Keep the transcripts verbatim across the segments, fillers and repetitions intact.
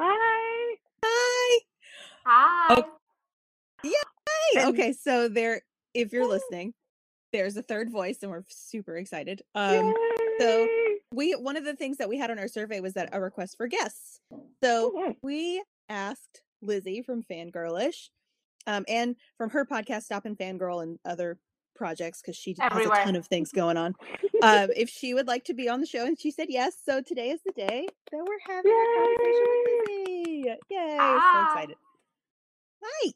Hi. Hi. Hi. Okay. Yay. And- okay, so there, if you're listening, there's a third voice and we're super excited. Um, so we, one of the things that we had on our survey was that a request for guests. So okay. we asked Lizzie from Fangirlish, um, and from her podcast, Stop and Fangirl, and other projects, because she Everywhere. has a ton of things going on. Um, if she would like to be on the show, and she said yes. So today is the day that we're having a conversation with Lizzie. Yay! Ah. So excited. Hi.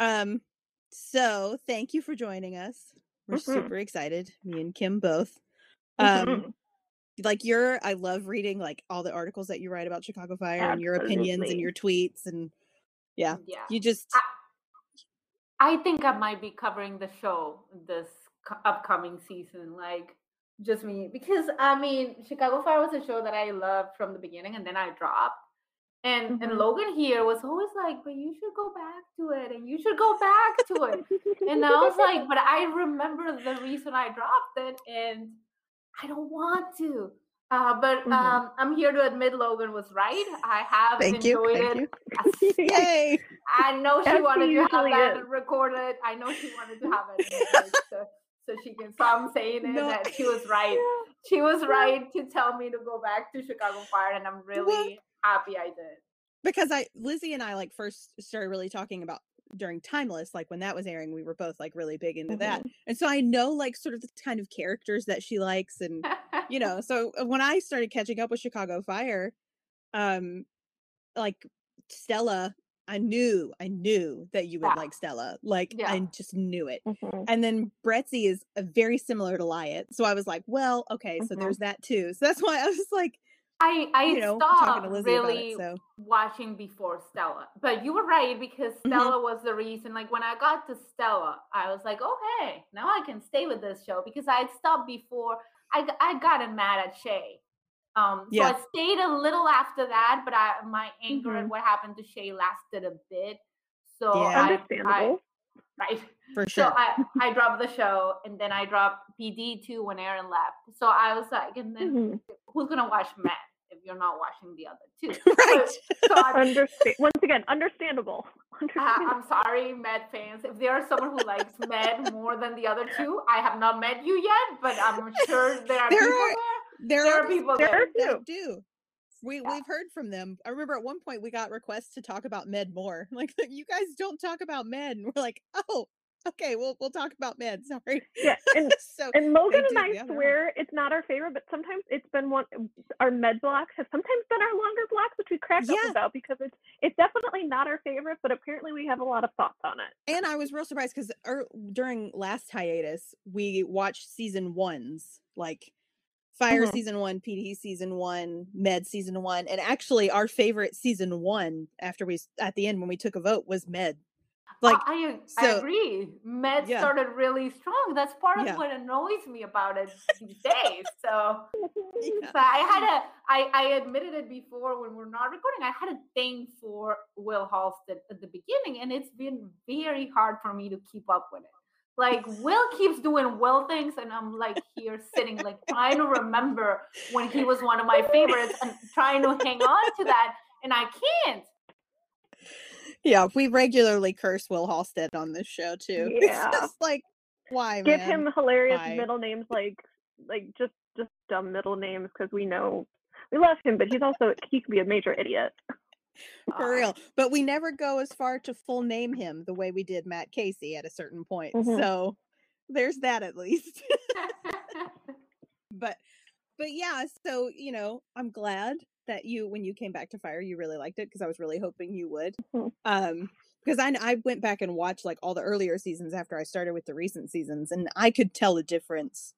Um. So thank you for joining us. We're mm-hmm. super excited. Me and Kim both. Um. Mm-hmm. Like your, I love reading like all the articles that you write about Chicago Fire. Absolutely. And your opinions and your tweets and yeah, yeah. you just. I- I think I might be covering the show this co- upcoming season, like just me, because I mean, Chicago Fire was a show that I loved from the beginning, and then I dropped. And mm-hmm. and Logan here was always like, "But you should go back to it, and you should go back to it." And I was like, "But I remember the reason I dropped it, and I don't want to." Uh, but mm-hmm. um, I'm here to admit Logan was right. I have Thank enjoyed you. it. Yay! I know she That's wanted to have that it. recorded. I know she wanted to have it so, so she can. So I'm saying it, no. that she was right. Yeah. She was right to tell me to go back to Chicago Fire, and I'm really well, happy I did. Because I, Lizzie and I, like first started really talking about during Timeless, like when that was airing, we were both like really big into mm-hmm. that, and so I know like sort of the kind of characters that she likes, and. You know, so when I started catching up with Chicago Fire, um, like Stella, I knew, I knew that you would yeah. like Stella. Like, yeah. I just knew it. Mm-hmm. And then Bretzi is a very similar to Lyot. So I was like, well, okay, mm-hmm. so there's that too. So that's why I was like, I, I you know, stopped really it, so. watching before Stella. But you were right, because Stella mm-hmm. was the reason. Like, when I got to Stella, I was like, okay, now I can stay with this show, because I had stopped before. I, I got mad at Shay. Um, so yeah. I stayed a little after that, but I, my anger mm-hmm. at what happened to Shay lasted a bit. So yeah. I, understandable. I, right. For sure. So I, I dropped the show, and then I dropped P D too when Aaron left. So I was like, and then mm-hmm. who's going to watch Matt if you're not watching the other two? Right. So, so Understa- Once again, understandable. understandable. I, I'm sorry, Med fans. If there is someone who likes Med more than the other two, I have not met you yet, but I'm sure there are there people are, there. There, there are, are people there. There are do. We, yeah. We've heard from them. I remember at one point we got requests to talk about Med more. Like, you guys don't talk about Med. And we're like, oh, okay, we'll we'll talk about Med. Sorry. Yeah, and so and Logan and I swear it's not our favorite, but sometimes it's been one. Our Med blocks have sometimes been our longer blocks, which we crack yeah. up about, because it's it's definitely not our favorite, but apparently we have a lot of thoughts on it. And I was real surprised, because during last hiatus we watched season ones, like Fire mm-hmm. season one, P D season one, Med season one, and actually our favorite season one after we at the end when we took a vote was Med. Like, I, so, I agree. Med yeah. started really strong. That's part of yeah. what annoys me about it these days. So, yeah. so I had a, I, I admitted it before when we're not recording, I had a thing for Will Halstead at the beginning, and it's been very hard for me to keep up with it. Like, Will keeps doing Will things, and I'm like here sitting, like trying to remember when he was one of my favorites and trying to hang on to that, and I can't. Yeah, we regularly curse Will Halstead on this show too. Yeah, it's just like, why? Give man? him hilarious why? middle names, like like just just dumb middle names, because we know we love him, but he's also he could be a major idiot. For real, but we never go as far to full name him the way we did Matt Casey at a certain point. Mm-hmm. So there's that at least. but but yeah, so you know, I'm glad that you, when you came back to Fire, you really liked it, because I was really hoping you would. Mm-hmm. Um, because I I went back and watched like all the earlier seasons after I started with the recent seasons, and I could tell the difference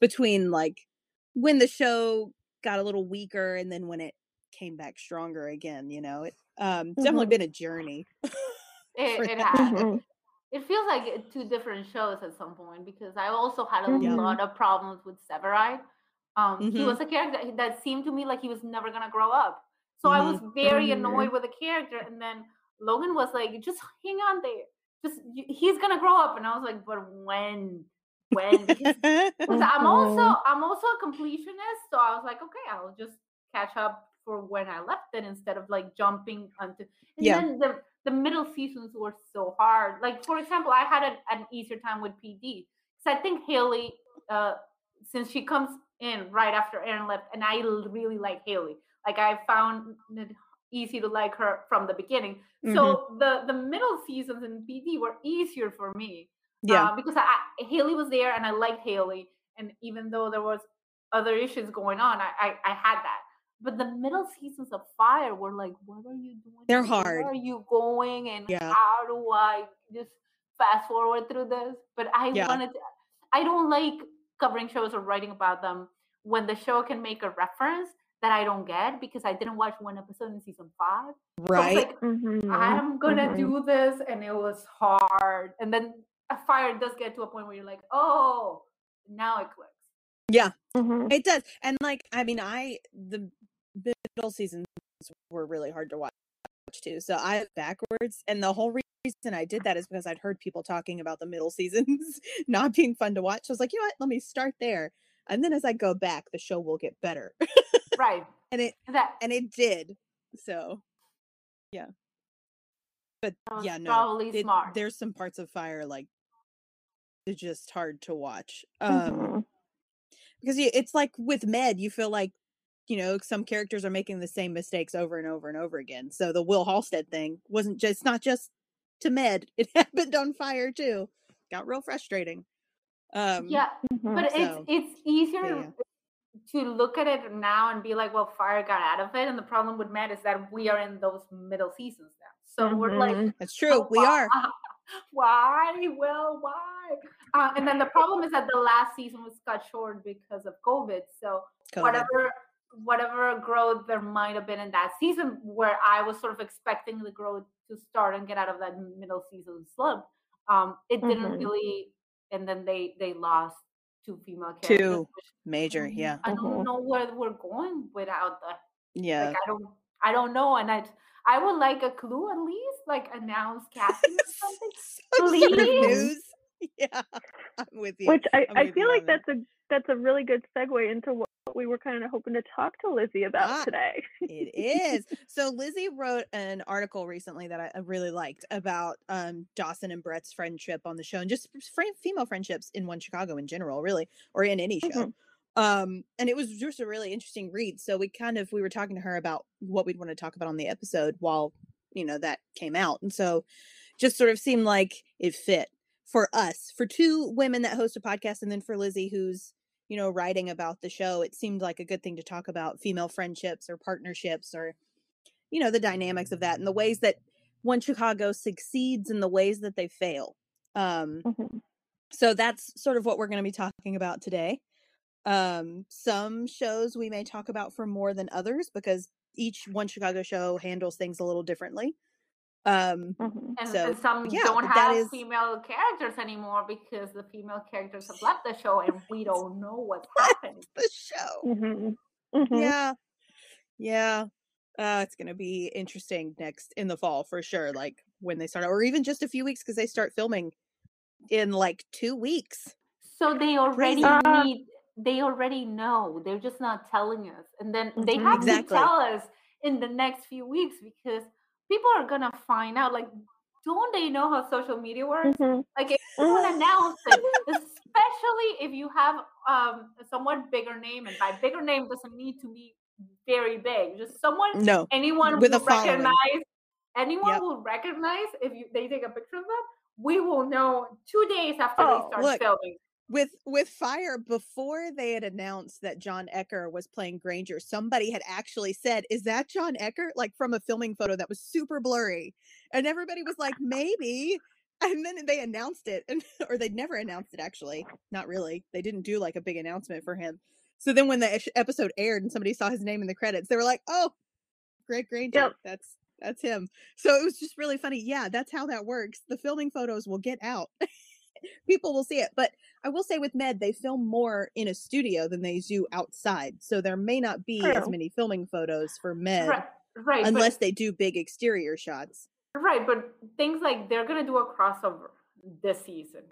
between like when the show got a little weaker and then when it came back stronger again. You know, it um mm-hmm. definitely been a journey. it it has. Mm-hmm. It feels like two different shows at some point, because I also had a mm-hmm. lot of problems with Severide. Um, mm-hmm. He was a character that seemed to me like he was never going to grow up. So mm-hmm. I was very annoyed with the character. And then Logan was like, just hang on there. Just he's going to grow up. And I was like, but when? When? Because I'm also I'm also a completionist. So I was like, okay, I'll just catch up for when I left it instead of like jumping onto. And yeah. then the, the middle seasons were so hard. Like, for example, I had a, an easier time with P D. So I think Haley, uh, since she comes in right after Aaron left, and I really like Haley. Like, I found it easy to like her from the beginning. Mm-hmm. So the, the middle seasons in P D were easier for me. Yeah, uh, because I, I, Haley was there and I liked Haley. And even though there was other issues going on, I, I, I had that. But the middle seasons of Fire were like, what are you doing? They're hard. Where are you going? And yeah. how do I just fast forward through this? But I yeah. wanted to, I don't like covering shows or writing about them when the show can make a reference that I don't get because I didn't watch one episode in season five. Right. So I was like, mm-hmm. I'm going to mm-hmm. do this. And it was hard. And then Fire does get to a point where you're like, oh, now it clicks. Yeah, mm-hmm. it does. And like, I mean, I, the middle seasons were really hard to watch too. So I backwards. And the whole reason I did that is because I'd heard people talking about the middle seasons not being fun to watch. So I was like, you know what? Let me start there. And then as I go back, the show will get better. Right. And it, that- and it did. So yeah. But yeah, no, it, there's some parts of Fire, like, they're just hard to watch. Um, mm-hmm. Because it's like with Med, you feel like, you know, some characters are making the same mistakes over and over and over again. So the Will Halstead thing wasn't just, not just to Med. It happened on Fire, too. Got real frustrating. Um, yeah, but so, it's it's easier yeah. to look at it now and be like, well, Fire got out of it. And the problem with Med is that we are in those middle seasons now. So mm-hmm. we're like, that's true. Oh, we why? Are. Why? Well, why? Uh, and then the problem is that the last season was cut short because of COVID. So COVID. whatever whatever growth there might have been in that season, where I was sort of expecting the growth to start and get out of that middle season slump, um, it mm-hmm. didn't really. And then they they lost two female characters. Two major, yeah. I don't mm-hmm. know where we're going without that. Yeah, like, I don't. I don't know, and I. I would like a clue at least, like announce casting or something. Some Please. Sort of news. Yeah, I'm with you. Which I, I feel like that's that. a that's a really good segue into what we were kind of hoping to talk to Lizzie about ah, today. It is. So Lizzie wrote an article recently that I really liked about um, Dawson and Brett's friendship on the show, and just female friendships in One Chicago in general, really, or in any show. Mm-hmm. Um, and it was just a really interesting read. So we kind of, we were talking to her about what we'd want to talk about on the episode while, you know, that came out. And so just sort of seemed like it fit for us, for two women that host a podcast. And then for Lizzie, who's, you know, writing about the show, it seemed like a good thing to talk about female friendships or partnerships or, you know, the dynamics of that and the ways that One Chicago succeeds and the ways that they fail. Um, mm-hmm. So that's sort of what we're going to be talking about today. Um, some shows we may talk about for more than others because each One Chicago show handles things a little differently. Um, mm-hmm. and, so, and some yeah, don't have is... female characters anymore because the female characters have left the show and we don't know what's happening. The show. Mm-hmm. Mm-hmm. Yeah. Yeah. Uh, it's going to be interesting next in the fall for sure. Like when they start or even just a few weeks because they start filming in like two weeks. So they already uh... need... They already know. They're just not telling us. And then they have exactly. to tell us in the next few weeks because people are going to find out. Like, don't they know how social media works? Mm-hmm. Like, if you want to announce it, especially if you have um, a somewhat bigger name, and by bigger name doesn't need to be very big. Just someone, no. anyone With will recognize. Anyone yep. will recognize if you, they take a picture of them. We will know two days after oh, they start look. filming. With with Fire, before they had announced that John Ecker was playing Granger, somebody had actually said, is that John Ecker? Like from a filming photo that was super blurry. And everybody was like, maybe. And then they announced it. and Or they'd never announced it, actually. Not really. They didn't do like a big announcement for him. So then when the episode aired and somebody saw his name in the credits, they were like, oh, Greg Granger. Yep. That's that's him. So it was just really funny. Yeah, that's how that works. The filming photos will get out. People will see it. But I will say with Med, they film more in a studio than they do outside. So there may not be oh. as many filming photos for Med right, right, unless but, they do big exterior shots. Right. But things like they're going to do a crossover this season.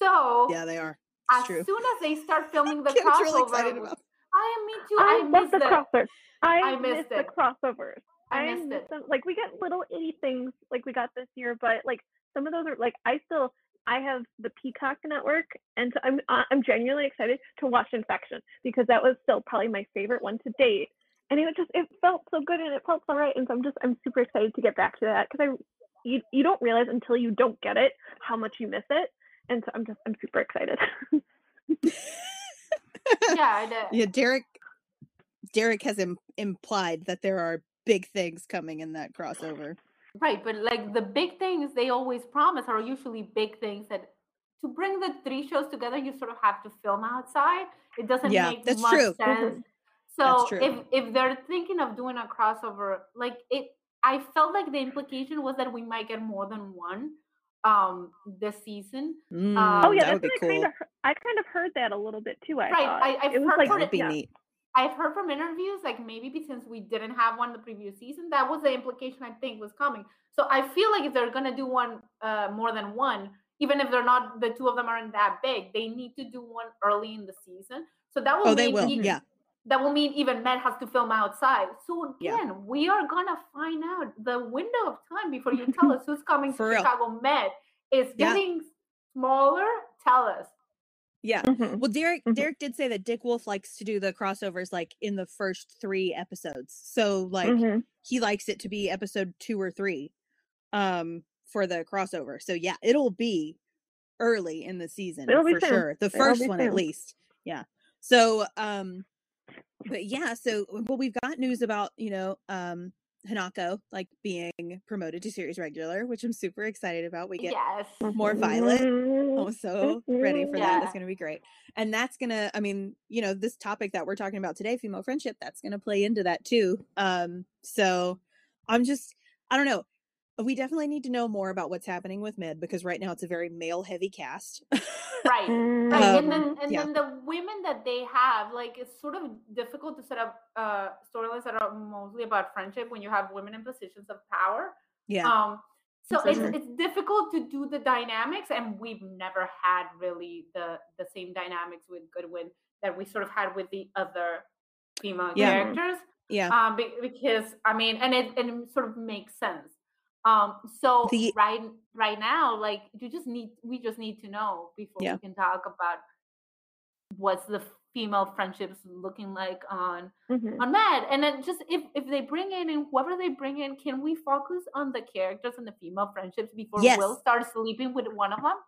So. Yeah, they are. It's as true. soon as they start filming the crossover, really I am, me too. I, I miss the crossovers. I, I miss the crossovers. I, I missed it. Them. Like, we got little itty things like we got this year, but like some of those are like, I still, I have the Peacock network, and so I'm I'm genuinely excited to watch Infection, because that was still probably my favorite one to date, and it just it felt so good and it felt so right, and so I'm just I'm super excited to get back to that, because I you you don't realize until you don't get it how much you miss it, and so I'm just I'm super excited. Yeah, I did. Yeah, Derek Derek has im- implied that there are big things coming in that crossover. Right, but like the big things they always promise are usually big things that, to bring the three shows together, you sort of have to film outside. It doesn't yeah, make that's much true. sense. So if if they're thinking of doing a crossover, like it, I felt like the implication was that we might get more than one um this season. Mm, um, oh yeah, that would be cool. Kind of, I kind of heard that a little bit too. I right, thought. I, I've it was heard like, would be yeah. neat. I've heard from interviews, like maybe since we didn't have one the previous season, that was the implication I think was coming. So I feel like if they're going to do one, uh, more than one, even if they're not, the two of them aren't that big, they need to do one early in the season. So that will, oh, mean, they will. Even, yeah. that will mean even Matt has to film outside. So again, yeah. we are going to find out the window of time before you tell us who's coming to real. Chicago Med is getting yeah. smaller. Tell us. Yeah. Mm-hmm. Well, Derek mm-hmm. Derek did say that Dick Wolf likes to do the crossovers like in the first three episodes. So like mm-hmm. he likes it to be episode two or three um for the crossover. So yeah, it'll be early in the season it'll for sure. The first one soon. At least. Yeah. So um but yeah, so well we've got news about, you know, um Hanako like being promoted to series regular, which I'm super excited about. We get yes. more Violet. I'm so ready for yeah. that. That's going to be great. And that's going to, I mean, you know, this topic that we're talking about today, female friendship, that's going to play into that too. Um, so I'm just, I don't know. We definitely need to know more about what's happening with Med, because right now it's a very male heavy cast. Right. Right. Um, and then and yeah. then the women that they have, like it's sort of difficult to set up uh storylines that are mostly about friendship when you have women in positions of power. Yeah. Um so it's sure. it's difficult to do the dynamics, and we've never had really the the same dynamics with Goodwin that we sort of had with the other female yeah. characters. Yeah. Um be, because I mean and it and it sort of makes sense. Um, so the, right, right now, like you just need, we just need to know before yeah. we can talk about what's the female friendships looking like on, mm-hmm. on Mad. And then just, if, if they bring in and whoever they bring in, can we focus on the characters and the female friendships before yes. Will starts sleeping with one of them?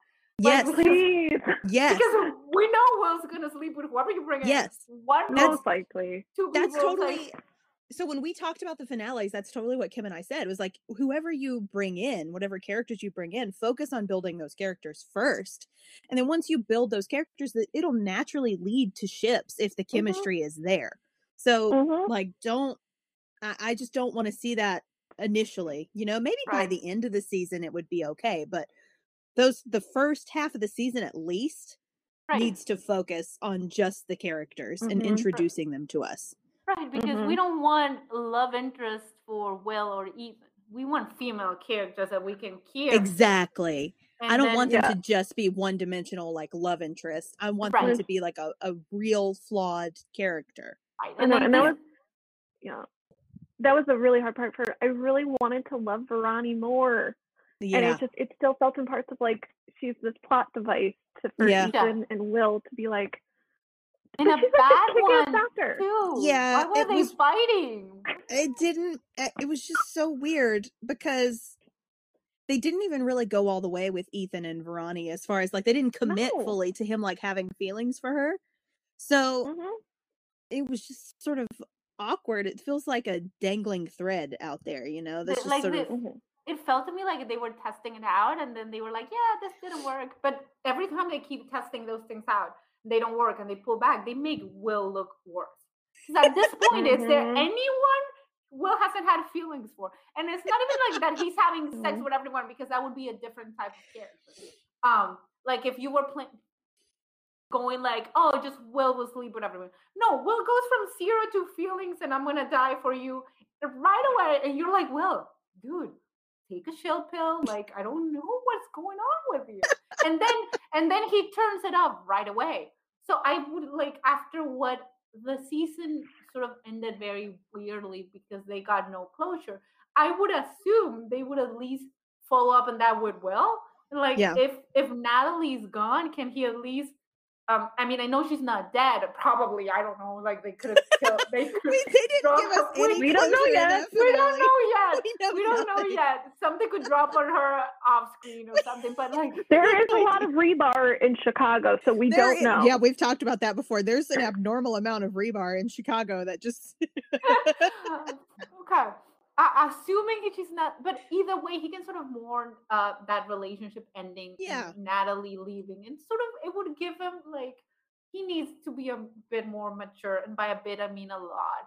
Yes. Like, please. Because, yes. Because we know Will's going to sleep with whoever you bring in. Yes. One most likely. Two That's totally. Like, so when we talked about the finales, that's totally what Kim and I said. It was like, whoever you bring in, whatever characters you bring in, focus on building those characters first. And then once you build those characters, that it'll naturally lead to ships if the chemistry mm-hmm. is there. So mm-hmm. like, don't, I, I just don't want to see that initially, you know, maybe right. by the end of the season, it would be okay. But those, the first half of the season, at least right. needs to focus on just the characters mm-hmm. and introducing right. them to us. Right, because mm-hmm. we don't want love interest for Will or Ethan. We want female characters that we can care. Exactly. And I don't then, want them yeah. to just be one-dimensional, like, love interest. I want right. them to be, like, a, a real flawed character. Right. And, and, then, and that was, yeah, that was the really hard part for her. I really wanted to love Varani more. Yeah. And it just, it still felt in parts of, like, she's this plot device to, for yeah. Ethan and Will to be, like, in a bad one, doctor. Too. Yeah. Why were they was, fighting? It didn't, it was just so weird because they didn't even really go all the way with Ethan and Varani as far as, like, they didn't commit no. fully to him, like, having feelings for her. So mm-hmm. it was just sort of awkward. It feels like a dangling thread out there, you know? That's just like sort the, of... Mm-hmm. It felt to me like they were testing it out, and then they were like, yeah, this didn't work. But every time they keep testing those things out, they don't work and they pull back. They make Will look worse. Because at this point, mm-hmm. is there anyone Will hasn't had feelings for? And it's not even like that he's having mm-hmm. sex with everyone, because that would be a different type of character. Um, like if you were playing, going like, oh, just Will will sleep with everyone. No, Will goes from zero to feelings and I'm gonna die for you right away. And you're like, Will, dude, take a chill pill. Like, I don't know what's going on with you. And then and then he turns it up right away. So I would like, after what the season sort of ended very weirdly because they got no closure. I would assume they would at least follow up on that with Will. Like, yeah. if if Natalie's gone, can he at least? Um, I mean, I know she's not dead. Probably, I don't know. Like, they could have killed. They could we didn't give us any. We don't know yet. We don't know yet. We, know we don't nothing. know yet. Something could drop on her off screen or something. But like, there is a lot of rebar in Chicago, so we there don't know. Is, yeah, we've talked about that before. There's an abnormal amount of rebar in Chicago that just. Okay. Uh, assuming she's not, but either way, he can sort of mourn uh, that relationship ending, yeah. and Natalie leaving, and sort of it would give him like he needs to be a bit more mature, and by a bit I mean a lot,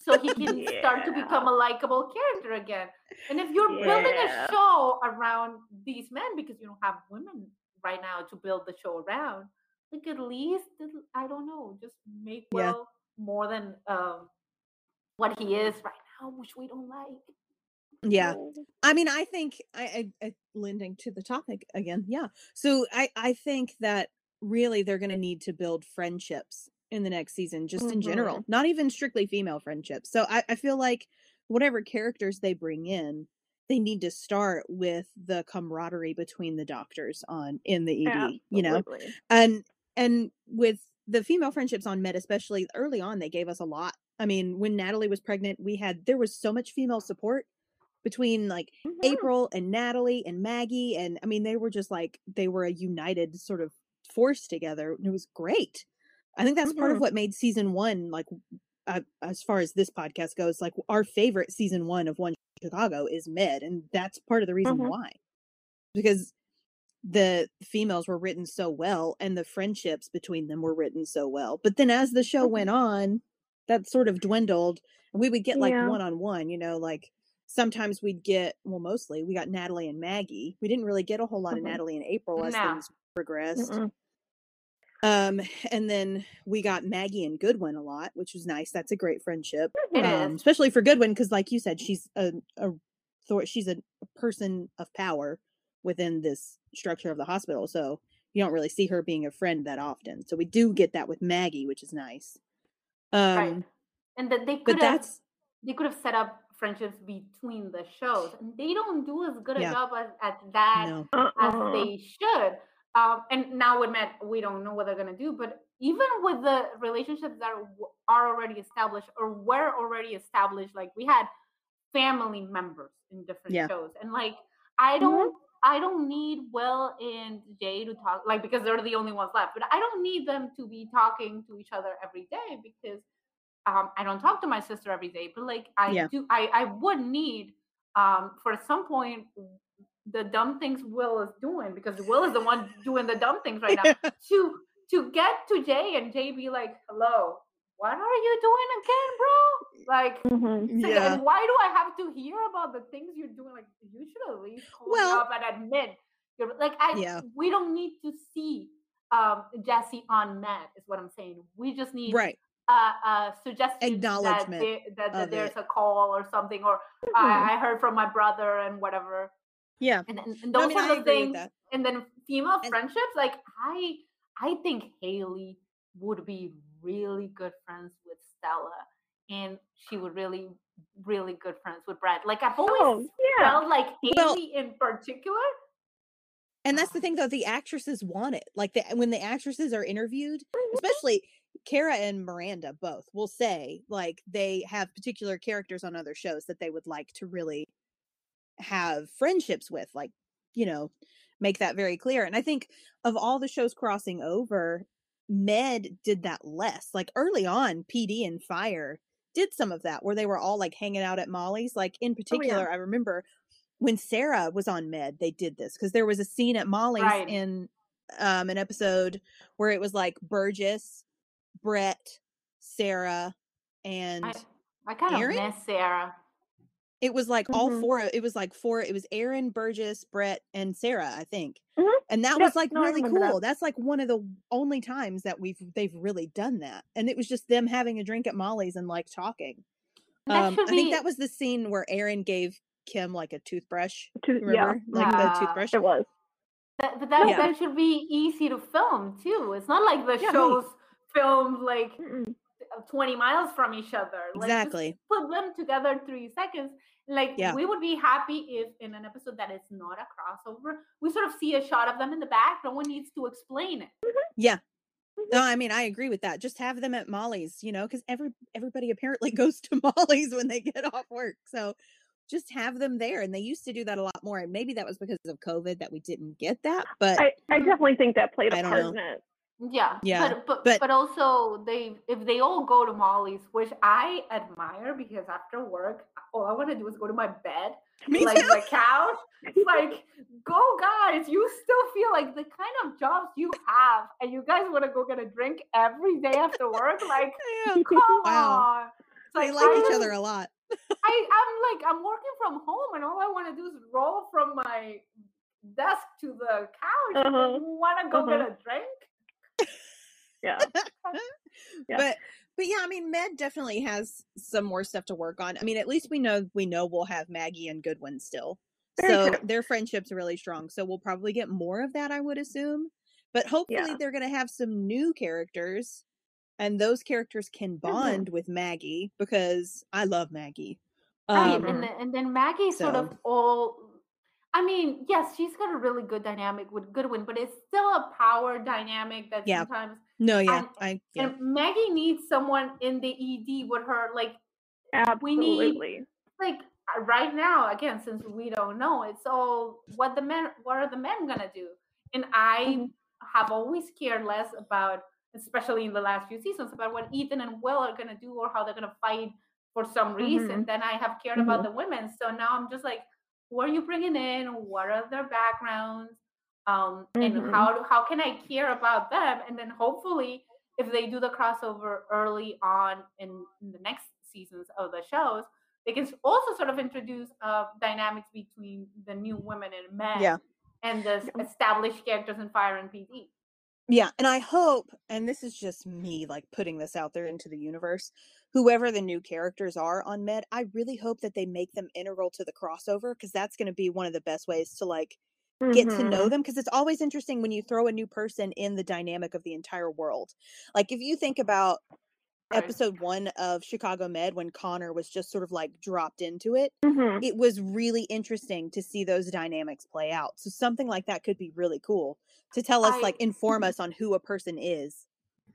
so he can yeah. start to become a likable character again. And if you're yeah. building a show around these men because you don't have women right now to build the show around, like at least I don't know, just make Will yeah. more than um, what he is right now. Oh, which we don't like. Yeah, I mean, I think I, I, I lending to the topic again. Yeah, so I, I think that really they're going to need to build friendships in the next season, just mm-hmm. in general, not even strictly female friendships. So I, I feel like whatever characters they bring in, they need to start with the camaraderie between the doctors on in the E D, yeah, you know, and and with the female friendships on Med, especially early on, they gave us a lot. I mean, when Natalie was pregnant, we had, there was so much female support between like mm-hmm. April and Natalie and Maggie. And I mean, they were just like, they were a united sort of force together. And it was great. I think that's mm-hmm. part of what made season one, like uh, as far as this podcast goes, like our favorite season one of One Chicago is Med. And that's part of the reason mm-hmm. why, because the females were written so well and the friendships between them were written so well. But then as the show mm-hmm. went on, that sort of dwindled, and we would get like yeah. one-on-one, you know, like sometimes we'd get, well, mostly we got Natalie and Maggie. We didn't really get a whole lot mm-hmm. of Natalie and April as nah. things progressed. Mm-mm. Um, and then we got Maggie and Goodwin a lot, which was nice. That's a great friendship, um, especially for Goodwin. Cause like you said, she's a, a she's a person of power within this structure of the hospital. So you don't really see her being a friend that often. So we do get that with Maggie, which is nice. Um, right, and that they could have they could have set up friendships between the shows, and they don't do as good yeah. a job as at that no. as uh-uh. they should. Um, and now with Matt, we don't know what they're gonna do. But even with the relationships that are, are already established or were already established, like we had family members in different yeah. shows, and like I don't mm-hmm. I don't need Will and Jay to talk, like, because they're the only ones left, but I don't need them to be talking to each other every day because um, I don't talk to my sister every day, but like I yeah. do, I, I would need um, for some point the dumb things Will is doing, because Will is the one doing the dumb things right now to, to get to Jay and Jay be like, hello, what are you doing again, bro? Like, mm-hmm. so yeah. and why do I have to hear about the things you're doing? Like, you should at least hold well, up and admit. You're, like, I, yeah. we don't need to see um, Jesse on Matt, is what I'm saying. We just need right. uh, uh, suggestions. Acknowledgement. That, they, that, that there's it. a call or something, or mm-hmm. I, I heard from my brother and whatever. Yeah. And, and, and those I mean, are the things. And then female and, friendships, like, I, I think Haley would be really good friends with Stella, and she would really, really good friends with Brad. Like, I've always oh, yeah. felt like Haley well, in particular. And that's the thing, though. The actresses want it. Like, the, when the actresses are interviewed, especially Kara and Miranda both will say, like, they have particular characters on other shows that they would like to really have friendships with. Like, you know, make that very clear. And I think of all the shows crossing over, Med did that less. Like early on, P D and Fire did some of that where they were all like hanging out at Molly's. Like in particular, oh, yeah. I remember when Sarah was on Med, they did this because there was a scene at Molly's right. in um, an episode where it was like Burgess, Brett, Sarah, and I, I kind of miss Sarah. It was like mm-hmm. all four. It was like four. It was Aaron, Burgess, Brett, and Sarah, I think. Mm-hmm. And that no, was like no, really cool. That. That's like one of the only times that we've they've really done that. And it was just them having a drink at Molly's and like talking. Um, be... I think that was the scene where Aaron gave Kim like a toothbrush. Tooth- remember, yeah. like uh, the toothbrush. It was. That, but that, yeah. that should be easy to film too. It's not like the yeah, show's right. filmed like. Mm-mm. twenty miles from each other. Like, exactly. Just put them together three seconds. Like, yeah. we would be happy if in an episode that is not a crossover, we sort of see a shot of them in the back. No one needs to explain it. Yeah. No, I mean, I agree with that. Just have them at Molly's, you know, because every everybody apparently goes to Molly's when they get off work. So just have them there. And they used to do that a lot more. And maybe that was because of COVID that we didn't get that. But I, I definitely think that played a part in it. Yeah. Yeah. But, but, but, but also, they if they all go to Molly's, which I admire, because after work, all I want to do is go to my bed, Me like too. the couch. Like, go guys, you still feel like the kind of jobs you have, and you guys want to go get a drink every day after work? Like, yeah. come wow. on. They like, like each I'm, other a lot. I, I'm like, I'm working from home, and all I want to do is roll from my desk to the couch. Uh-huh. And you want to go uh-huh. get a drink? Yeah. yeah but but yeah I mean, Med definitely has some more stuff to work on. I mean, at least we know we know we'll have Maggie and Goodwin still, Very so true. Their friendship's really strong, so we'll probably get more of that, I would assume. But hopefully yeah. they're gonna have some new characters, and those characters can bond mm-hmm. with Maggie, because I love Maggie. Right. um, and, then, and then Maggie so. sort of all I mean, yes, she's got a really good dynamic with Goodwin, but it's still a power dynamic that yeah. sometimes. No, yeah, and, I. Yeah. And Maggie needs someone in the E D with her. Like, absolutely. We need, like right now, again, since we don't know, it's all what the men. What are the men gonna do? And I mm-hmm. have always cared less about, especially in the last few seasons, about what Ethan and Will are gonna do or how they're gonna fight for some reason. Mm-hmm. Than I have cared mm-hmm. about the women. So now I'm just like, who are you bringing in? What are their backgrounds? Um, and mm-hmm. how how can I care about them? And then hopefully, if they do the crossover early on in, in the next seasons of the shows, they can also sort of introduce uh, dynamics between the new women and men yeah. and the established characters in Fire and P D. Yeah, and I hope, and this is just me like putting this out there into the universe, whoever the new characters are on Med, I really hope that they make them integral to the crossover, because that's going to be one of the best ways to like mm-hmm. get to know them, because it's always interesting when you throw a new person in the dynamic of the entire world. Like if you think about episode one of Chicago Med, when Connor was just sort of like dropped into it, mm-hmm. it was really interesting to see those dynamics play out. So something like that could be really cool. To tell us, I, like, inform us on who a person is.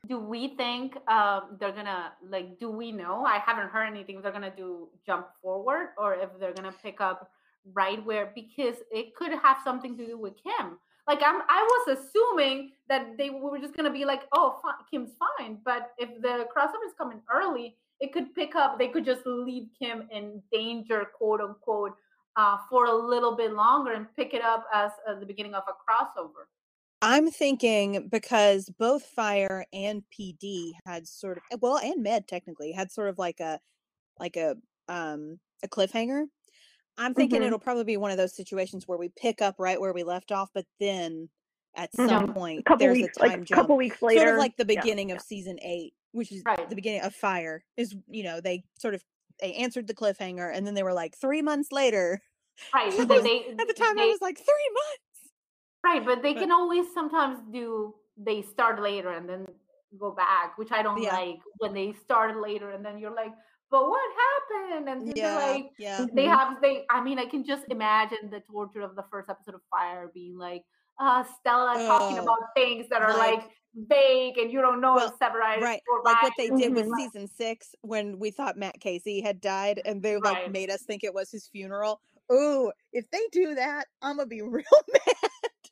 Do we think um, they're going to, like, do we know? I haven't heard anything. They're going to do jump forward, or if they're going to pick up right where, because it could have something to do with Kim. Like, I'm, I was assuming that they were just going to be like, oh, fine, Kim's fine. But if the crossover is coming early, it could pick up. They could just leave Kim in danger, quote unquote, uh, for a little bit longer and pick it up as uh, the beginning of a crossover. I'm thinking because both Fire and P D had sort of, well, and Med technically had sort of like a, like a, um, a cliffhanger. I'm thinking mm-hmm. it'll probably be one of those situations where we pick up right where we left off, but then at some mm-hmm. point a there's weeks, a time like, jump. A couple weeks later, sort of like the beginning yeah, of yeah. season eight, which is right. the beginning of Fire. Is you know they sort of they answered the cliffhanger, and then they were like three months later. Right. So they, at the time, they, I was like three months. Right, but they can always sometimes do, they start later and then go back, which I don't yeah. like when they start later and then you're like, but what happened? And then yeah, like, yeah. they have, they, I mean, I can just imagine the torture of the first episode of Fire being like, uh, Stella oh, talking about things that are like, like vague and you don't know well, if Severide right. or like what they did with season six when we thought Matt Casey had died and they like right. made us think it was his funeral. Ooh, if they do that, I'm gonna be real mad.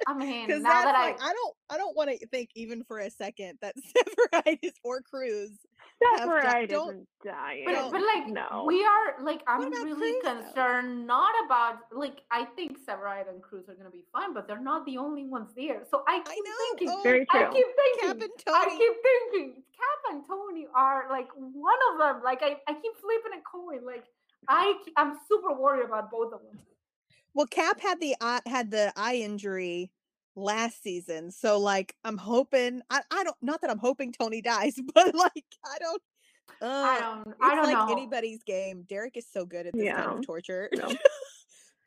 I mean, now that I, like, I don't, I don't want to think even for a second that Severitis or Cruz. Severitis isn't dying. But, but like, no, we are like, I'm really Cruz, concerned though? Not about like, I think Severitis and Cruz are gonna be fine, but they're not the only ones there. So I keep I know. thinking, oh, very true. I keep thinking, I keep thinking, Cap and Tony are like one of them. Like I, I keep flipping a coin. Like I, I'm super worried about both of them. Well, Cap had the eye, had the eye injury last season, so like I'm hoping I, I don't not that I'm hoping Tony dies, but like I don't uh, I don't it's I don't like know anybody's game. Derek is so good at this yeah. kind of torture. No.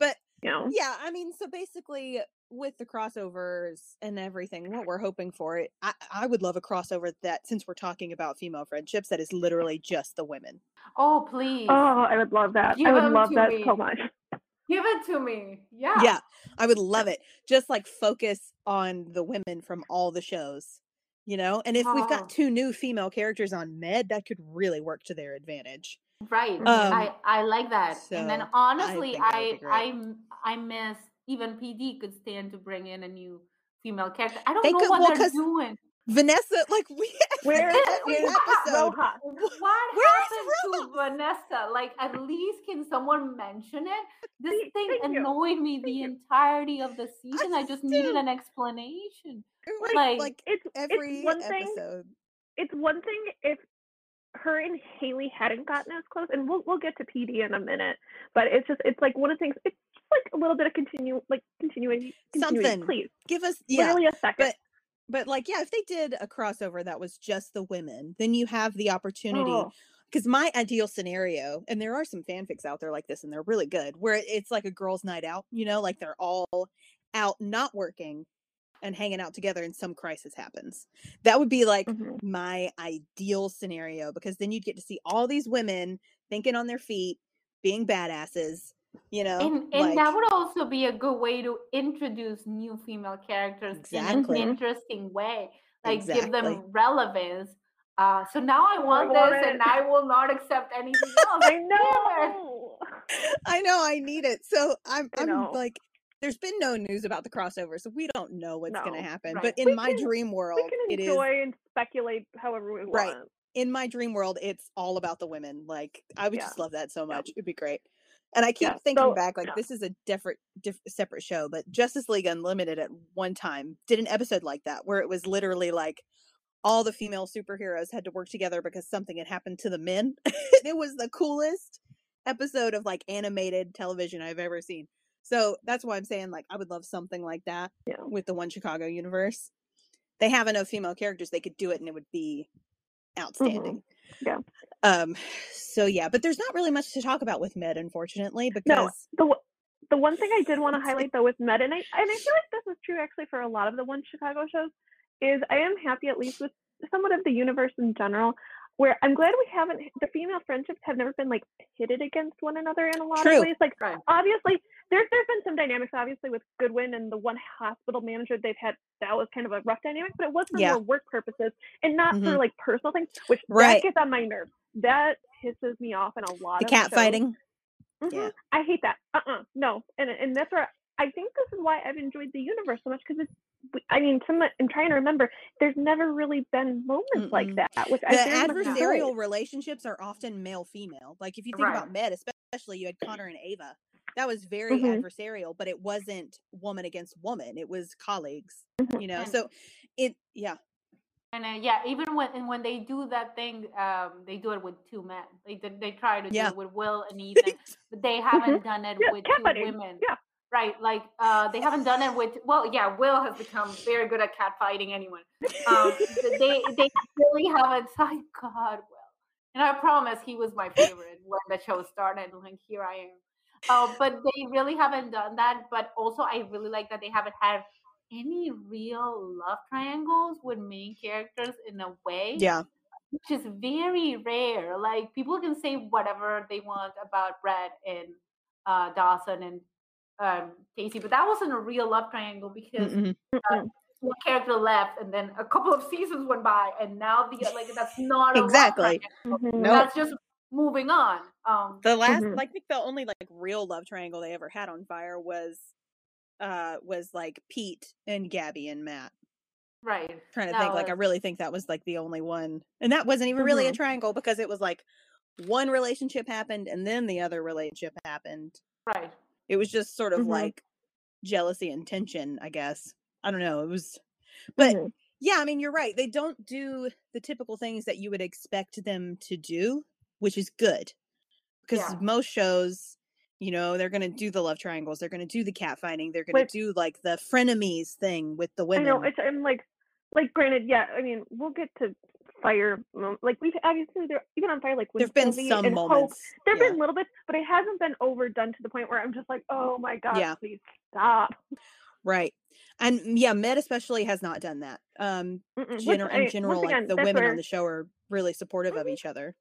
But you know? Yeah, I mean, so basically with the crossovers and everything, what we're hoping for, it, I, I would love a crossover that, since we're talking about female friendships, that is literally just the women. Oh, please. Oh, I would love that. Give I would love that me. so much. Give it to me. Yeah. Yeah, I would love it. Just like focus on the women from all the shows, you know? And if oh. we've got two new female characters on Med, that could really work to their advantage. Right. Um, I, I like that. So and then honestly, I I, I, I miss even P D could stand to bring in a new female character. I don't they know could, what well, they're doing. Vanessa, like we where is episode? What, what happened to Vanessa? Like, at least can someone mention it? This thank, thing thank annoyed you. me the entirety of the season. I, I just did. needed an explanation. Like, like, like it's every it's one episode. Thing, it's one thing if her and Haley hadn't gotten as close, and we'll we'll get to P D in a minute. But it's just it's like one of the things. It's just like a little bit of continue like continuing something. Please give us yeah, literally a second. But, But like, yeah, if they did a crossover that was just the women, then you have the opportunity. Because oh. my ideal scenario, and there are some fanfics out there like this, and they're really good, where it's like a girls' night out, you know, like they're all out not working and hanging out together and some crisis happens. That would be like mm-hmm. my ideal scenario, because then you'd get to see all these women thinking on their feet, being badasses. You know, and, and like, that would also be a good way to introduce new female characters exactly. in an interesting way, like exactly. give them relevance. Uh, so now I want I this, it. and I will not accept anything else. I know, I know, I need it. So I'm, I'm like, there's been no news about the crossover, so we don't know what's no, going to happen. Right. But in we my can, dream world, we can enjoy it is, and speculate however we want. Right. In my dream world, it's all about the women. Like I would yeah. just love that so much. Yeah. It'd be great. And I keep yeah, thinking so, back, like, yeah. this is a different, diff- separate show, but Justice League Unlimited at one time did an episode like that, where it was literally like all the female superheroes had to work together because something had happened to the men. It was the coolest episode of like animated television I've ever seen. So that's why I'm saying, like, I would love something like that yeah. with the One Chicago universe. They have enough female characters, they could do it and it would be outstanding. Mm-hmm. Yeah. Um. So yeah, but there's not really much to talk about with Med, unfortunately. Because no, the the one thing I did want to highlight though with Med, and I and I feel like this is true actually for a lot of the One Chicago shows, is I am happy at least with somewhat of the universe in general, where I'm glad we haven't the female friendships have never been like pitted against one another in a lot true. of ways. Like right. obviously there's there's been some dynamics obviously with Goodwin and the one hospital manager they've had, that was kind of a rough dynamic, but it was for yeah. work purposes and not mm-hmm. for like personal things, which right. that gets on my nerves. That pisses me off in a lot the of the cat shows. Fighting. Mm-hmm. Yeah. I hate that. Uh-uh. No. And and that's where I think this is why I've enjoyed the universe so much, because it's I mean, some, I'm trying to remember, there's never really been moments mm-hmm. like that. Which the I adversarial enjoyed. relationships are often male-female. Like, if you think right. about Med, especially, you had Connor and Ava. That was very mm-hmm. adversarial, but it wasn't woman against woman. It was colleagues, mm-hmm. you know? And, so, it, yeah. And, uh, yeah, even when and when they do that thing, um, they do it with two men. They they try to yeah. do it with Will and Ethan, but they haven't mm-hmm. done it yeah, with two buddy. women. Yeah. Right, like uh, they haven't done it with. Well, yeah, Will has become very good at catfighting anyone. Um, they they really haven't. Thank God, Will. And I promise he was my favorite when the show started. Like, here I am. Uh, but they really haven't done that. But also, I really like that they haven't had any real love triangles with main characters in a way. Yeah. Which is very rare. Like, people can say whatever they want about Brad and uh, Dawson and um Casey, but that wasn't a real love triangle, because uh, one character left and then a couple of seasons went by and now the like that's not a exactly love mm-hmm. nope. that's just moving on. Um the last mm-hmm. like I think the only like real love triangle they ever had on Fire was uh was like Pete and Gabby and Matt. Right. I'm trying to that think was... like I really think that was like the only one, and that wasn't even mm-hmm. really a triangle, because it was like one relationship happened and then the other relationship happened. Right. It was just sort of mm-hmm. like jealousy and tension, I guess. I don't know. It was, but mm-hmm. yeah, I mean, you're right. They don't do the typical things that you would expect them to do, which is good, because yeah. most shows, you know, they're going to do the love triangles. They're going to do the catfighting. They're going to do like the frenemies thing with the women. I know. It's, I'm like, like, granted, yeah, I mean, we'll get to Fire, like we've obviously there even on Fire, like there've been some moments, there've yeah. been little bits, but it hasn't been overdone to the point where I'm just like, oh my god, yeah. please stop. Right, and yeah, Med especially has not done that. Um, gener- in general, I, again, like the women where... on the show are really supportive mm-hmm. of each other.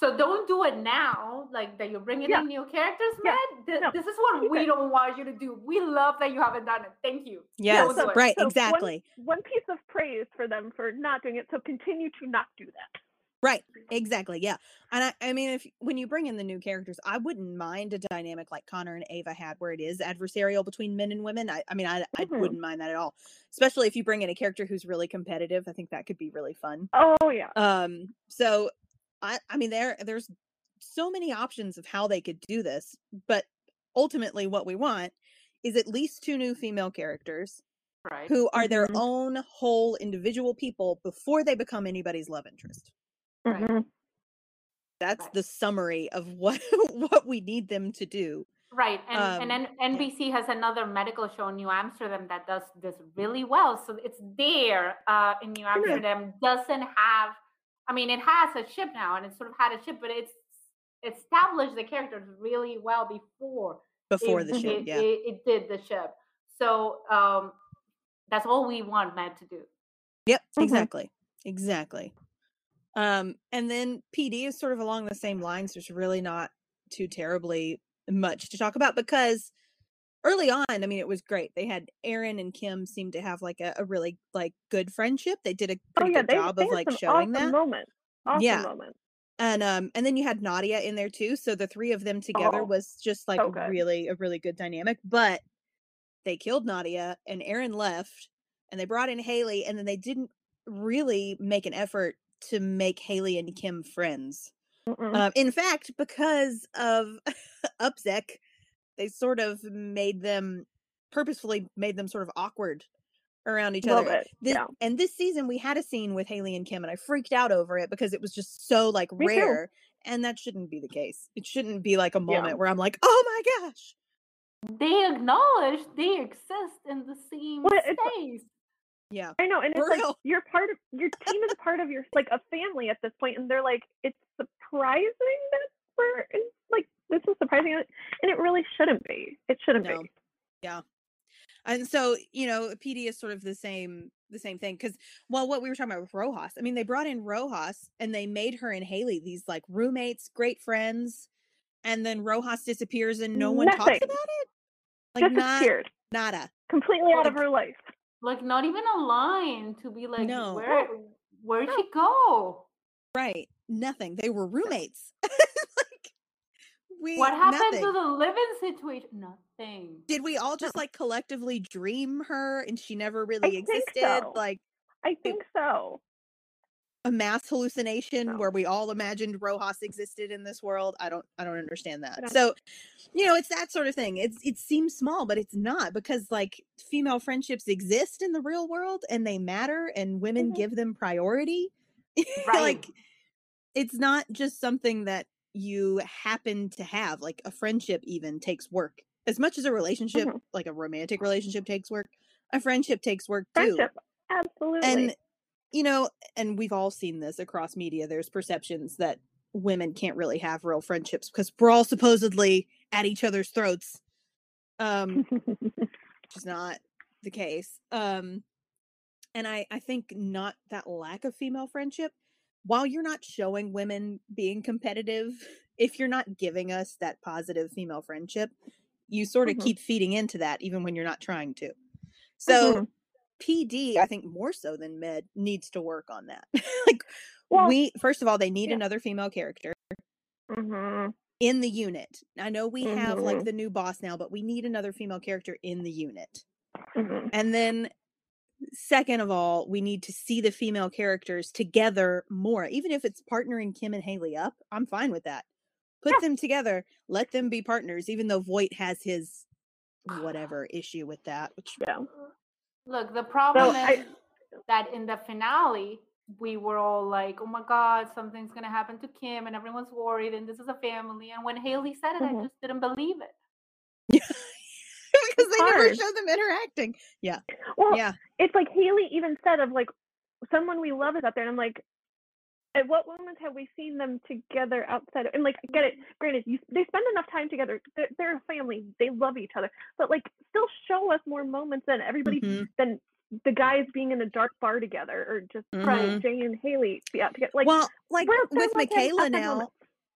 So don't do it now, like that you're bringing yeah. in new characters, Med. Yeah. Th- no. This is what we don't want you to do. We love that you haven't done it. Thank you. Yes, so, right, so exactly. One, one piece of praise for them for not doing it, so continue to not do that. Right, exactly, yeah. And I, I mean, if when you bring in the new characters, I wouldn't mind a dynamic like Connor and Ava had where it is adversarial between men and women. I, I mean, I, mm-hmm. I wouldn't mind that at all. Especially if you bring in a character who's really competitive. I think that could be really fun. Oh, yeah. Um. So... I, I mean, there there's so many options of how they could do this, but ultimately what we want is at least two new female characters right. who are mm-hmm. their own whole individual people before they become anybody's love interest. Right. That's right. The summary of what, what we need them to do. Right. And, um, and N B C yeah. has another medical show in New Amsterdam that does this really well. So it's there uh, in New Amsterdam, yeah. doesn't have I mean, it has a ship now, and it's sort of had a ship, but it's established the characters really well before before it, the ship. It, yeah, it, it did the ship. So um, that's all we want Matt to do. Yep, exactly, mm-hmm. exactly. Um, and then P D is sort of along the same lines. There's really not too terribly much to talk about because early on, I mean, it was great. They had Aaron and Kim seemed to have like a, a really like good friendship. They did a pretty oh, yeah. good they, job they of like showing awesome that. Moment. Awesome yeah. moment. And um, and then you had Nadia in there too. So the three of them together oh, was just like so really a really good dynamic. But they killed Nadia and Aaron left, and they brought in Haley, and then they didn't really make an effort to make Haley and Kim friends. Um, in fact, because of Upsec. They sort of made them purposefully made them sort of awkward around each other. This, yeah. And this season we had a scene with Haley and Kim, and I freaked out over it because it was just so like Me rare. Too. And that shouldn't be the case. It shouldn't be like a moment yeah. where I'm like, oh my gosh. They acknowledge they exist in the same well, space. Yeah. I know. And it's Real. like you're part of your team is part of your like a family at this point, and they're like, it's surprising that we're in, like this is surprising, and it really shouldn't be. It shouldn't no. be. Yeah. And so, you know, P D is sort of the same, the same thing. Because, well, what we were talking about with Rojas, I mean, they brought in Rojas, and they made her and Haley these, like, roommates, great friends. And then Rojas disappears, and no one Nothing. talks about it? Like, disappeared. Not, nada. Completely like, out of her life. Like, not even a line to be like, no. where, where'd no. she go? Right. Nothing. They were roommates. We, what happened nothing. to the living situation? Nothing. Did we all just like collectively dream her and she never really I existed? So. Like, I think it, so. A mass hallucination no. where we all imagined Rojas existed in this world. I don't, I don't understand that. Don't. So, you know, it's that sort of thing. It's, it seems small, but it's not because like female friendships exist in the real world and they matter and women mm-hmm. give them priority. Right. Like, it's not just something that you happen to have. Like a friendship even takes work as much as a relationship mm-hmm. like a romantic relationship takes work. A friendship takes work friendship, too. Absolutely. And you know, and we've all seen this across media. There's perceptions that women can't really have real friendships because we're all supposedly at each other's throats, um which is not the case. um and I I think not that lack of female friendship, while you're not showing women being competitive, if you're not giving us that positive female friendship, you sort of mm-hmm. keep feeding into that even when you're not trying to. So mm-hmm. P D, I think more so than Med, needs to work on that. Like well, we, first of all, they need yeah. another female character mm-hmm. in the unit. I know we mm-hmm. have like the new boss now, but we need another female character in the unit. Mm-hmm. And then second of all, we need to see the female characters together more. Even if it's partnering Kim and Haley up, I'm fine with that. Put yeah. them together. Let them be partners, even though Voight has his whatever issue with that. Which, yeah. Look, the problem so is I... that in the finale, we were all like, oh my God, something's going to happen to Kim and everyone's worried and this is a family. And when Haley said it, mm-hmm. I just didn't believe it. Because they never show them interacting. Yeah. Well, yeah. It's like Haley even said of like, someone we love is out there. And I'm like, at what moments have we seen them together outside of, and like, get it, granted, you, they spend enough time together, they're, they're a family, they love each other, but like, still show us more moments than everybody, mm-hmm. than the guys being in a dark bar together, or just mm-hmm. trying Jay and Haley to be out together. Like, well, like with Michaela now,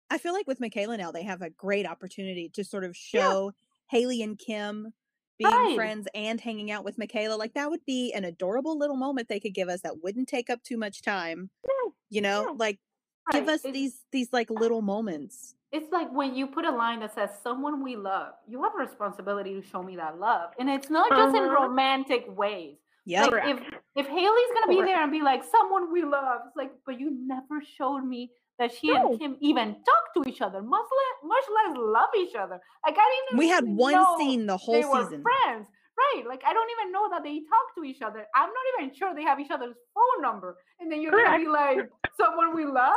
I feel like with Michaela now, they have a great opportunity to sort of show yeah. Haley and Kim being right. friends and hanging out with Michaela. Like, that would be an adorable little moment they could give us that wouldn't take up too much time. Yeah. You know, yeah. like right. give us it's, these, these like little moments. It's like when you put a line that says someone we love, you have a responsibility to show me that love. And it's not just uh-huh. in romantic ways. Yeah. Like if, if Haley's going to be there and be like, someone we love, it's like, but you never showed me that she no. and Kim even talk to each other, much less, much less love each other. Like, I didn't even We had one scene the whole they season. They were friends, right? Like, I don't even know that they talk to each other. I'm not even sure they have each other's phone number. And then you're going to be like, someone we love?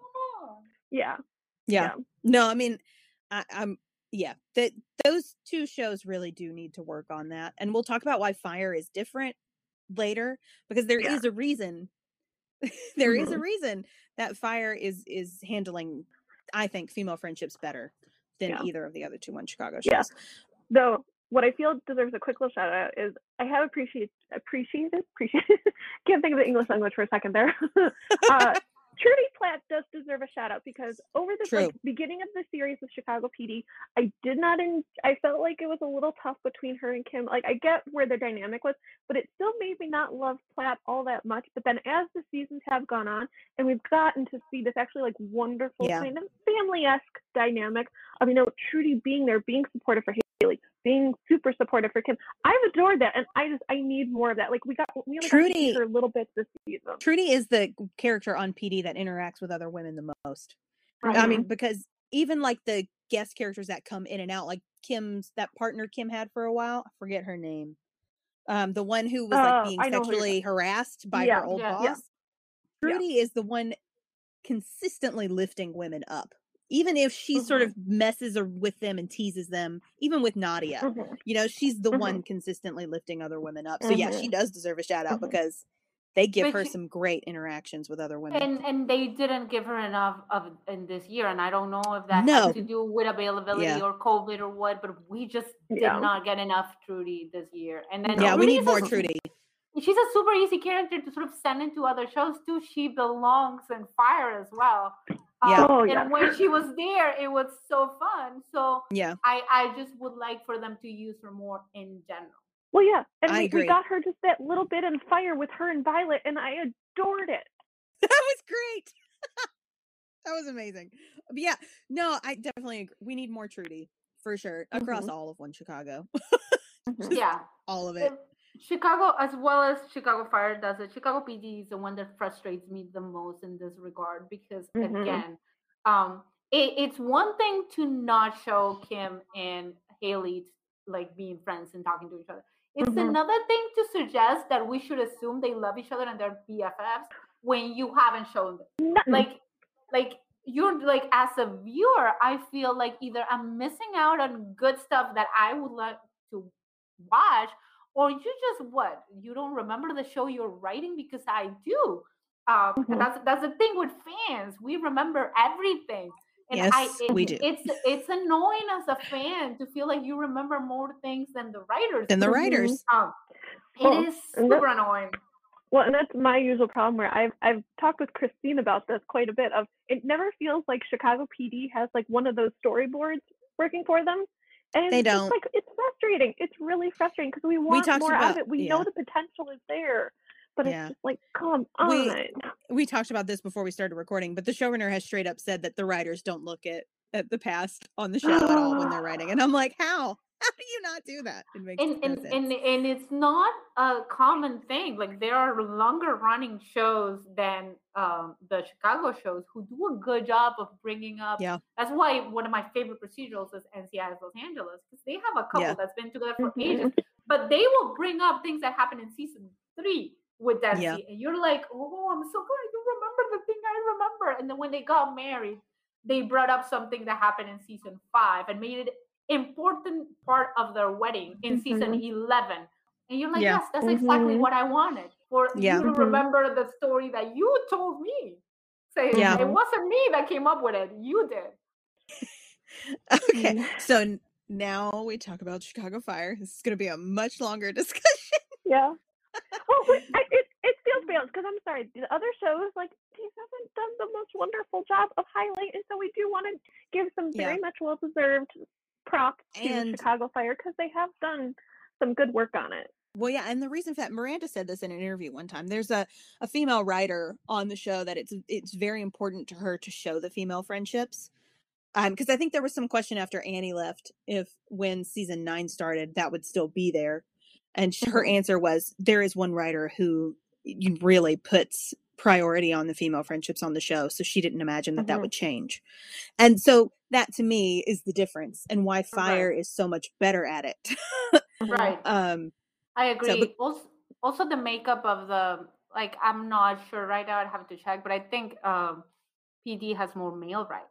Come on. Yeah. Yeah. yeah. No, I mean, I, I'm, yeah. That those two shows really do need to work on that. And we'll talk about why Fire is different later, because there yeah. is a reason there mm-hmm. is a reason that Fire is is handling, I think, female friendships better than yeah. either of the other two One Chicago shows. Yeah. Though what I feel deserves a quick little shout out is I have appreciated appreciated appreciated can't think of the English language for a second there. uh, Trudy Platt does deserve a shout out, because over the like, beginning of the series of Chicago P D, I did not. En- I felt like it was a little tough between her and Kim. Like, I get where their dynamic was, but it still made me not love Platt all that much. But then as the seasons have gone on, and we've gotten to see this actually like wonderful yeah. kind of family-esque dynamic of, you know, Trudy being there, being supportive for Haley, being super supportive for Kim. I've adored that, and I just I need more of that. Like, we got we only Trudy, got to see her a little bit this season. Trudy is the character on P D that interacts with other women the most. Mm-hmm. I mean, because even like the guest characters that come in and out, like Kim's that partner Kim had for a while, I forget her name. Um, the one who was like being uh, sexually harassed by yeah, her old yeah, boss. Yeah. Trudy yeah. is the one consistently lifting women up. Even if she mm-hmm. sort of messes with them and teases them, even with Nadia, mm-hmm. you know, she's the mm-hmm. one consistently lifting other women up. So mm-hmm. yeah, she does deserve a shout out mm-hmm. because they give but her she, some great interactions with other women. And and they didn't give her enough of in this year. And I don't know if that no. has to do with availability yeah. or COVID or what, but we just did yeah. not get enough Trudy this year. And then yeah, we need more a, Trudy. She's a super easy character to sort of send into other shows too. She belongs in Fire as well. Yeah. Um, oh, yeah. And when she was there, it was so fun. So yeah. I, I just would like for them to use her more in general. Well, yeah. And we, we got her just that little bit in Fire with her and Violet, and I adored it. That was great. That was amazing. But yeah. No, I definitely agree. We need more Trudy, for sure, across mm-hmm. all of One Chicago. yeah. All of it. Chicago, as well as Chicago Fire does it. Chicago P D is the one that frustrates me the most in this regard because, mm-hmm. again, um, it, it's one thing to not show Kim and Haley like being friends and talking to each other. It's mm-hmm. another thing to suggest that we should assume they love each other and they're B F Fs when you haven't shown them. Mm-hmm. Like, like you're like as a viewer, I feel like either I'm missing out on good stuff that I would like to watch. Or you just what? You don't remember the show you're writing? Because I do. Um, mm-hmm. That's that's the thing with fans. We remember everything. And yes, I, it, we do. It's it's annoying as a fan to feel like you remember more things than the writers. Than the writers. Um, well, it is super annoying. Well, and that's my usual problem where I've I've talked with Christine about this quite a bit. Of it never feels like Chicago P D has like one of those storyboards working for them. And they don't. It's, like, it's frustrating. It's really frustrating because we want we more about, of it. We yeah. know the potential is there, but yeah. it's just like, come on. We, we talked about this before we started recording, but the showrunner has straight up said that the writers don't look at, at the past on the show at all when they're writing. And I'm like, how? How do you not do that? It makes and, no and, sense. And, and it's not a common thing. Like, there are longer running shows than um, the Chicago shows who do a good job of bringing up. Yeah. That's why one of my favorite procedurals is N C I S Los Angeles, because they have a couple yeah. that's been together for ages. But they will bring up things that happened in season three with that. Yeah. And you're like, oh, I'm so glad you remember the thing I remember. And then when they got married, they brought up something that happened in season five and made it important part of their wedding in mm-hmm. season eleven, and you're like, yeah. yes, that's mm-hmm. exactly what I wanted for yeah. you to mm-hmm. remember the story that you told me. Say, yeah. It wasn't me that came up with it. You did. Okay. So now we talk about Chicago Fire. This is going to be a much longer discussion. Yeah. Well, I, it it feels balanced because I'm sorry, the other shows, like, he hasn't done the most wonderful job of highlight, and so we do want to give some very yeah. much well deserved props and to Chicago Fire because they have done some good work on it. Well, yeah, and the reason for that, Miranda said this in an interview one time. There's a, a female writer on the show that it's it's very important to her to show the female friendships. Um, because I think there was some question after Annie left if when season nine started that would still be there. And her answer was, there is one writer who really puts priority on the female friendships on the show. So she didn't imagine that mm-hmm. that would change. And so that to me is the difference and why Fire right. is so much better at it. Right. Um, I agree. So, but- also, also the makeup of the, like, I'm not sure right now. I'd have to check, but I think um, P D has more male writers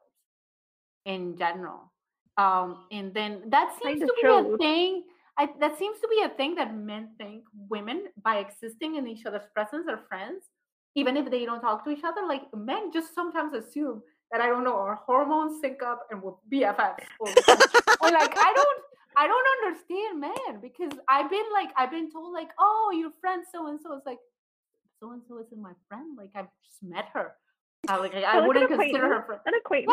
in general. Um, and then that seems to be a thing. I, that seems to be a thing that men think women, by existing in each other's presence, are friends, even if they don't talk to each other. Like, men just sometimes assume that, I don't know, our hormones sync up and we're B F Fs. Or, or like, I don't, I don't understand men, because I've been like, I've been told like, oh, your friend so-and-so. It's like, so-and-so isn't my friend. Like, I've just met her. I, like, I so wouldn't consider her friend. An acquaintance.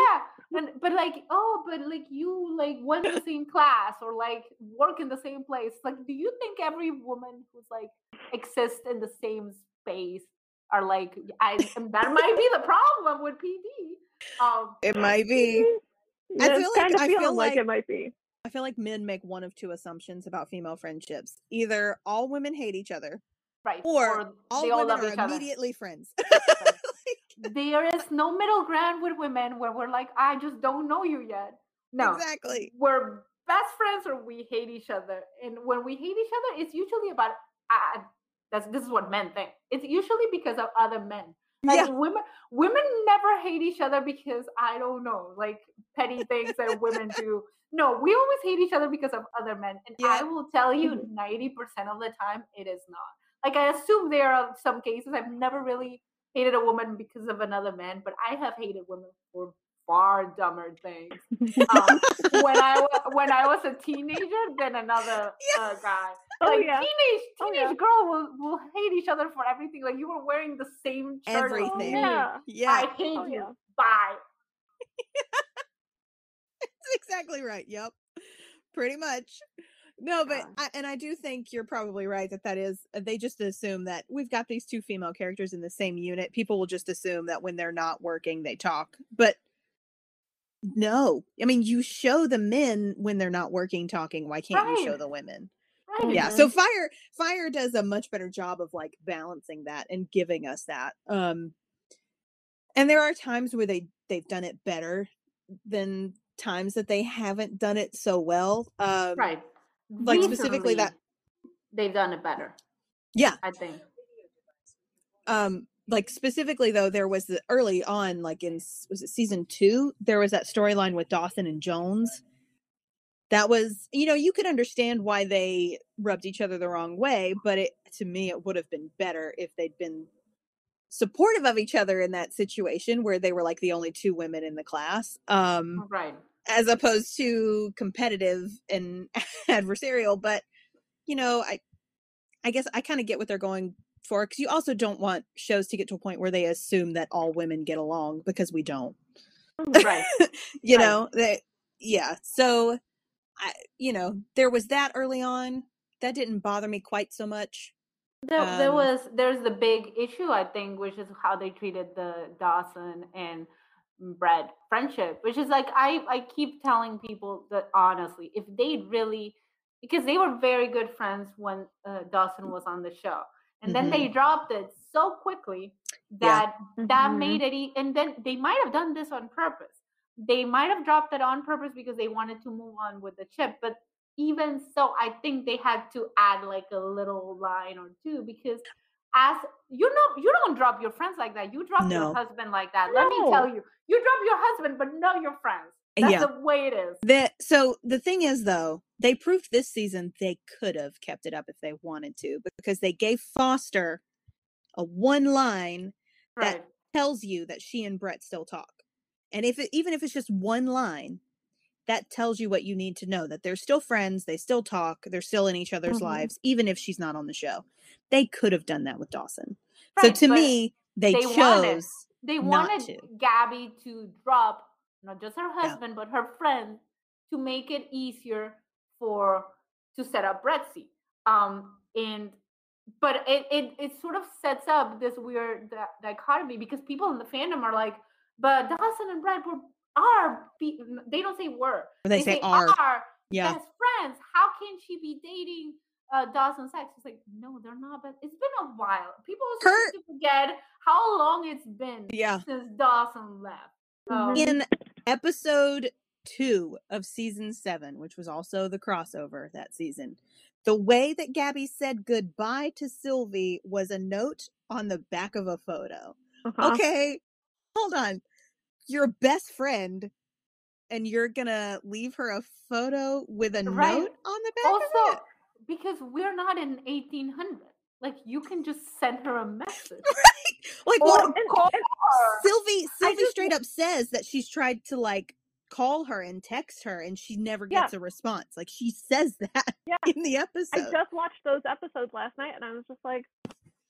Yeah, and, but like, oh, but like you like went to the same class or like work in the same place. Like, do you think every woman who's like exists in the same space are like? I that might be the problem with P D. Um, it might be. I feel like I feel like, like it might be. I feel like men make one of two assumptions about female friendships: either all women hate each other, right, or, or all they women all love are immediately other. Friends. There is no middle ground with women where we're like, I just don't know you yet. No, exactly. We're best friends or we hate each other. And when we hate each other, it's usually about, uh, that's, this is what men think. It's usually because of other men. Like yeah. women, women never hate each other because, I don't know, like petty things that women do. No, we always hate each other because of other men. And yeah. I will tell you ninety percent of the time, it is not. Like, I assume there are some cases. I've never really hated a woman because of another man, but I have hated women for far dumber things. Um, when I when I was a teenager, than another yes. uh, guy. Like, oh, yeah. teenage teenage oh, yeah. girl will, will hate each other for everything. Like, you were wearing the same shirt. Everything. Oh, yeah. yeah. I hate oh, you. Yeah. Bye. That's exactly right. Yep. Pretty much. No, but, I, and I do think you're probably right that that is, they just assume that we've got these two female characters in the same unit. People will just assume that when they're not working, they talk. But no, I mean, you show the men when they're not working, talking. Why can't right. you show the women? Right. Yeah. So Fire, Fire does a much better job of like balancing that and giving us that. Um, and there are times where they, they've done it better than times that they haven't done it so well. Um, right. Like recently, specifically that they've done it better. Yeah, I think. Um, like specifically though, there was the early on, like in was it season two? There was that storyline with Dawson and Jones. That was, you know, you could understand why they rubbed each other the wrong way, but it to me it would have been better if they'd been supportive of each other in that situation where they were like the only two women in the class. Um, right. As opposed to competitive and adversarial. But, you know, I I guess I kind of get what they're going for. Because you also don't want shows to get to a point where they assume that all women get along, because we don't. Right. you right. know, they, yeah. So, I, you know, there was that early on. That didn't bother me quite so much. There, um, there was, there's the big issue, I think, which is how they treated the Dawson and Brett friendship, which is like I, I keep telling people that honestly, if they really, because they were very good friends when uh, Dawson was on the show, and mm-hmm. then they dropped it so quickly that yeah. that mm-hmm. made it, and then they might have done this on purpose. They might have dropped it on purpose because they wanted to move on with the chip, but even so, I think they had to add like a little line or two, because as you know, you don't drop your friends like that. You drop no. your husband like that. No. Let me tell you, you drop your husband, but no your friends. That's yeah. the way it is. The, so the thing is, though, they proved this season they could have kept it up if they wanted to, because they gave Foster a one line right. that tells you that she and Brett still talk. And if it, even if it's just one line, that tells you what you need to know, that they're still friends, they still talk, they're still in each other's mm-hmm. lives, even if she's not on the show. They could have done that with Dawson. Right, so to me, they, they chose wanted, They wanted to. Gabby to drop not just her husband, yeah. but her friend, to make it easier for to set up Bretsy. Um, and but it, it it sort of sets up this weird di- dichotomy because people in the fandom are like, but Dawson and Brett were are be- they don't say were they, they say, say are, are yeah. best friends. How can she be dating uh, Dawson Sykes? It's like, no, they're not. But it's been a while. People her- seem to forget how long it's been yeah. since Dawson left. Um, in episode two of season seven, which was also the crossover that season, the way that Gabby said goodbye to Sylvie was a note on the back of a photo. Uh-huh. Okay, hold on. Your best friend, and you're gonna leave her a photo with a right. note on the back also, of it? Because we're not in eighteen hundred. Like, you can just send her a message. Right? Like, or well, call her. Sylvie, Sylvie just, straight up says that she's tried to, like, call her and text her, and she never gets yeah. a response. Like, she says that yeah. in the episode. I just watched those episodes last night, and I was just like,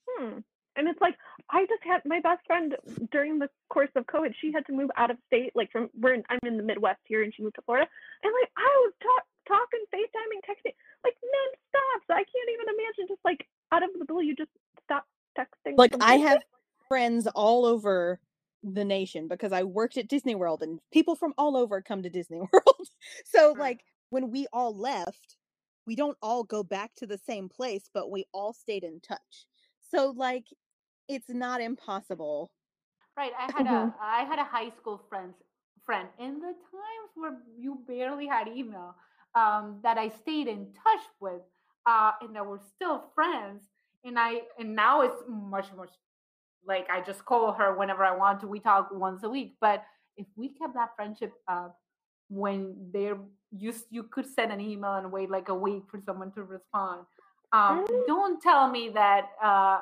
hmm. And it's like, I just had my best friend during the course of COVID, she had to move out of state. Like, from we're in, I'm in the Midwest here, and she moved to Florida. And, like, I was talk, talking, FaceTiming, texting, like, non-stop. So I can't even imagine just, like, out of the blue, you just stop texting. Like, I have friends all over the nation because I worked at Disney World, and people from all over come to Disney World. So, like, when we all left, we don't all go back to the same place, but we all stayed in touch. So, like, it's not impossible. Right. I had mm-hmm. a I had a high school friend friend in the times where you barely had email um, that I stayed in touch with. Uh, and that we're still friends, and I and now it's much much like I just call her whenever I want to. We talk once a week, but if we kept that friendship up, when they're you you could send an email and wait like a week for someone to respond. Um, mm-hmm. Don't tell me that uh,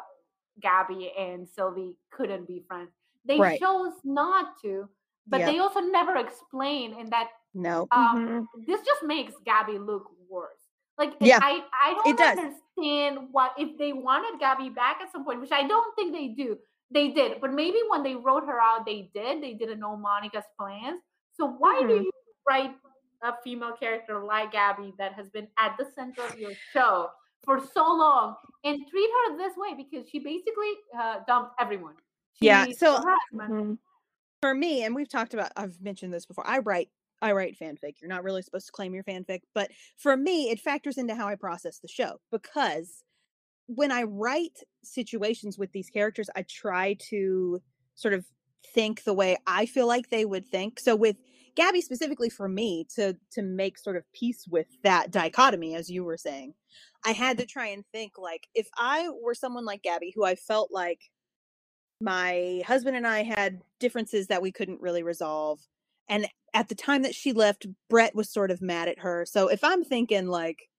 Gabby and Sylvie couldn't be friends. They right. chose not to, but yep. they also never explain. And that no, um, mm-hmm. this just makes Gabby look worse. Like, yeah, I, I don't understand what, if they wanted Gabby back at some point, which I don't think they do, they did. But maybe when they wrote her out, they did. They didn't know Monica's plans. So why mm-hmm. do you write a female character like Gabby that has been at the center of your show for so long and treat her this way? Because she basically uh, dumped everyone. She yeah, so mm-hmm. for me, and we've talked about, I've mentioned this before, I write I write fanfic. You're not really supposed to claim your fanfic, but for me, it factors into how I process the show, because when I write situations with these characters, I try to sort of think the way I feel like they would think. So with Gabby specifically, for me to to make sort of peace with that dichotomy, as you were saying, I had to try and think, like, if I were someone like Gabby, who I felt like my husband and I had differences that we couldn't really resolve, and at the time that she left, Brett was sort of mad at her. So if I'm thinking, like,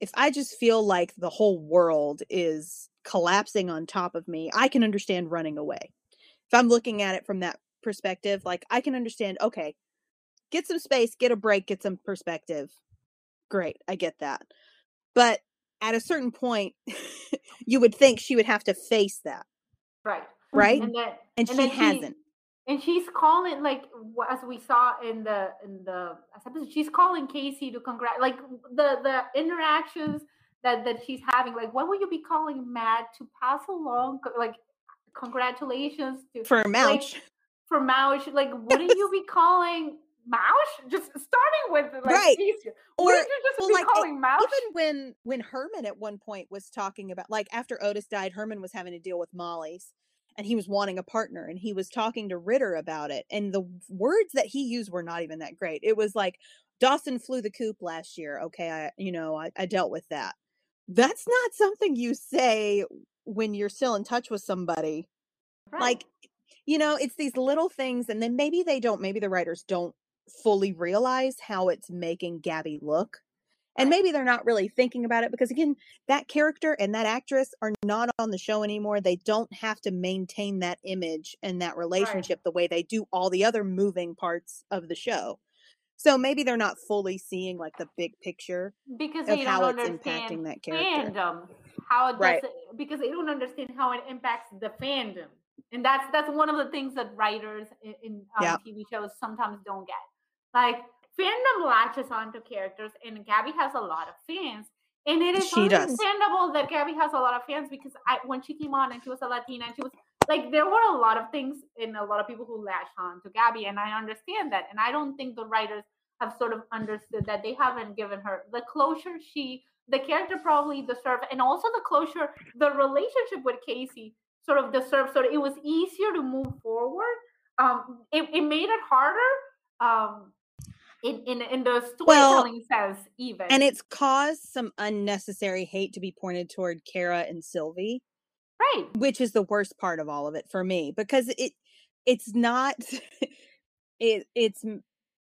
if I just feel like the whole world is collapsing on top of me, I can understand running away. If I'm looking at it from that perspective, like, I can understand, okay, get some space, get a break, get some perspective. Great, I get that. But at a certain point, you would think she would have to face that. Right. Right? And, that, and, and she hasn't. He- And she's calling, like, as we saw in the in the episode, she's calling Casey to congrat, like, the the interactions that, that she's having. Like, what would you be calling Matt to pass along, like, congratulations to for Mouch, like, for Mouch? Like, wouldn't you be calling Mouch? Just starting with like, right, Casey. Or you just well, be like, calling Mouch? Even when when Herman at one point was talking about, like, after Otis died, Herman was having to deal with Molly's. And he was wanting a partner, and he was talking to Ritter about it. And the words that he used were not even that great. It was like, Dawson flew the coop last year. Okay, I, you know, I, I dealt with that. That's not something you say when you're still in touch with somebody. Right. Like, you know, it's these little things. And then maybe they don't, maybe the writers don't fully realize how it's making Gabby look. And maybe they're not really thinking about it because, again, that character and that actress are not on the show anymore. They don't have to maintain that image and that relationship right. the way they do all the other moving parts of the show. So maybe they're not fully seeing like the big picture because they of don't how understand it's impacting that character. Fandom. How it does right. it, because they don't understand how it impacts the fandom. And that's that's one of the things that writers in, in um, yeah. T V shows sometimes don't get. Like, fandom latches onto characters, and Gabby has a lot of fans. And it is she understandable does. that Gabby has a lot of fans because I, when she came on and she was a Latina, and she was like, there were a lot of things and a lot of people who latched on to Gabby, and I understand that. And I don't think the writers have sort of understood that. They haven't given her the closure she, the character probably deserved, and also the closure, the relationship with Casey sort of deserved. So it was easier to move forward. Um, it, it made it harder. Um, In, in in the storytelling well, sense, even. And it's caused some unnecessary hate to be pointed toward Kara and Sylvie. Right. Which is the worst part of all of it for me. Because it it's not... it it's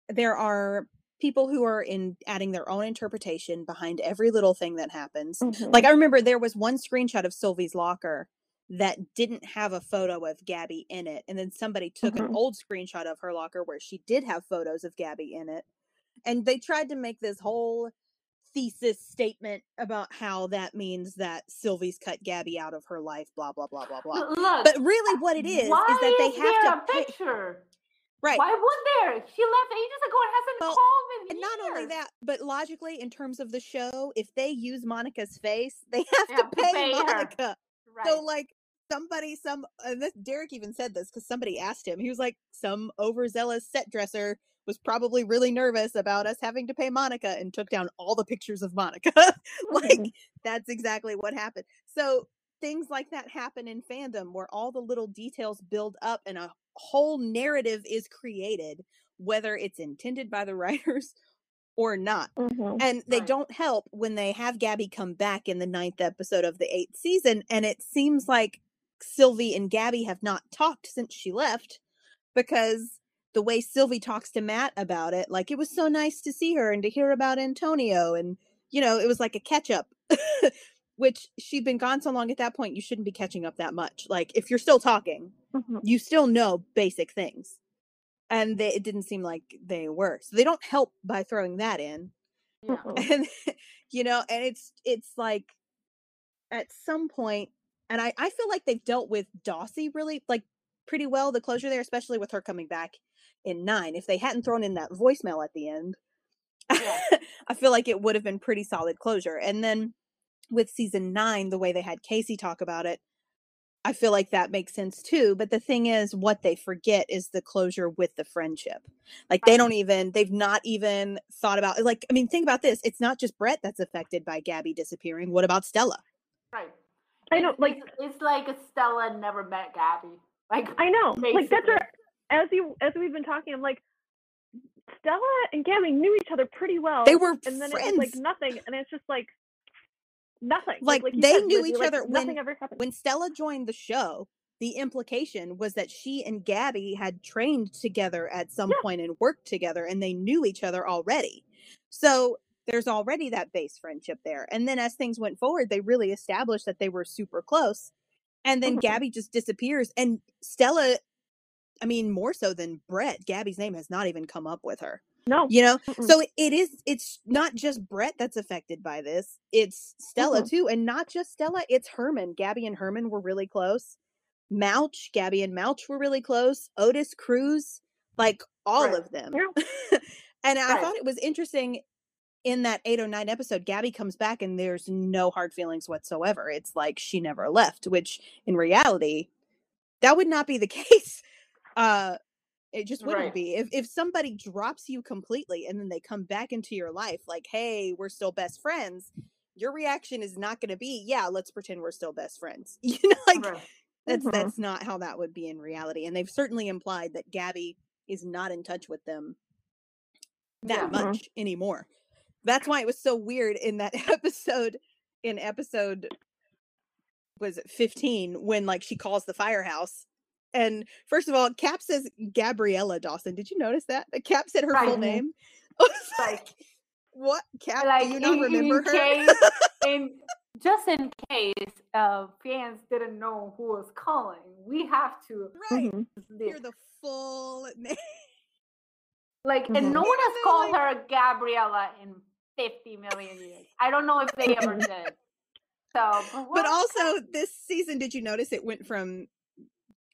There are people who are in adding their own interpretation behind every little thing that happens. Mm-hmm. Like, I remember there was one screenshot of Sylvie's locker that didn't have a photo of Gabby in it. And then somebody took mm-hmm. an old screenshot of her locker where she did have photos of Gabby in it. And they tried to make this whole thesis statement about how that means that Sylvie's cut Gabby out of her life, blah, blah, blah, blah, blah. Look, but really what it is, is that they is have there to a picture. Right. Why would there? She left ages ago and hasn't well, called in and years. Not only that, but logically, in terms of the show, if they use Monica's face, they have, they to, have pay to pay Monica. Her. Right. So like, Somebody, some, and this, Derek even said this because somebody asked him. He was like, some overzealous set dresser was probably really nervous about us having to pay Monica and took down all the pictures of Monica. Like, mm-hmm. that's exactly what happened. So things like that happen in fandom where all the little details build up and a whole narrative is created, whether it's intended by the writers or not. Mm-hmm. And they right. don't help when they have Gabby come back in the ninth episode of the eighth season. And it seems like Sylvie and Gabby have not talked since she left, because the way Sylvie talks to Matt about it, like, it was so nice to see her and to hear about Antonio, and, you know, it was like a catch up, which she'd been gone so long at that point, you shouldn't be catching up that much. Like, if you're still talking, mm-hmm. you still know basic things. And they, it didn't seem like they were. So they don't help by throwing that in. No. And, you know, and it's, it's like at some point, and I, I feel like they've dealt with Dossie really, like, pretty well, the closure there, especially with her coming back in nine. If they hadn't thrown in that voicemail at the end, yeah. I feel like it would have been pretty solid closure. And then with season nine, the way they had Casey talk about it, I feel like that makes sense too. But the thing is, what they forget is the closure with the friendship. Like, they don't even, they've not even thought about, like, I mean, think about this. It's not just Brett that's affected by Gabby disappearing. What about Stella? Right. I know, like, it's, it's like Stella never met Gabby. Like, I know, basically. Like, that's our, as you as we've been talking, I'm like, Stella and Gabby knew each other pretty well. They were and then friends. It was like nothing, and it's just like nothing. Like, like, like they said, knew Lizzie, each like, other. Nothing when, ever happened. When Stella joined the show, the implication was that she and Gabby had trained together at some yeah. point and worked together, and they knew each other already. So there's already that base friendship there. And then as things went forward, they really established that they were super close. And then mm-hmm. Gabby just disappears. And Stella, I mean, more so than Brett, Gabby's name has not even come up with her. No. You know? Mm-mm. So it is, it's not just Brett that's affected by this. It's Stella mm-hmm. too. And not just Stella, it's Herman. Gabby and Herman were really close. Mouch, Gabby and Mouch were really close. Otis Cruz, like all right. of them. Yeah. And I right. thought it was interesting. In that eight oh nine episode, Gabby comes back and there's no hard feelings whatsoever. It's like she never left, which in reality, that would not be the case. Uh, it just wouldn't right. be. If if somebody drops you completely and then they come back into your life, like, hey, we're still best friends, your reaction is not going to be, yeah, let's pretend we're still best friends. You know, like right. that's mm-hmm. that's not how that would be in reality. And they've certainly implied that Gabby is not in touch with them that yeah. much mm-hmm. anymore. That's why it was so weird in that episode, in episode, was it fifteen, when, like, she calls the firehouse. And first of all, Cap says Gabriella Dawson. Did you notice that? Cap said her right. full name. I was like, What? Kat, like, do you not in, remember in her? Case, in, just in case uh, fans didn't know who was calling, we have to right. mm-hmm. hear the full name. Like, mm-hmm. and no one has called like... her Gabriella in fifty million years. I don't know if they ever did. So, but, but also, of... this season, did you notice it went from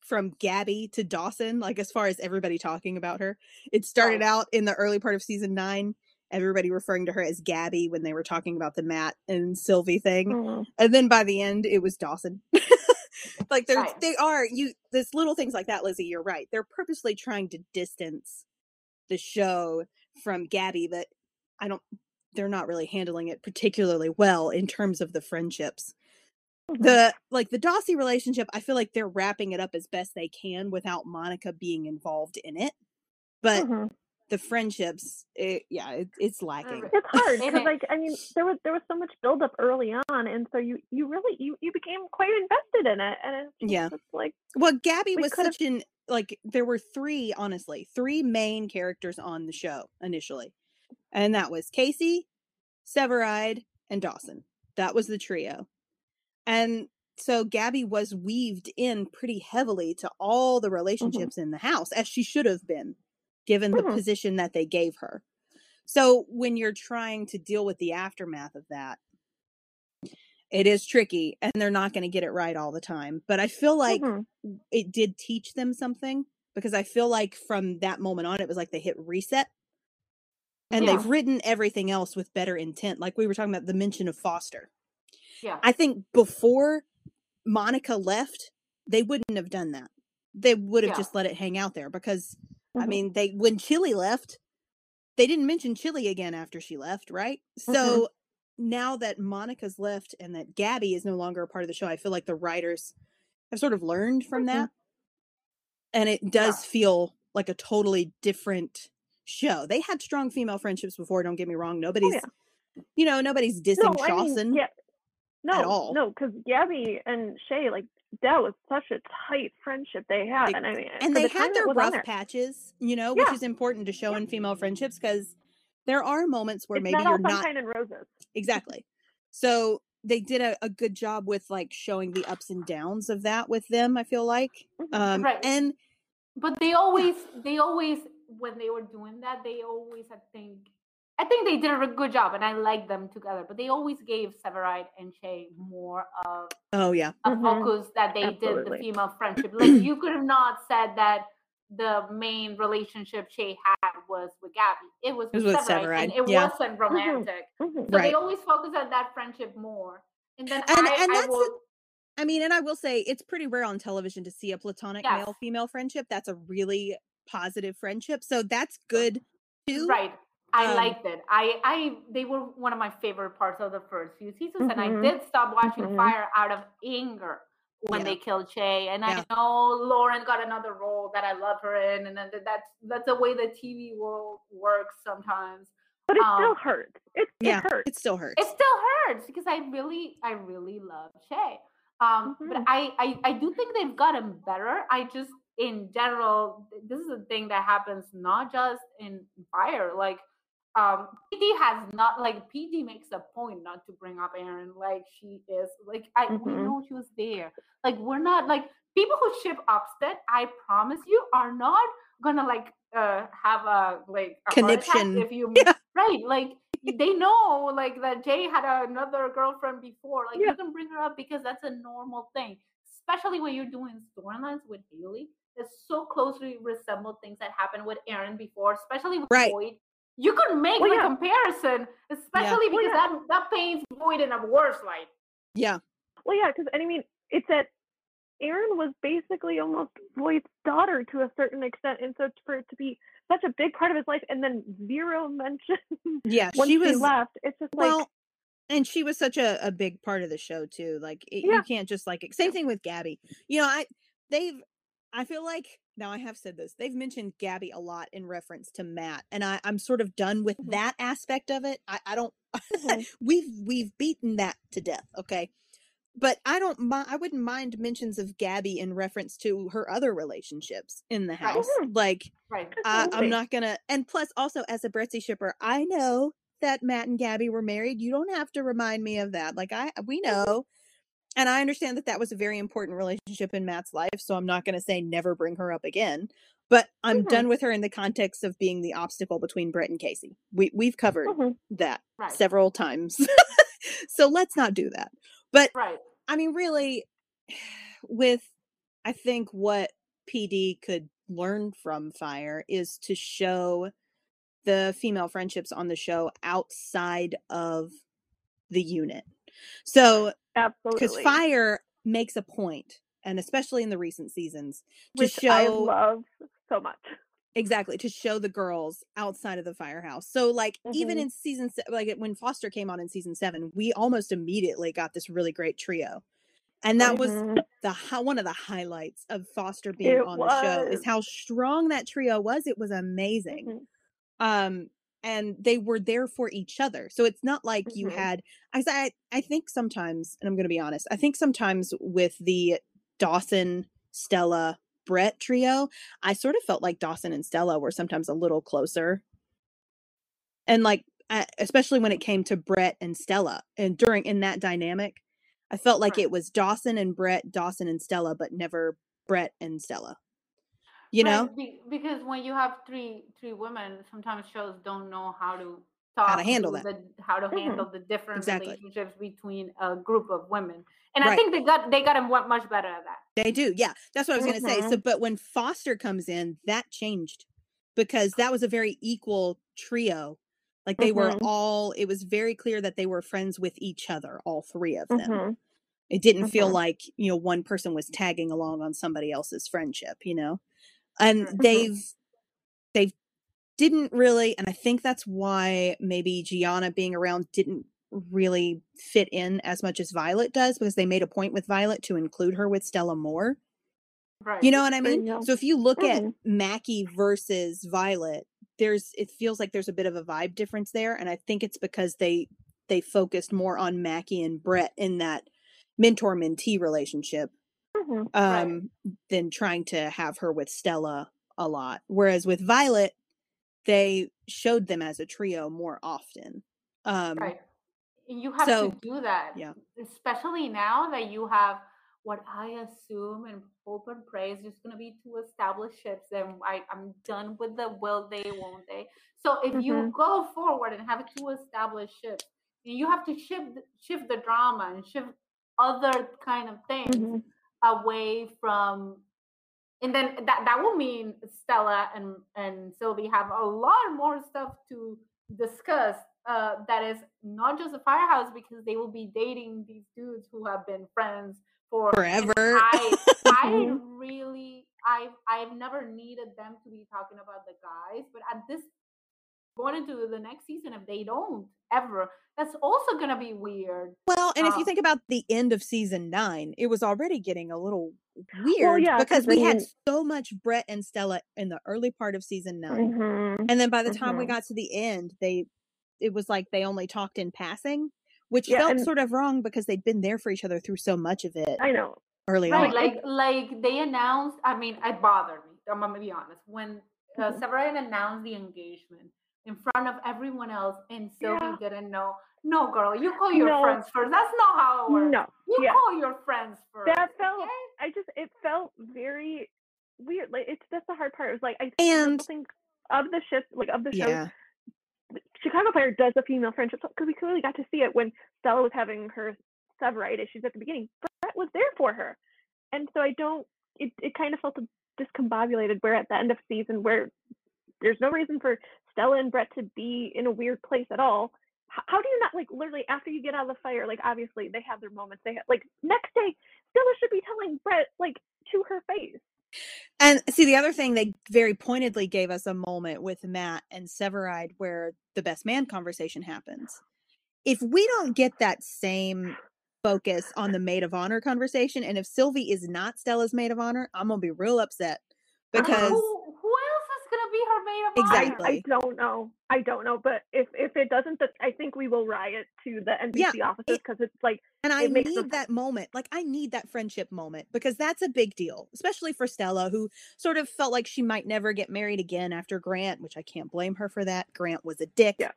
from Gabby to Dawson? Like, as far as everybody talking about her, it started oh. out in the early part of season nine, everybody referring to her as Gabby when they were talking about the Matt and Sylvie thing, mm-hmm. and then by the end, it was Dawson. Like, they're right. they are you. There's little things like that, Lizzie. You're right. They're purposely trying to distance the show from Gabby, but I don't. They're not really handling it particularly well in terms of the friendships. Mm-hmm. The like the Dossie relationship, I feel like they're wrapping it up as best they can without Monica being involved in it. But mm-hmm. the friendships, it, yeah, it, it's lacking. It's hard because, like, I mean, there was there was so much buildup early on, and so you you really you, you became quite invested in it. And it's yeah, just like well, Gabby we was could've... such an like there were three honestly three main characters on the show initially. And that was Casey, Severide, and Dawson. That was the trio. And so Gabby was weaved in pretty heavily to all the relationships mm-hmm. in the house, as she should have been, given mm-hmm. the position that they gave her. So when you're trying to deal with the aftermath of that, it is tricky, and they're not going to get it right all the time. But I feel like mm-hmm. it did teach them something, because I feel like from that moment on, it was like they hit reset. And yeah. they've written everything else with better intent. Like we were talking about the mention of Foster. Yeah. I think before Monica left, they wouldn't have done that. They would have yeah. just let it hang out there because, mm-hmm. I mean, they when Chili left, they didn't mention Chili again after she left, right? Mm-hmm. So now that Monica's left and that Gabby is no longer a part of the show, I feel like the writers have sort of learned from mm-hmm. that. And it does yeah. feel like a totally different show. They had strong female friendships before, don't get me wrong. Nobody's oh, yeah. you know, nobody's dissing no, Dawson I mean, yeah. no, at all. No, because Gabby and Shay, like that was such a tight friendship they had. It, and I mean and they the had their rough patches, you know, yeah. which is important to show yeah. in female friendships because there are moments where it's maybe not all you're not sunshine and roses. Exactly. So they did a, a good job with like showing the ups and downs of that with them, I feel like. Mm-hmm. Um right. and but they always they always when they were doing that, they always, I think, I think they did a good job, and I like them together. But they always gave Severide and Shay more of oh yeah a mm-hmm. focus that they Absolutely. did the female friendship. Like you could have not said that the main relationship Shay had was with Gabby. It was with, it was Severide, with Severide, and it yeah. wasn't romantic. Mm-hmm. Mm-hmm. So right. they always focus on that friendship more. And then and, I, and I that's will. A, I mean, and I will say it's pretty rare on television to see a platonic yes. male-female friendship. That's a really positive friendship, so that's good too. Right, I um, liked it. I, I, they were one of my favorite parts of the first few seasons, mm-hmm. and I did stop watching mm-hmm. Fire out of anger when yeah. they killed Shay. And yeah. I know Lauren got another role that I love her in, and that's that's the way the T V world works sometimes. But it um, still hurts. It, it yeah, hurts. It still hurts. It still hurts because I really, I really love Shay. Um, mm-hmm. But I, I, I do think they've gotten better. I just. In general, this is a thing that happens not just in Fire. Like, um, P D has not like P D makes a point not to bring up Erin. Like she is like I mm-hmm. we know she was there. Like we're not like people who ship Upstead. I promise you are not gonna like uh, have a like a connection if you yeah. right like. They know like that Jay had another girlfriend before. Like yeah. you can bring her up because that's a normal thing. Especially when you're doing storylines with Haley, that so closely resemble things that happened with Erin before, especially with right. Boyd. You could make well, the yeah. comparison, especially yeah. because well, yeah. that, that paints Boyd in a worse light. Yeah. Well, yeah, because I mean, it's that Erin was basically almost Boyd's daughter to a certain extent, and so for it to be such a big part of his life, and then zero mention. Yeah, when she was she left. It's just well, like. And she was such a, a big part of the show too. Like it, yeah. you can't just like same thing with Gabby. You know, I they've I feel like now I have said this. They've mentioned Gabby a lot in reference to Matt, and I, I'm sort of done with mm-hmm. that aspect of it. I, I don't. Mm-hmm. we've we've beaten that to death. Okay, but I don't. I wouldn't mind mentions of Gabby in reference to her other relationships in the house. Mm-hmm. Like right. I, I'm not gonna. And plus, also as a Bretzi shipper, I know that Matt and Gabby were married. You don't have to remind me of that. Like, I, we know. And I understand that that was a very important relationship in Matt's life. So I'm not going to say never bring her up again, but I'm mm-hmm. done with her in the context of being the obstacle between Brett and Casey. We we've covered mm-hmm. that right. several times. So let's not do that. But right. I mean, really with, I think what P D could learn from Fire is to show the female friendships on the show outside of the unit. So, because Fire makes a point, and especially in the recent seasons, to Which show I love so much. Exactly, to show the girls outside of the firehouse. So, like, mm-hmm. even in season, like when Foster came on in season seven, we almost immediately got this really great trio. And that mm-hmm. was the one of the highlights of Foster being it on was. the show is how strong that trio was. It was amazing. Mm-hmm. Um, and they were there for each other. So it's not like mm-hmm. you had, I, I, I think sometimes, and I'm going to be honest, I think sometimes with the Dawson, Stella, Brett trio, I sort of felt like Dawson and Stella were sometimes a little closer. And like, I, especially when it came to Brett and Stella and during, in that dynamic, I felt like right. it was Dawson and Brett, Dawson and Stella, but never Brett and Stella. You right. know, Be- because when you have three three women, sometimes shows don't know how to talk how to handle that, the, how to mm-hmm. handle the different exactly. relationships between a group of women. And right. I think they got they got them much better at that. They do, yeah. That's what I was mm-hmm. going to say. So, but when Foster comes in, that changed because that was a very equal trio. Like they mm-hmm. were all, it was very clear that they were friends with each other, all three of them. Mm-hmm. It didn't mm-hmm. feel like, you know, one person was tagging along on somebody else's friendship, you know? And mm-hmm. they've, they've didn't really, and I think that's why maybe Gianna being around didn't really fit in as much as Violet does, because they made a point with Violet to include her with Stella more. Right. You know what I mean? Yeah. So if you look mm-hmm. at Mackie versus Violet, There's, it feels like there's a bit of a vibe difference there. And I think it's because they, they focused more on Mackie and Brett in that mentor-mentee relationship mm-hmm, um, right. than trying to have her with Stella a lot. Whereas with Violet, they showed them as a trio more often. Um, right. You have so, to do that. Yeah. Especially now that you have what I assume and hope and pray is just going to be two established ships, and I, I'm done with the will they, won't they. So if mm-hmm. you go forward and have two established ships, you have to shift shift the drama and shift other kind of things mm-hmm. away from, and then that, that will mean Stella and, and Sylvie have a lot more stuff to discuss. Uh, that is not just a firehouse, because they will be dating these dudes who have been friends for forever. I, I really, I, I've never needed them to be talking about the guys, but at this, going into the next season, if they don't ever, that's also going to be weird. Well, and um, if you think about the end of season nine, it was already getting a little weird well, yeah, because we had so much Brett and Stella in the early part of season nine. Mm-hmm, and then by the time mm-hmm. we got to the end, they, it was like they only talked in passing. Which yeah, felt and, sort of wrong because they'd been there for each other through so much of it. I know. Early right, on. Like, like they announced, I mean, it bothered me. I'm going to be honest. When uh, mm-hmm. Severin announced the engagement in front of everyone else, and Sylvie yeah. didn't know. No, girl, you call your no. friends first. That's not how it works. No. You yeah. call your friends first. That felt, okay? I just, it felt very weird. Like, it's just the hard part. It was like, I and, think of the ship, like, of the show. Yeah. Chicago Fire does the female friendship because we clearly got to see it when Stella was having her severite issues at the beginning. Brett was there for her, and so I don't. It it kind of felt discombobulated. Where at the end of season, where there's no reason for Stella and Brett to be in a weird place at all. How, how do you not like literally after you get out of the fire? Like obviously they have their moments. They have like next day Stella should be telling Brett like to her face. And see, the other thing, they very pointedly gave us a moment with Matt and Severide where the best man conversation happens. If we don't get that same focus on the maid of honor conversation, and if Sylvie is not Stella's maid of honor, I'm going to be real upset because... Who, who else is going to be her maid of exactly. honor? Exactly. I don't know. I don't know. But if, if it doesn't, I think we will riot to the N B C yeah, offices because it, it's like... And I need them- that moment. Like, I need that friendship moment because that's a big deal, especially for Stella, who sort of felt like she might never get married again after Grant, which I can't blame her for that. Grant was a dick. Yeah.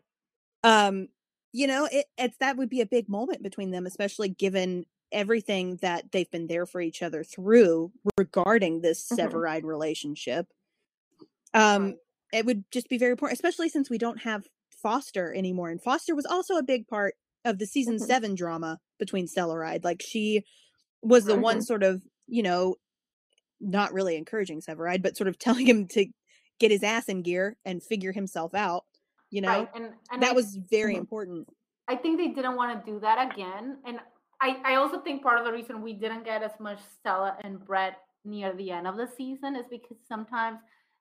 um, you know, it, it's that would be a big moment between them, especially given everything that they've been there for each other through regarding this mm-hmm. severide relationship. Um, it would just be very important, especially since we don't have Foster anymore. And Foster was also a big part of the season mm-hmm. seven drama between Stellaride. Like, she was the mm-hmm. one sort of, you know, not really encouraging Severide, but sort of telling him to get his ass in gear and figure himself out, you know, right. and, and that I, was very mm-hmm. important. I think they didn't want to do that again. And I, I also think part of the reason we didn't get as much Stella and Brett near the end of the season is because sometimes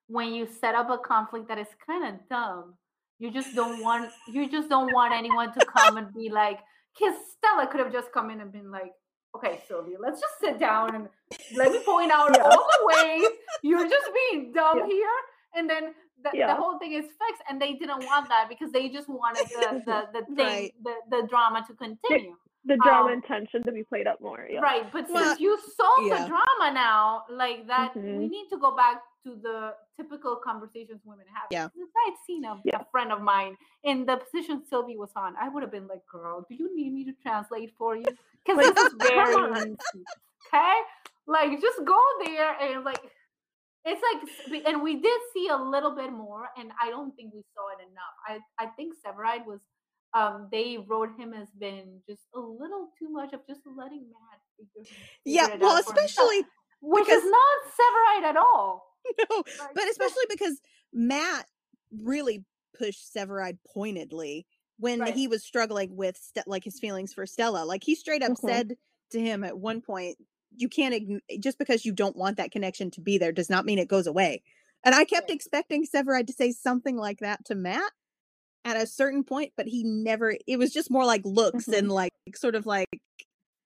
when you set up a conflict that is kind of dumb, you just don't want, you just don't want anyone to come and be like, because Stella could have just come in and been like, okay, Sylvia, let's just sit down and let me point out yeah. all the ways you're just being dumb yeah. here. And then the, yeah. the whole thing is fixed. And they didn't want that because they just wanted the the, the thing, right. the, the drama to continue. The, the drama um, and tension to be played up more. Yeah. Right. But well, since you solved yeah. the drama now, like that, mm-hmm. we need to go back to the typical conversations women have. Yeah. If I'd seen a, yeah. a friend of mine in the position Sylvie was on, I would have been like, girl, do you need me to translate for you? Because like, this is very easy. Okay? Like, just go there and like, it's like, and we did see a little bit more, and I don't think we saw it enough. I, I think Severide was, um, they wrote him as being just a little too much of just letting Matt figure, figure yeah, well, especially himself, which because... is not Severide at all. No, but especially because Matt really pushed Severide pointedly when right. he was struggling with Ste- like his feelings for Stella. Like, he straight up mm-hmm. said to him at one point, you can't ign- just because you don't want that connection to be there does not mean it goes away. And I kept right. expecting Severide to say something like that to Matt at a certain point, but he never, it was just more like looks mm-hmm. and like sort of like,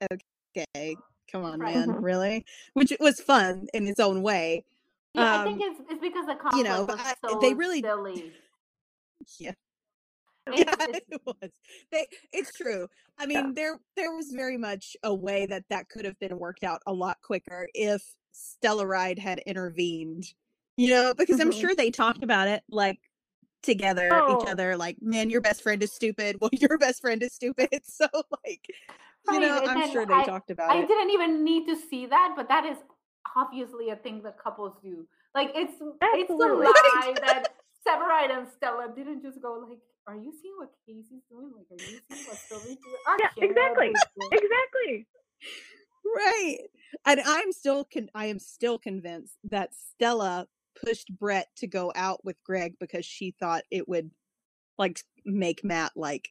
okay, come on, right. man, mm-hmm. really? Which was fun in its own way. Yeah, um, I think it's it's because the conflict, you know, was so I, they really, silly. Yeah, it's, yeah, it's, it was. They, it's true. I mean, yeah. there there was very much a way that that could have been worked out a lot quicker if Stellaride had intervened. You know, because mm-hmm. I'm sure they talked about it like together, oh. each other. Like, man, your best friend is stupid. Well, your best friend is stupid. So, like, you right, know, I'm sure they I, talked about I it. I didn't even need to see that, but that is obviously a thing that couples do. Like, it's it's a lie that Severide and Stella didn't just go like, are you seeing what Casey's doing? Like, are you seeing what Sylvie's doing? Yeah, exactly. Exactly. Right. And I'm still con- I am still convinced that Stella pushed Brett to go out with Greg because she thought it would like make Matt like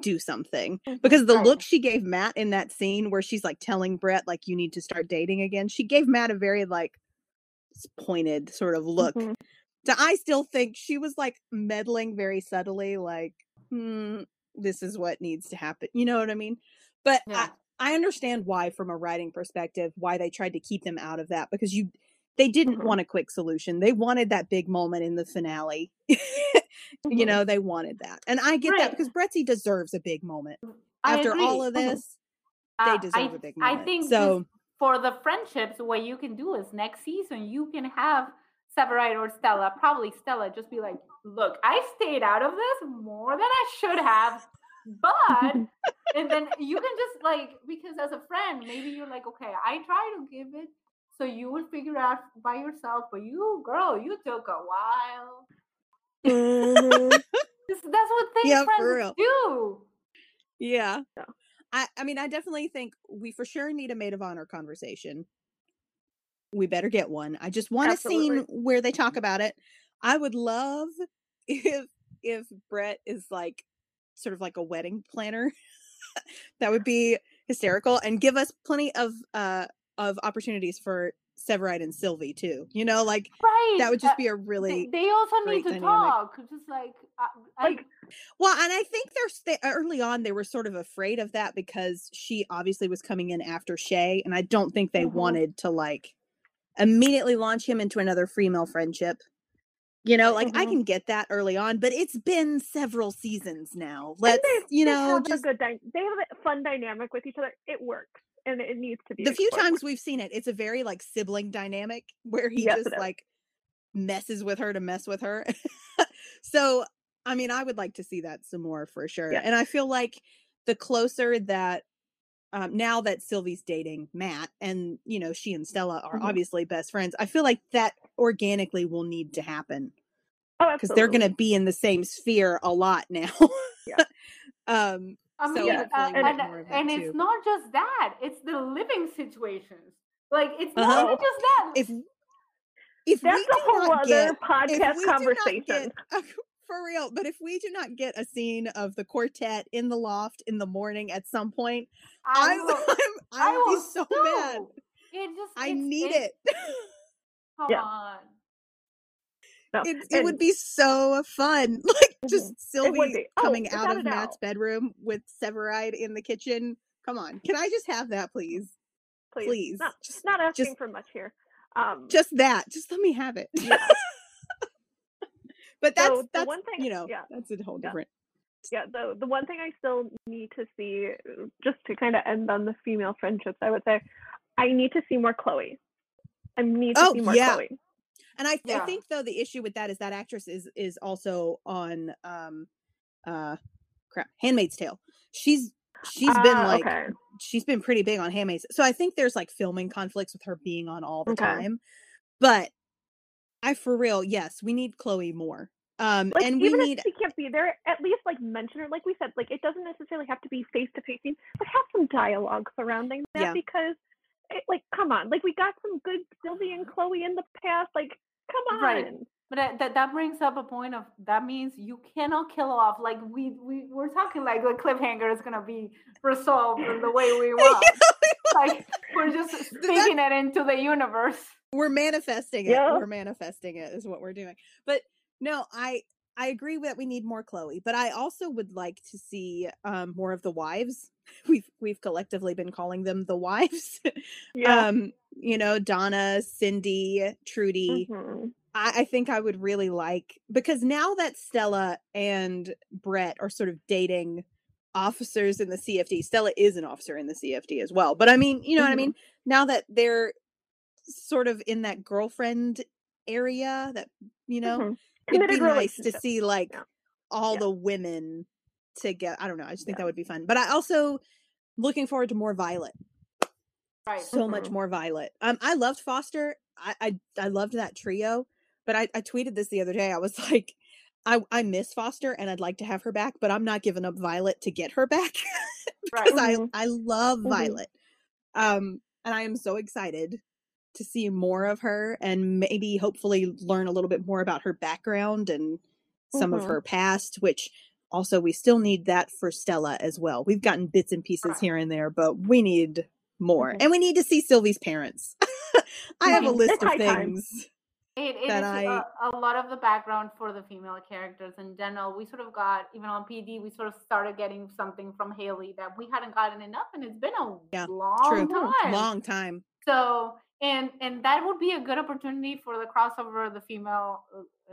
do something, because the look she gave Matt in that scene where she's like telling Brett like, you need to start dating again, she gave Matt a very like pointed sort of look. Mm-hmm. So I still think she was like meddling very subtly, like hmm, this is what needs to happen, you know what I mean? But yeah. I, I understand why, from a writing perspective, why they tried to keep them out of that, because you they didn't mm-hmm. want a quick solution. They wanted that big moment in the finale. You know, they wanted that. And I get right. that, because Bretzi deserves a big moment. I After agree. all of this, uh, they deserve I, a big moment. I think so. For the friendships, what you can do is next season, you can have Severide or Stella, probably Stella, just be like, look, I stayed out of this more than I should have, but, and then you can just like, because as a friend, maybe you're like, okay, I try to give it so you would figure out by yourself, but you, girl, you took a while. Mm-hmm. That's what things yeah, friends do. Yeah, I, I mean, I definitely think we for sure need a maid of honor conversation. We better get one. I just want Absolutely. a scene where they talk about it. I would love if if Brett is like sort of like a wedding planner. That would be hysterical, and give us plenty of uh of opportunities for Severide and Sylvie too, you know, like right. that would just be a really they, they also need to dynamic. talk, just like I, I... like well, and I think they're st- early on they were sort of afraid of that because she obviously was coming in after Shay, and I don't think they mm-hmm. wanted to like immediately launch him into another female friendship, you know, like mm-hmm. I can get that early on, but it's been several seasons now. Let's they, you they know just a good di- they have a fun dynamic with each other. It works. And it needs to be the explored. Few times we've seen it, it's a very like sibling dynamic where he yes, just like messes with her to mess with her. So I mean, I would like to see that some more for sure. Yeah. And I feel like the closer that um, now that Sylvie's dating Matt, and, you know, she and Stella are mm-hmm. obviously best friends, I feel like that organically will need to happen. Oh, because they're going to be in the same sphere a lot now. Yeah. um, I mean, so yeah. uh, and, and it's not just that; it's the living situations. Like, it's uh-huh. not even just that. If if that's we do a whole not other get, podcast conversation get, uh, for real, but if we do not get a scene of the quartet in the loft in the morning at some point, I will, I'm, I'm, I will be so do. mad. It just I it's, need it's, it. Come yeah. on. No. It, it would be so fun, like just Sylvie oh, coming out of Matt's out. bedroom with Severide in the kitchen. Come on, can I just have that, please? Please, please. Not, just not asking just, for much here. Um, just that, just let me have it. Yeah. But that's so that's one thing. You know, yeah. that's a whole different. Yeah, the the one thing I still need to see, just to kind of end on the female friendships, I would say, I need to see more Chloe. I need to oh, see more yeah. Chloe. And I, th- yeah. I think, though, the issue with that is that actress is is also on, um, uh, crap, Handmaid's Tale. She's she's uh, been like okay. she's been pretty big on Handmaid's. So I think there's like filming conflicts with her being on all the okay. time. But I, for real, yes, we need Chloe more. Um, like, and we even need if she can't be there, at least like mention her. Like we said, like it doesn't necessarily have to be face to facing, but have some dialogue surrounding that yeah. because, it, like, come on, like we got some good Sylvie and Chloe in the past, like. Come on. Right. But that that brings up a point of that means you cannot kill off like we we we're talking like the cliffhanger is gonna be resolved in the way we want. yeah, we like we're just speaking that, it into the universe. We're manifesting it. Yeah. We're manifesting it is what we're doing. But no, I I agree that we need more Chloe, but I also would like to see um, more of the wives. We've we've collectively been calling them the wives. Yeah. Um, you know, Donna, Cindy, Trudy. Mm-hmm. I, I think I would really like, because now that Stella and Brett are sort of dating officers in the C F D, Stella is an officer in the C F D as well. But I mean, you know mm-hmm. what I mean? Now that they're sort of in that girlfriend area, that, you know, mm-hmm. it'd be nice to see like yeah. all yeah. the women together. I don't know. I just think yeah. that would be fun. But I also looking forward to more Violet. Right. So mm-hmm. much more Violet. Um, I loved Foster. I, I I loved that trio. But I, I tweeted this the other day. I was like, I, I miss Foster and I'd like to have her back, but I'm not giving up Violet to get her back because right. mm-hmm. I I love mm-hmm. Violet. Um, and I am so excited to see more of her and maybe hopefully learn a little bit more about her background and some mm-hmm. of her past, which also we still need that for Stella as well. We've gotten bits and pieces right. here and there, but we need more. Mm-hmm. And we need to see Sylvie's parents. I have a list of things it, it that is I... a, a lot of the background for the female characters in general. We sort of got, even on P D, we sort of started getting something from Haley that we hadn't gotten enough, and it's been a yeah, long true. time. Long time. So, and and that would be a good opportunity for the crossover, the female uh,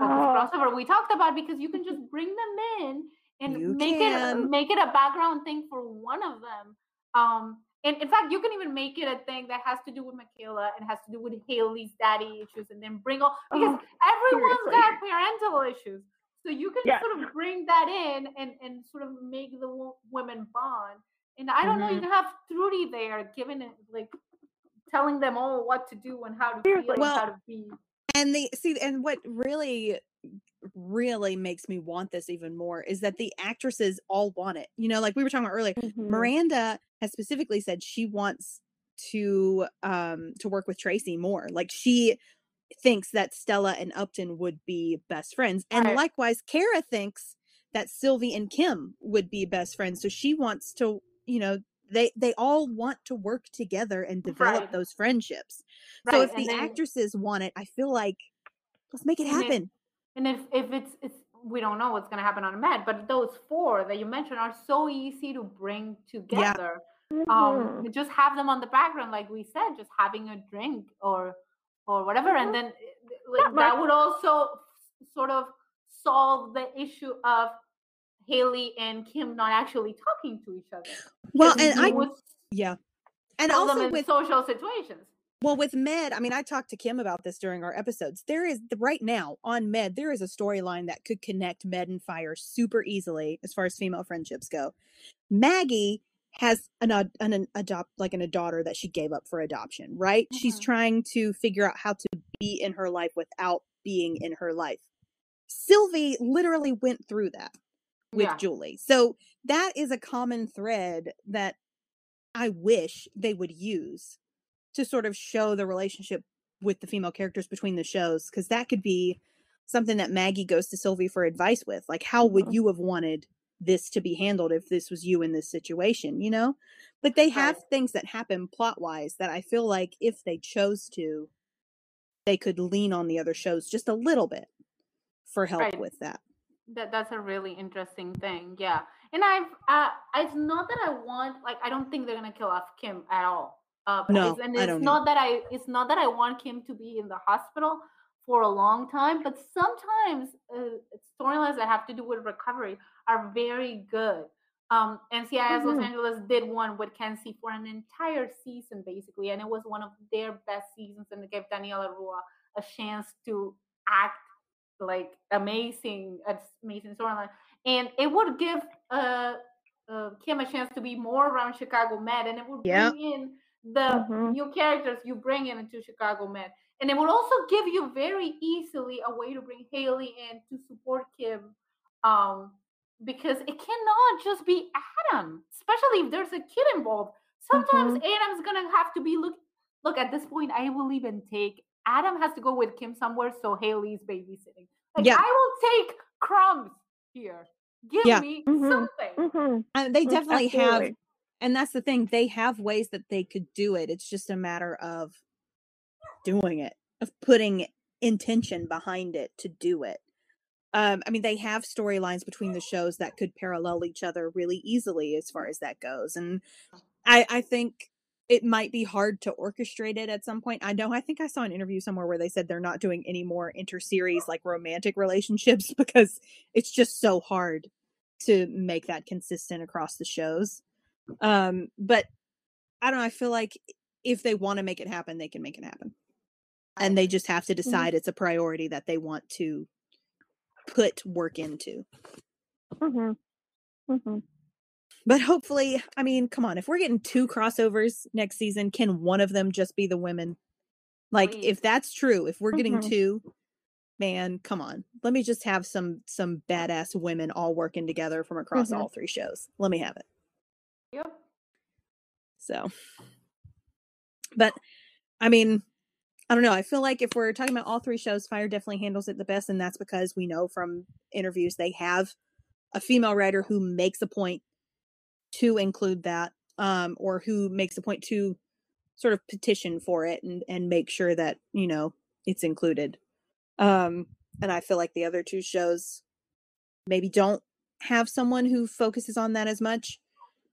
oh. crossover we talked about, because you can just bring them in and you make can. it make it a background thing for one of them. Um, And in fact, you can even make it a thing that has to do with Michaela and has to do with Haley's daddy issues, and then bring all because oh, everyone's seriously. got parental issues. So you can yeah. sort of bring that in and, and sort of make the w- women bond. And I don't mm-hmm. know, you can have Trudy there giving it like telling them all what to do and how to feel well, and how to be. And the see, and what really. really makes me want this even more is that the actresses all want it, you know, like we were talking about earlier. Mm-hmm. Miranda has specifically said she wants to um to work with Tracy more, like she thinks that Stella and Upton would be best friends, and right. likewise Kara thinks that Sylvie and Kim would be best friends, so she wants to, you know, they they all want to work together and develop right. those friendships right. so if and the then... actresses want it, I feel like let's make it happen. Mm-hmm. And if, if it's, it's, we don't know what's going to happen on a Med, but those four that you mentioned are so easy to bring together. Yeah. Mm-hmm. Um, just have them on the background, like we said, just having a drink or or whatever. Mm-hmm. And then like, that would also sort of solve the issue of Haley and Kim not actually talking to each other. Well, and I would, yeah. And also with social situations. Well, with Med, I mean, I talked to Kim about this during our episodes. There is, right now, on Med, there is a storyline that could connect Med and Fire super easily as far as female friendships go. Maggie has an, an, an adopt, like an, a daughter that she gave up for adoption, right? Mm-hmm. She's trying to figure out how to be in her life without being in her life. Sylvie literally went through that with yeah. Julie. So that is a common thread that I wish they would use to sort of show the relationship with the female characters between the shows, because that could be something that Maggie goes to Sylvie for advice with. Like, how would you have wanted this to be handled if this was you in this situation, you know? But they have right. things that happen plot-wise that I feel like if they chose to, they could lean on the other shows just a little bit for help right. with that. That that's a really interesting thing, yeah. And I've, uh, it's not that I want, like, I don't think they're going to kill off Kim at all. Uh, no, and it's I don't not know. that I it's not that I want Kim to be in the hospital for a long time, but sometimes uh, storylines that have to do with recovery are very good. Um, N C I S mm-hmm. Los Angeles did one with Kenzie for an entire season, basically, and it was one of their best seasons, and it gave Daniela Rua a chance to act like amazing, amazing storyline, and it would give uh, uh, Kim a chance to be more around Chicago Med, and it would yep. bring in the mm-hmm. new characters you bring in into Chicago Med. And it will also give you very easily a way to bring Haley in to support Kim, um, because it cannot just be Adam, especially if there's a kid involved. Sometimes mm-hmm. Adam's going to have to be, look, look, at this point, I will even take, Adam has to go with Kim somewhere, so Haley's babysitting. Like, yeah. I will take crumbs here. Give yeah. me mm-hmm. something. Mm-hmm. And they definitely Absolutely. have... And that's the thing. They have ways that they could do it. It's just a matter of doing it, of putting intention behind it to do it. Um, I mean, they have storylines between the shows that could parallel each other really easily as far as that goes. And I, I think it might be hard to orchestrate it at some point. I know, I think I saw an interview somewhere where they said they're not doing any more inter-series, like, romantic relationships, because it's just so hard to make that consistent across the shows. Um, but I don't know, I feel like if they want to make it happen, they can make it happen. And they just have to decide mm-hmm. it's a priority that they want to put work into. Mm-hmm. Mm-hmm. But hopefully, I mean, come on, if we're getting two crossovers next season, can one of them just be the women? Like, Please. if that's true, if we're getting mm-hmm. two, man, come on. Let me just have some some badass women all working together from across mm-hmm. all three shows. Let me have it. Yep. So, but I mean, I don't know. I feel like if we're talking about all three shows, Fire definitely handles it the best, and that's because we know from interviews they have a female writer who makes a point to include that, um, or who makes a point to sort of petition for it and and make sure that, you know, it's included. Um, and I feel like the other two shows maybe don't have someone who focuses on that as much.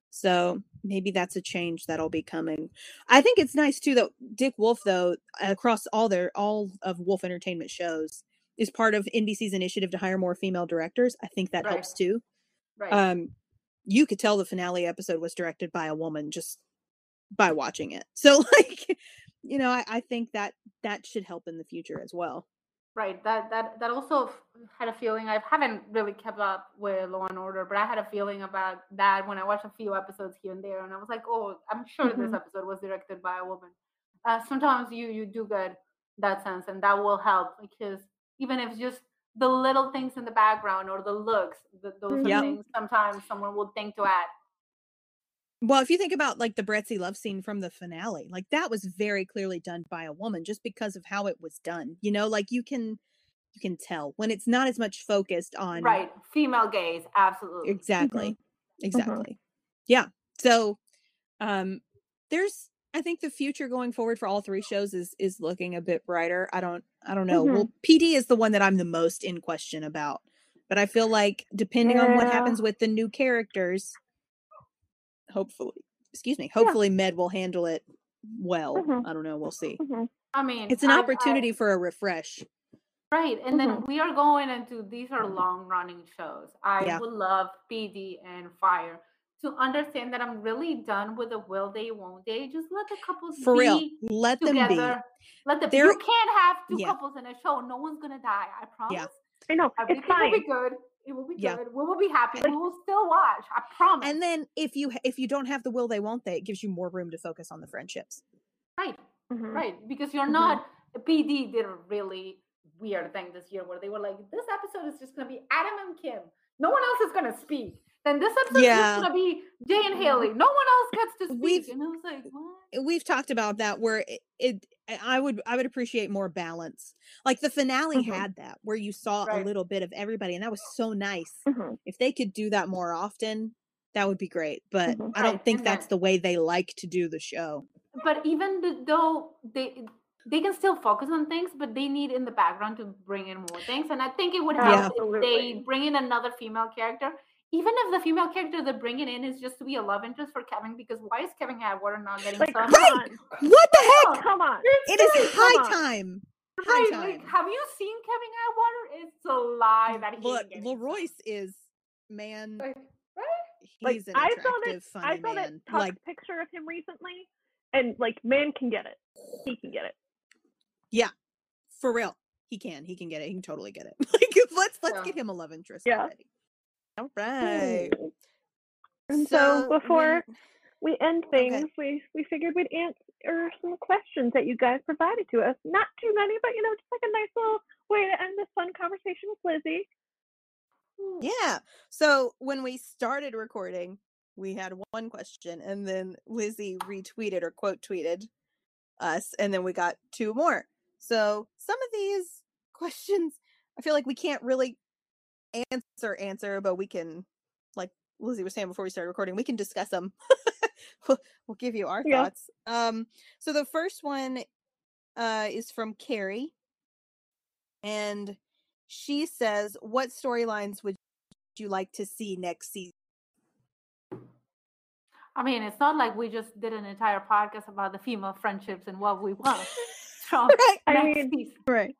So maybe that's a change that'll be coming. I think it's nice too that Dick Wolf, though, across all their all of Wolf Entertainment shows, is part of N B C's initiative to hire more female directors. I think that right. helps too. Right. Um, you could tell the finale episode was directed by a woman just by watching it. So, like, you know, I, I think that that should help in the future as well. Right. That that that also had a feeling. I haven't really kept up with Law and Order, but I had a feeling about that when I watched a few episodes here and there, and I was like, "Oh, I'm sure mm-hmm. this episode was directed by a woman." Uh, sometimes you you do get that sense, and that will help, because even if just the little things in the background or the looks, the, those yep. things, sometimes someone will think to add. Well, if you think about, like, the Bretzi love scene from the finale, like, that was very clearly done by a woman just because of how it was done. You know, like, you can you can tell when it's not as much focused on right female gaze. Absolutely, exactly, mm-hmm. exactly, mm-hmm. yeah. So, um, there's I think the future going forward for all three shows is is looking a bit brighter. I don't I don't know. Mm-hmm. Well, P D is the one that I'm the most in question about, but I feel like depending yeah. on what happens with the new characters. Hopefully, excuse me. Hopefully, yeah. Med will handle it well. Mm-hmm. I don't know. We'll see. Mm-hmm. I mean, it's an I, opportunity I, for a refresh, right? And mm-hmm. then we are going into these are long running shows. I yeah. would love P D and Fire to understand that I'm really done with the will they, won't they. Just let the couples For be real. Let together. Them be. Let them. They're, you can't have two yeah. couples in a show. No one's gonna die. I promise. Yeah. I know. Everything it's fine. Will be good. It will be yeah. good. We will be happy. We will still watch. I promise. And then if you if you don't have the will they, won't they, it gives you more room to focus on the friendships. Right. Mm-hmm. Right. Because you're mm-hmm. not. The P D did a really weird thing this year where they were like, this episode is just gonna be Adam and Kim. No one else is gonna speak. And this episode yeah. is going to be Jay and Haley. No one else gets to speak. We've, and I was like, what? We've talked about that where it, it, I would, I would appreciate more balance. Like the finale mm-hmm. had that where you saw right. a little bit of everybody, and that was so nice. Mm-hmm. If they could do that more often, that would be great. But mm-hmm. I don't right. think and that's then, the way they like to do the show. But even the, though they, they can still focus on things, but they need in the background to bring in more things. And I think it would help yeah. if they bring in another female character. Even if the female character they're bringing in is just to be a love interest for Kevin, because why is Kevin Atwater not getting like, stuff? Right. What the oh, heck? Come on. It is high time. High time. Like, have you seen Kevin Atwater? It's a lie that he Look, LaRoyce is, man, like, right? he's like, an I attractive, saw that, funny I saw man. I saw that like, picture of him recently, and, like, man can get it. He can get it. Yeah, for real. He can. He can get it. He can totally get it. Like, let's let's yeah. get him a love interest yeah. already. All right. And so, so before we end things, okay. we, we figured we'd answer some questions that you guys provided to us. Not too many, but, you know, just like a nice little way to end this fun conversation with Lizzie. Yeah. So when we started recording, we had one question, and then Lizzie retweeted or quote tweeted us, and then we got two more. So some of these questions, I feel like we can't really answer answer but we can, like Lizzie was saying before we started recording, we can discuss them. we'll, we'll give you our yeah. thoughts. Um so the first one uh is from Carrie, and she says, what storylines would you like to see next season? I mean, it's not like we just did an entire podcast about the female friendships and what we want from right. next I mean, season. Right.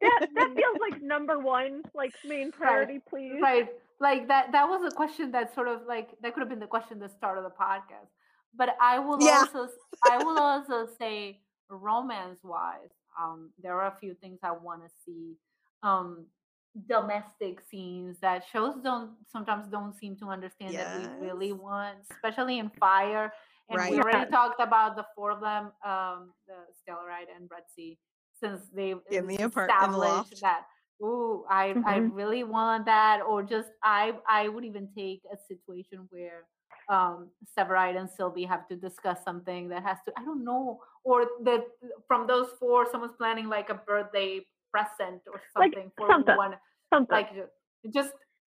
that that feels like number one, like main priority, right. please. Right, like that. That was a question that sort of like that could have been the question that started the podcast. But I will yeah. also, I will also say, romance-wise, um, there are a few things I want to see. Um, domestic scenes that shows don't sometimes don't seem to understand yes. that we really want, especially in Fire. And right. we already yeah. talked about the four of them, um, the Stellarite and Bretzi. Since they've established that, ooh, I mm-hmm. I really want that, or just I I would even take a situation where um, Severide and Sylvie have to discuss something that has to, I don't know, or that from those four, someone's planning like a birthday present or something like for something, one, something. Like just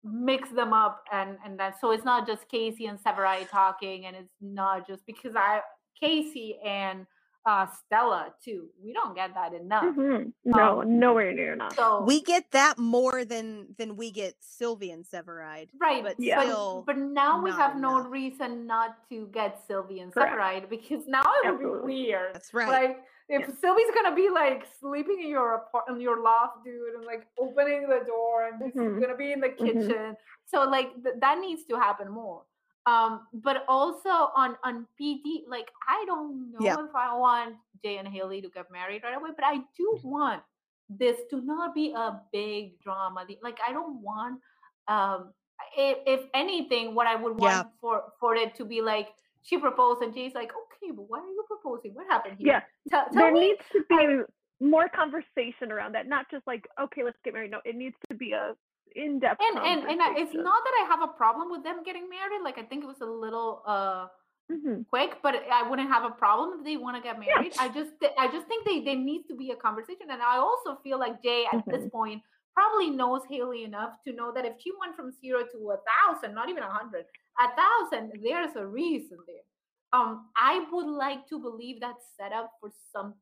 mix them up and and that, so it's not just Casey and Severide talking, and it's not just because I Casey and. Uh, Stella too. We don't get that enough. Mm-hmm. No, um, nowhere near enough. So we get that more than than we get Sylvie and Severide. Right, but yeah. still but, but now we have enough. No reason not to get Sylvie and Correct. Severide, because now it would Absolutely. Be weird. That's right. Like if yeah. Sylvie's gonna be like sleeping in your apartment, in your loft, dude, and like opening the door, and mm-hmm. she's gonna be in the kitchen. Mm-hmm. So like th- that needs to happen more. Um, but also on, on P D, like, I don't know yeah. if I want Jay and Haley to get married right away, but I do want this to not be a big drama. Like, I don't want, um, if, if anything, what I would want yeah. for, for it to be like, she proposed and Jay's like, okay, but why are you proposing? What happened here? Yeah. Tell, tell there me. Needs to be um, more conversation around that. Not just like, okay, let's get married. No, it needs to be a in-depth and and and I, it's not that I have a problem with them getting married. Like I think it was a little uh mm-hmm. quick, but I wouldn't have a problem if they want to get married. Yeah. I just I just think they there needs to be a conversation, and I also feel like Jay at mm-hmm. this point probably knows Haley enough to know that if she went from zero to a thousand, not even a hundred, a thousand, there's a reason there. Um, I would like to believe that set up for some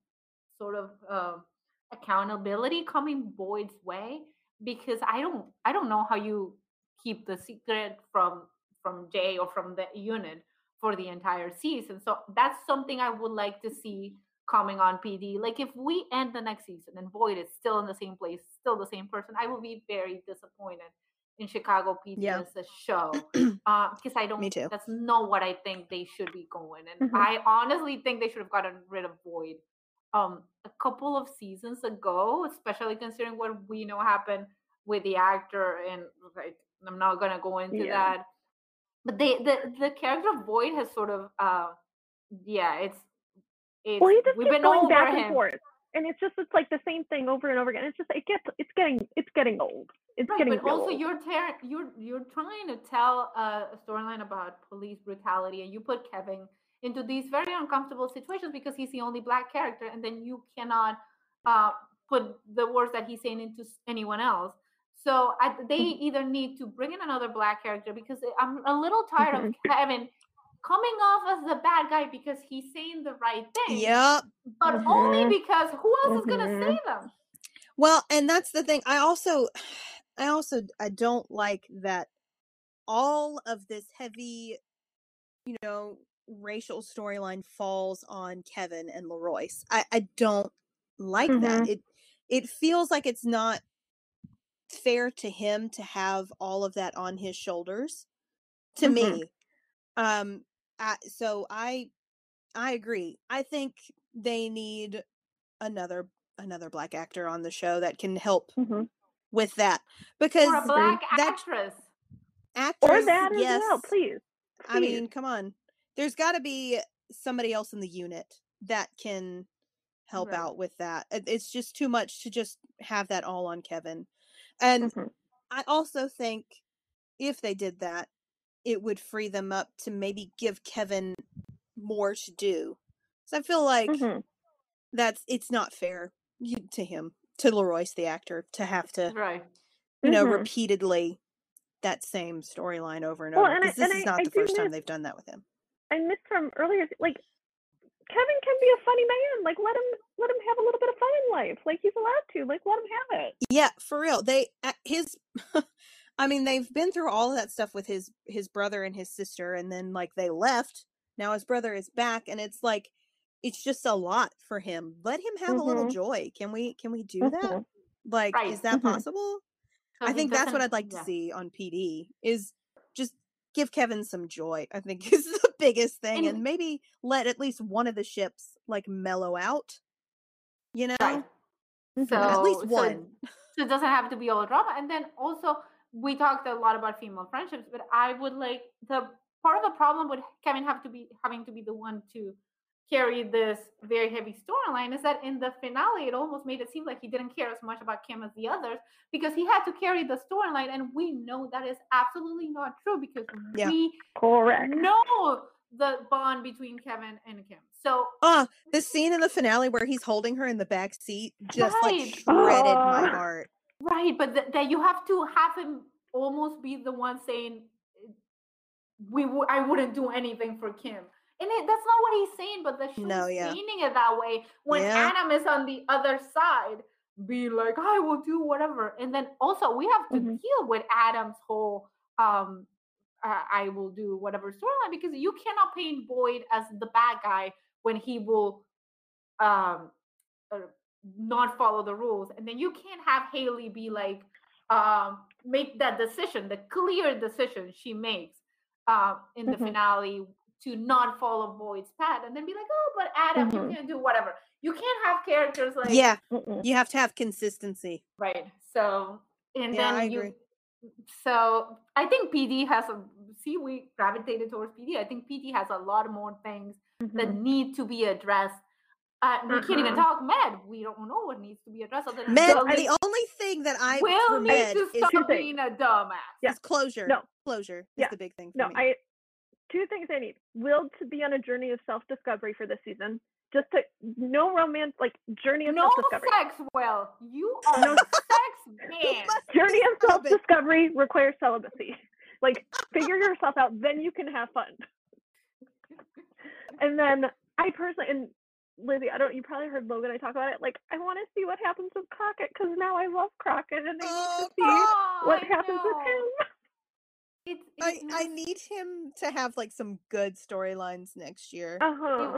sort of uh, accountability coming Boyd's way. Because I don't, I don't know how you keep the secret from from Jay or from the unit for the entire season. So that's something I would like to see coming on P D. Like if we end the next season and Boyd is still in the same place, still the same person, I will be very disappointed. in Chicago P D yeah. as a show. Uh, because I don't, Me too. That's not what I think they should be going. And mm-hmm. I honestly think they should have gotten rid of Void um, a couple of seasons ago, especially considering what we know happened with the actor. And like, I'm not going to go into yeah. that. But they, the, the character of Void has sort of, uh, yeah, it's, it's well, he just we've keeps been going back and him. forth. And it's just, it's like the same thing over and over again. It's just, it gets, it's getting, it's getting old. It's right, getting but also old. You're, ter- you're, you're trying to tell a storyline about police brutality, and you put Kevin into these very uncomfortable situations because he's the only Black character, and then you cannot uh, put the words that he's saying into anyone else. So I, they either need to bring in another Black character, because I'm a little tired of Kevin coming off as the bad guy because he's saying the right thing. Yep. But mm-hmm. only because who else mm-hmm. is going to say them? Well, and that's the thing. I also, I also, I don't like that all of this heavy, you know, racial storyline falls on Kevin and LaRoyce. I, I don't like mm-hmm. that. It, it feels like it's not fair to him to have all of that on his shoulders. To mm-hmm. me. Um, I, so I, I agree. I think they need another another Black actor on the show that can help mm-hmm. with that, because or a Black that, actress. actress, or that as yes. well. Please. please, I mean, come on. There's got to be somebody else in the unit that can help right. out with that. It's just too much to just have that all on Kevin. And mm-hmm. I also think if they did that, it would free them up to maybe give Kevin more to do. So I feel like mm-hmm. that's, it's not fair to him, to LaRoyce, the actor, to have to, right. you mm-hmm. know, repeatedly that same storyline over and well, over. Because this and is I, not I, the I first time miss, they've done that with him. I missed from earlier, like, Kevin can be a funny man. Like, let him, let him have a little bit of fun in life. Like, he's allowed to. Like, let him have it. Yeah, for real. They, his... I mean, they've been through all of that stuff with his, his brother and his sister, and then, like, they left. Now his brother is back, and it's, like, it's just a lot for him. Let him have mm-hmm. a little joy. Can we can we do mm-hmm. that? Like, right. is that mm-hmm. possible? I think that's what I'd like to yeah. see on P D, is just give Kevin some joy, I think is the biggest thing. And, and maybe let at least one of the ships, like, mellow out, you know? Right. So, at least one. So, so it doesn't have to be all drama. And then also... we talked a lot about female friendships, but I would like the part of the problem with Kevin have to be having to be the one to carry this very heavy storyline is that in the finale, it almost made it seem like he didn't care as much about Kim as the others because he had to carry the storyline. And we know that is absolutely not true because yeah, we correct. know the bond between Kevin and Kim. So uh, the scene in the finale where he's holding her in the back seat just right. like shredded oh. my heart. Right, but th- that you have to have him almost be the one saying, "We, w- I wouldn't do anything for Kim," and it, that's not what he's saying. But the show's no, yeah. painting it that way. When yeah. Adam is on the other side, be like, "I will do whatever," and then also we have to mm-hmm. deal with Adam's whole um, uh, "I will do whatever" storyline, because you cannot paint Boyd as the bad guy when he will. Um, uh, not follow the rules, and then you can't have Haley be like um make that decision, the clear decision she makes uh, in the mm-hmm. finale to not follow Boyd's path, and then be like, oh, but Adam mm-hmm. you can do whatever. You can't have characters like yeah you have to have consistency, right? So and yeah, then I you agree. So I think P D has a see we gravitated towards P D. I think P D has a lot more things mm-hmm. that need to be addressed. Uh, we can't even talk Med. We don't know what needs to be addressed. Other than Med, only, the only thing that I will need to stop being a dumbass. Yeah. Is closure. No. Closure is yeah. the big thing for no, me. I, two things I need. Will to be on a journey of self-discovery for this season. Just to, no romance, like journey of no self-discovery. No sex, Will. You are no sex man. Journey of self-discovery requires celibacy. Like, figure yourself out, then you can have fun. And then I personally... and Lizzie, I don't. You probably heard Logan and I talk about it. Like, I want to see what happens with Crockett, because now I love Crockett, and I oh, need to see oh, what I happens know. with him. It's, it's I, I need him to have like some good storylines next year. Uh huh.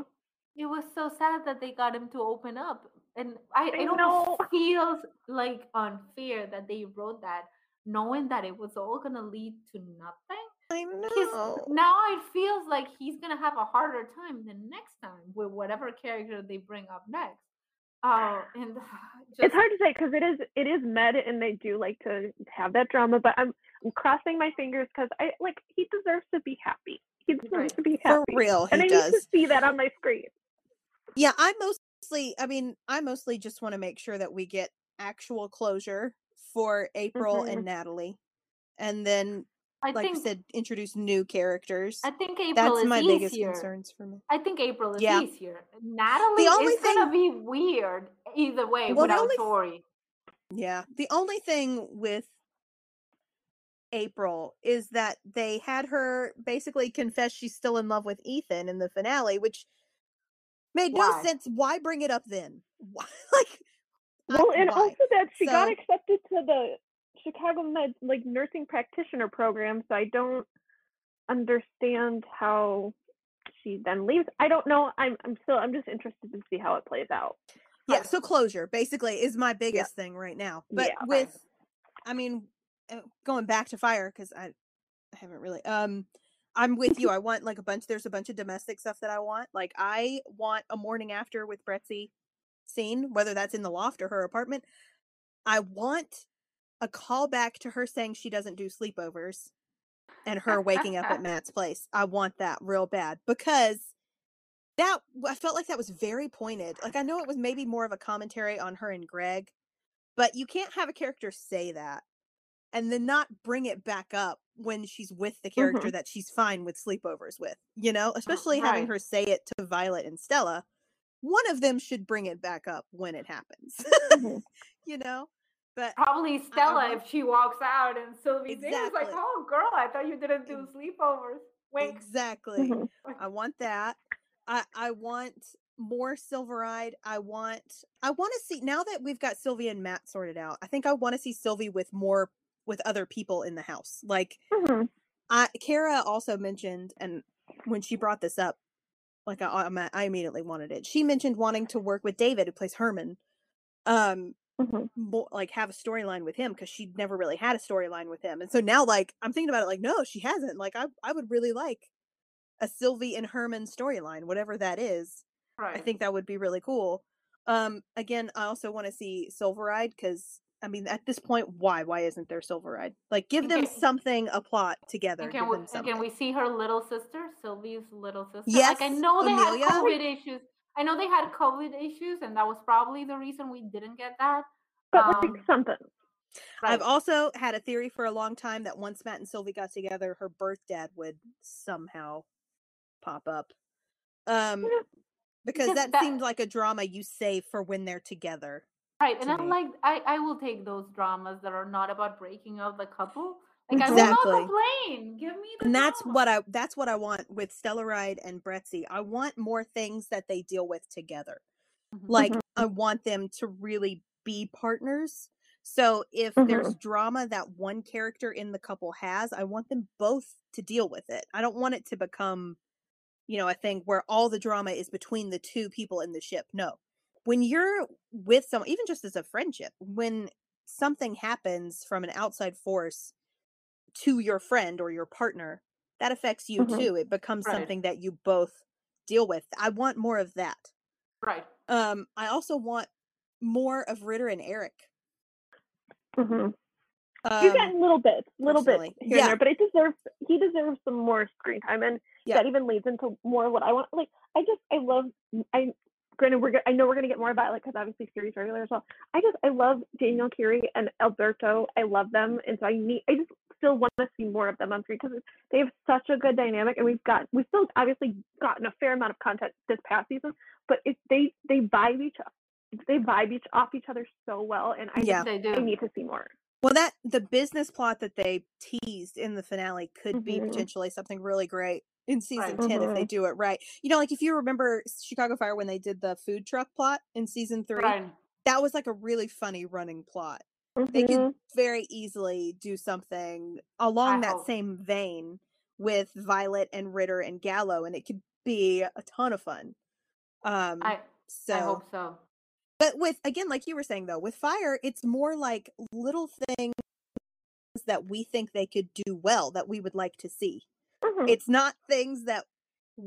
It, it was so sad that they got him to open up, and I, I it almost feels like unfair that they wrote that knowing that it was all gonna lead to nothing. I know. Now it feels like he's gonna have a harder time the next time with whatever character they bring up next. Uh, and just... it's hard to say because it is it is Med and they do like to have that drama. But I'm I'm crossing my fingers because I like he deserves to be happy. He deserves right. to be happy for real. He and I does. need to see that on my screen. Yeah, I mostly. I mean, I mostly just want to make sure that we get actual closure for April mm-hmm. and Natalie, and then. I like think, I said, introduce new characters. I think April That's is my easier. biggest concerns for me. I think April is yeah. easier. Natalie the only is thing... going to be weird either way well, without only... Tori. Yeah. The only thing with April is that they had her basically confess she's still in love with Ethan in the finale, which made Why? no sense. Why bring it up then? Why? like, well, and why? also that she so... got accepted to the Chicago Med, like, nursing practitioner program, so I don't understand how she then leaves. I don't know. I'm I'm still, I'm just interested to see how it plays out. Yeah, so closure, basically, is my biggest yeah. thing right now. But yeah, with, right. I mean, going back to Fire, because I, I haven't really, um, I'm with you. I want, like, a bunch, there's a bunch of domestic stuff that I want. Like, I want a morning after with Bretzi scene, whether that's in the loft or her apartment. I want a callback to her saying she doesn't do sleepovers and her waking up at Matt's place. I want that real bad because that I felt like that was very pointed. Like, I know it was maybe more of a commentary on her and Greg, but you can't have a character say that and then not bring it back up when she's with the character mm-hmm. that she's fine with sleepovers with, you know, especially right. having her say it to Violet and Stella. One of them should bring it back up when it happens, mm-hmm. you know? But probably Stella if she walks out and Sylvie's exactly. like, oh, girl, I thought you didn't do sleepovers. Wink. Exactly. I want that. I, I want more Silveride. I want, I want to see, now that we've got Sylvie and Matt sorted out, I think I want to see Sylvie with more, with other people in the house. Like, mm-hmm. I, Kara also mentioned, and when she brought this up, like, I, I immediately wanted it. She mentioned wanting to work with David, who plays Herman. Um, Mm-hmm. like have a storyline with him because she'd never really had a storyline with him, and so now like I'm thinking about it like no she hasn't like I, I would really like a Sylvie and Herman storyline, whatever that is. Right. I think that would be really cool. Um again, I also want to see Silveride because I mean at this point why why isn't there Silveride? Like give them okay. something, a plot together. And can, we, and can we see her little sister, Sylvie's little sister? Yes, like I know they Amelia. Have COVID issues I know they had COVID issues, and that was probably the reason we didn't get that. But um, like something. Right. I've also had a theory for a long time that once Matt and Sylvie got together, her birth dad would somehow pop up. Um, yeah. Because, because that, that seemed like a drama you save for when they're together. Right, and me. I'm like, I, I will take those dramas that are not about breaking up the couple. Like, exactly. I will not complain. Give me the And that's drama. what I that's what I want with Stellaride and Bretzi. I want more things that they deal with together. Mm-hmm. Like mm-hmm. I want them to really be partners. So if mm-hmm. there's drama that one character in the couple has, I want them both to deal with it. I don't want it to become, you know, a thing where all the drama is between the two people in the ship. No. When you're with someone, even just as a friendship, when something happens from an outside force to your friend or your partner, that affects you mm-hmm. too. It becomes right. something that you both deal with. I want more of that. Right. Um, I also want more of Ritter and Eric. Mm-hmm. Um, You've gotten little bits, little personally. bits here yeah. and there, but it deserves, he deserves some more screen time, and yeah. that even leads into more what I want. Like, I just, I love, I, granted, we're, I know we're going to get more about it, like, because obviously series regular as well. I just, I love Daniel Curie and Alberto. I love them, and so I need, I just, still want to see more of them on screen because they have such a good dynamic, and we've got we've still obviously gotten a fair amount of content this past season, but it, they they vibe each they vibe each off each other so well, and I yeah. think they do. I need to see more. Well, that the business plot that they teased in the finale could mm-hmm. be potentially something really great in season right. ten mm-hmm. if they do it right. You know, like if you remember Chicago Fire when they did the food truck plot in season three, right. that was like a really funny running plot. Mm-hmm. They could very easily do something along I that hope. same vein with Violet and Ritter and Gallo, and it could be a ton of fun. Um, I, so. I hope so. But with, again, like you were saying, though, with Fire, it's more like little things that we think they could do well that we would like to see. Mm-hmm. It's not things that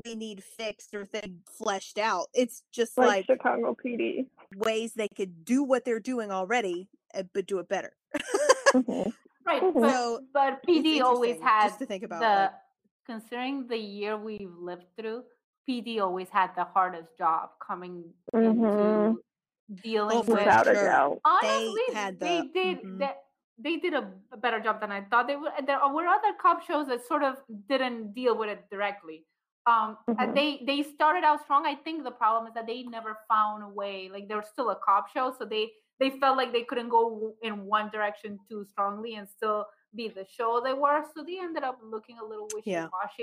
we need fixed or thing fleshed out. It's just like, like Chicago P D, ways they could do what they're doing already, but do it better. Mm-hmm. Right. Mm-hmm. So, but P D always has to think about the, like, considering the year we've lived through. P D always had the hardest job coming mm-hmm. into dealing oh, with. Without a doubt. Honestly, they, had the, they did. Mm-hmm. They, they did a, a better job than I thought they would. There were other cop shows that sort of didn't deal with it directly. Um, mm-hmm. They they started out strong. I think the problem is that they never found a way. Like, they were still a cop show, so they they felt like they couldn't go in one direction too strongly and still be the show they were. So they ended up looking a little wishy-washy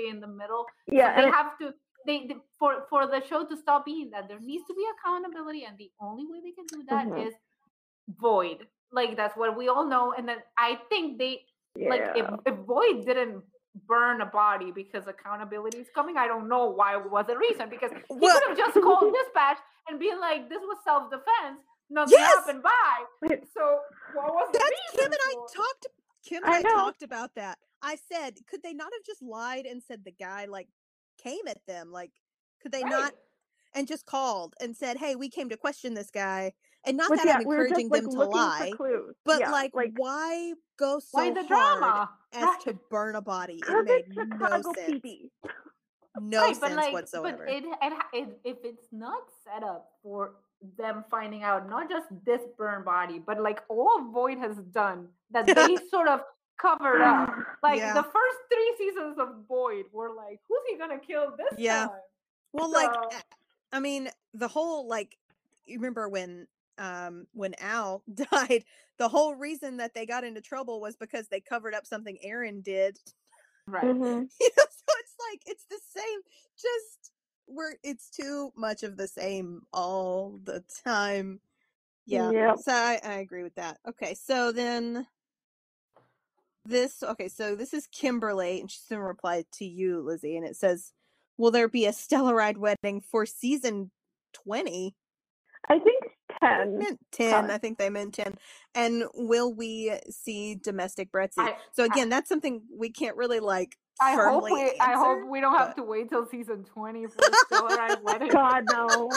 yeah. in the middle. Yeah, so they have to. They, for for the show to stop being that, there needs to be accountability, and the only way they can do that mm-hmm. is Void. Like, that's what we all know. And then I think they yeah. like if, if Void didn't burn a body because accountability is coming, I don't know why it was a reason, because he well, could have just called dispatch and be like, this was self-defense, nothing yes! happened, bye. So what was that's the reason Kim and I for? talked Kim and I, I talked about that. I said, could they not have just lied and said the guy like came at them, like could they right. not, and just called and said, hey, we came to question this guy, and not well, that yeah, I'm encouraging we just, them like, to lie, but yeah, like, like why go so why the hard drama? As right. to burn a body? It made Chicago no sense P D. No right, sense like, whatsoever. But it, it, it, if it's not set up for them finding out not just this burn body, but like all Void has done that they sort of covered up, like yeah. the first three seasons of Void were like, who's he gonna kill this yeah time? Well, so. Like, I mean, the whole, like, you remember when um when Al died, the whole reason that they got into trouble was because they covered up something Aaron did, right? Mm-hmm. You know, so it's like, it's the same, just we're it's too much of the same all the time. Yeah, yep. So I, I agree with that. Okay, so then This okay, so this is Kimberly, and she's gonna reply to you, Lizzie, and it says, "Will there be a Stellaride wedding for season twenty? I think ten. They meant ten. ten. I think they meant ten. And will we see domestic Bretzi? I, so again, I, that's something we can't really like. I firmly hope we. Answer, I hope we don't but... have to wait till season twenty for a Stellaride wedding. God no.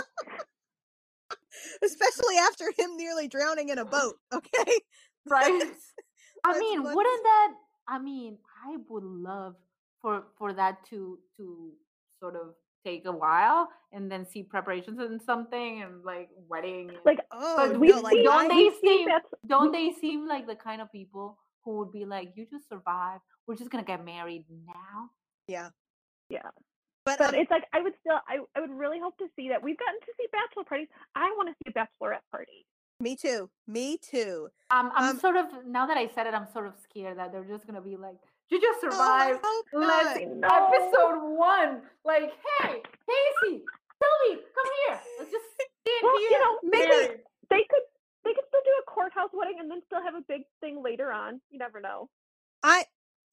Especially after him nearly drowning in a boat. Okay, right. I That's mean, wouldn't that? I mean, I would love for for that to to sort of take a while, and then see preparations and something, and like wedding, and, like oh, we, no, like don't they seem don't they seem like the kind of people who would be like, you just survived, we're just gonna get married now. Yeah, yeah. But, but um, it's like I would still, I I would really hope to see that. We've gotten to see bachelor parties. I want to see a bachelorette party. Me too. Me too. Um, I'm um, sort of, now that I said it, I'm sort of scared that they're just gonna be like, "You just survived." Oh, Let's no. episode one. Like, hey, Casey, Sylvie, come here. Let's just sit well, here. You know, maybe they could they could still do a courthouse wedding and then still have a big thing later on. You never know. I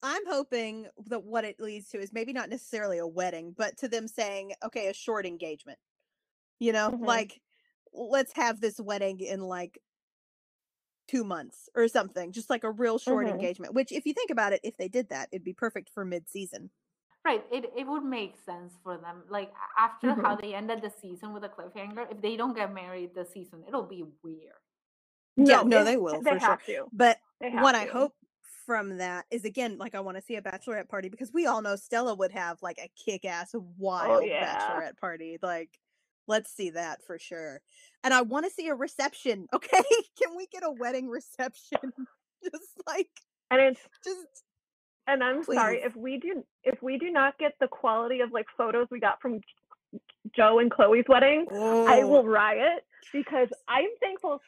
I'm hoping that what it leads to is maybe not necessarily a wedding, but to them saying, "Okay, a short engagement." You know, mm-hmm. like. Let's have this wedding in like two months or something, just like a real short mm-hmm. engagement, which if you think about it, if they did that, it'd be perfect for mid-season. Right. It it would make sense for them. Like after mm-hmm. how they ended the season with a cliffhanger, if they don't get married this season, it'll be weird. No, yeah, no, they will they for have sure. To. But what to. I hope from that is, again, like I want to see a bachelorette party, because we all know Stella would have like a kick-ass wild oh, yeah. bachelorette party. Like, let's see that for sure. And I want to see a reception. Okay, can we get a wedding reception? Just like, and it's just. And I'm please. sorry if we do if we do not get the quality of like photos we got from Joe and Chloe's wedding. Oh. I will riot, because I'm thankful.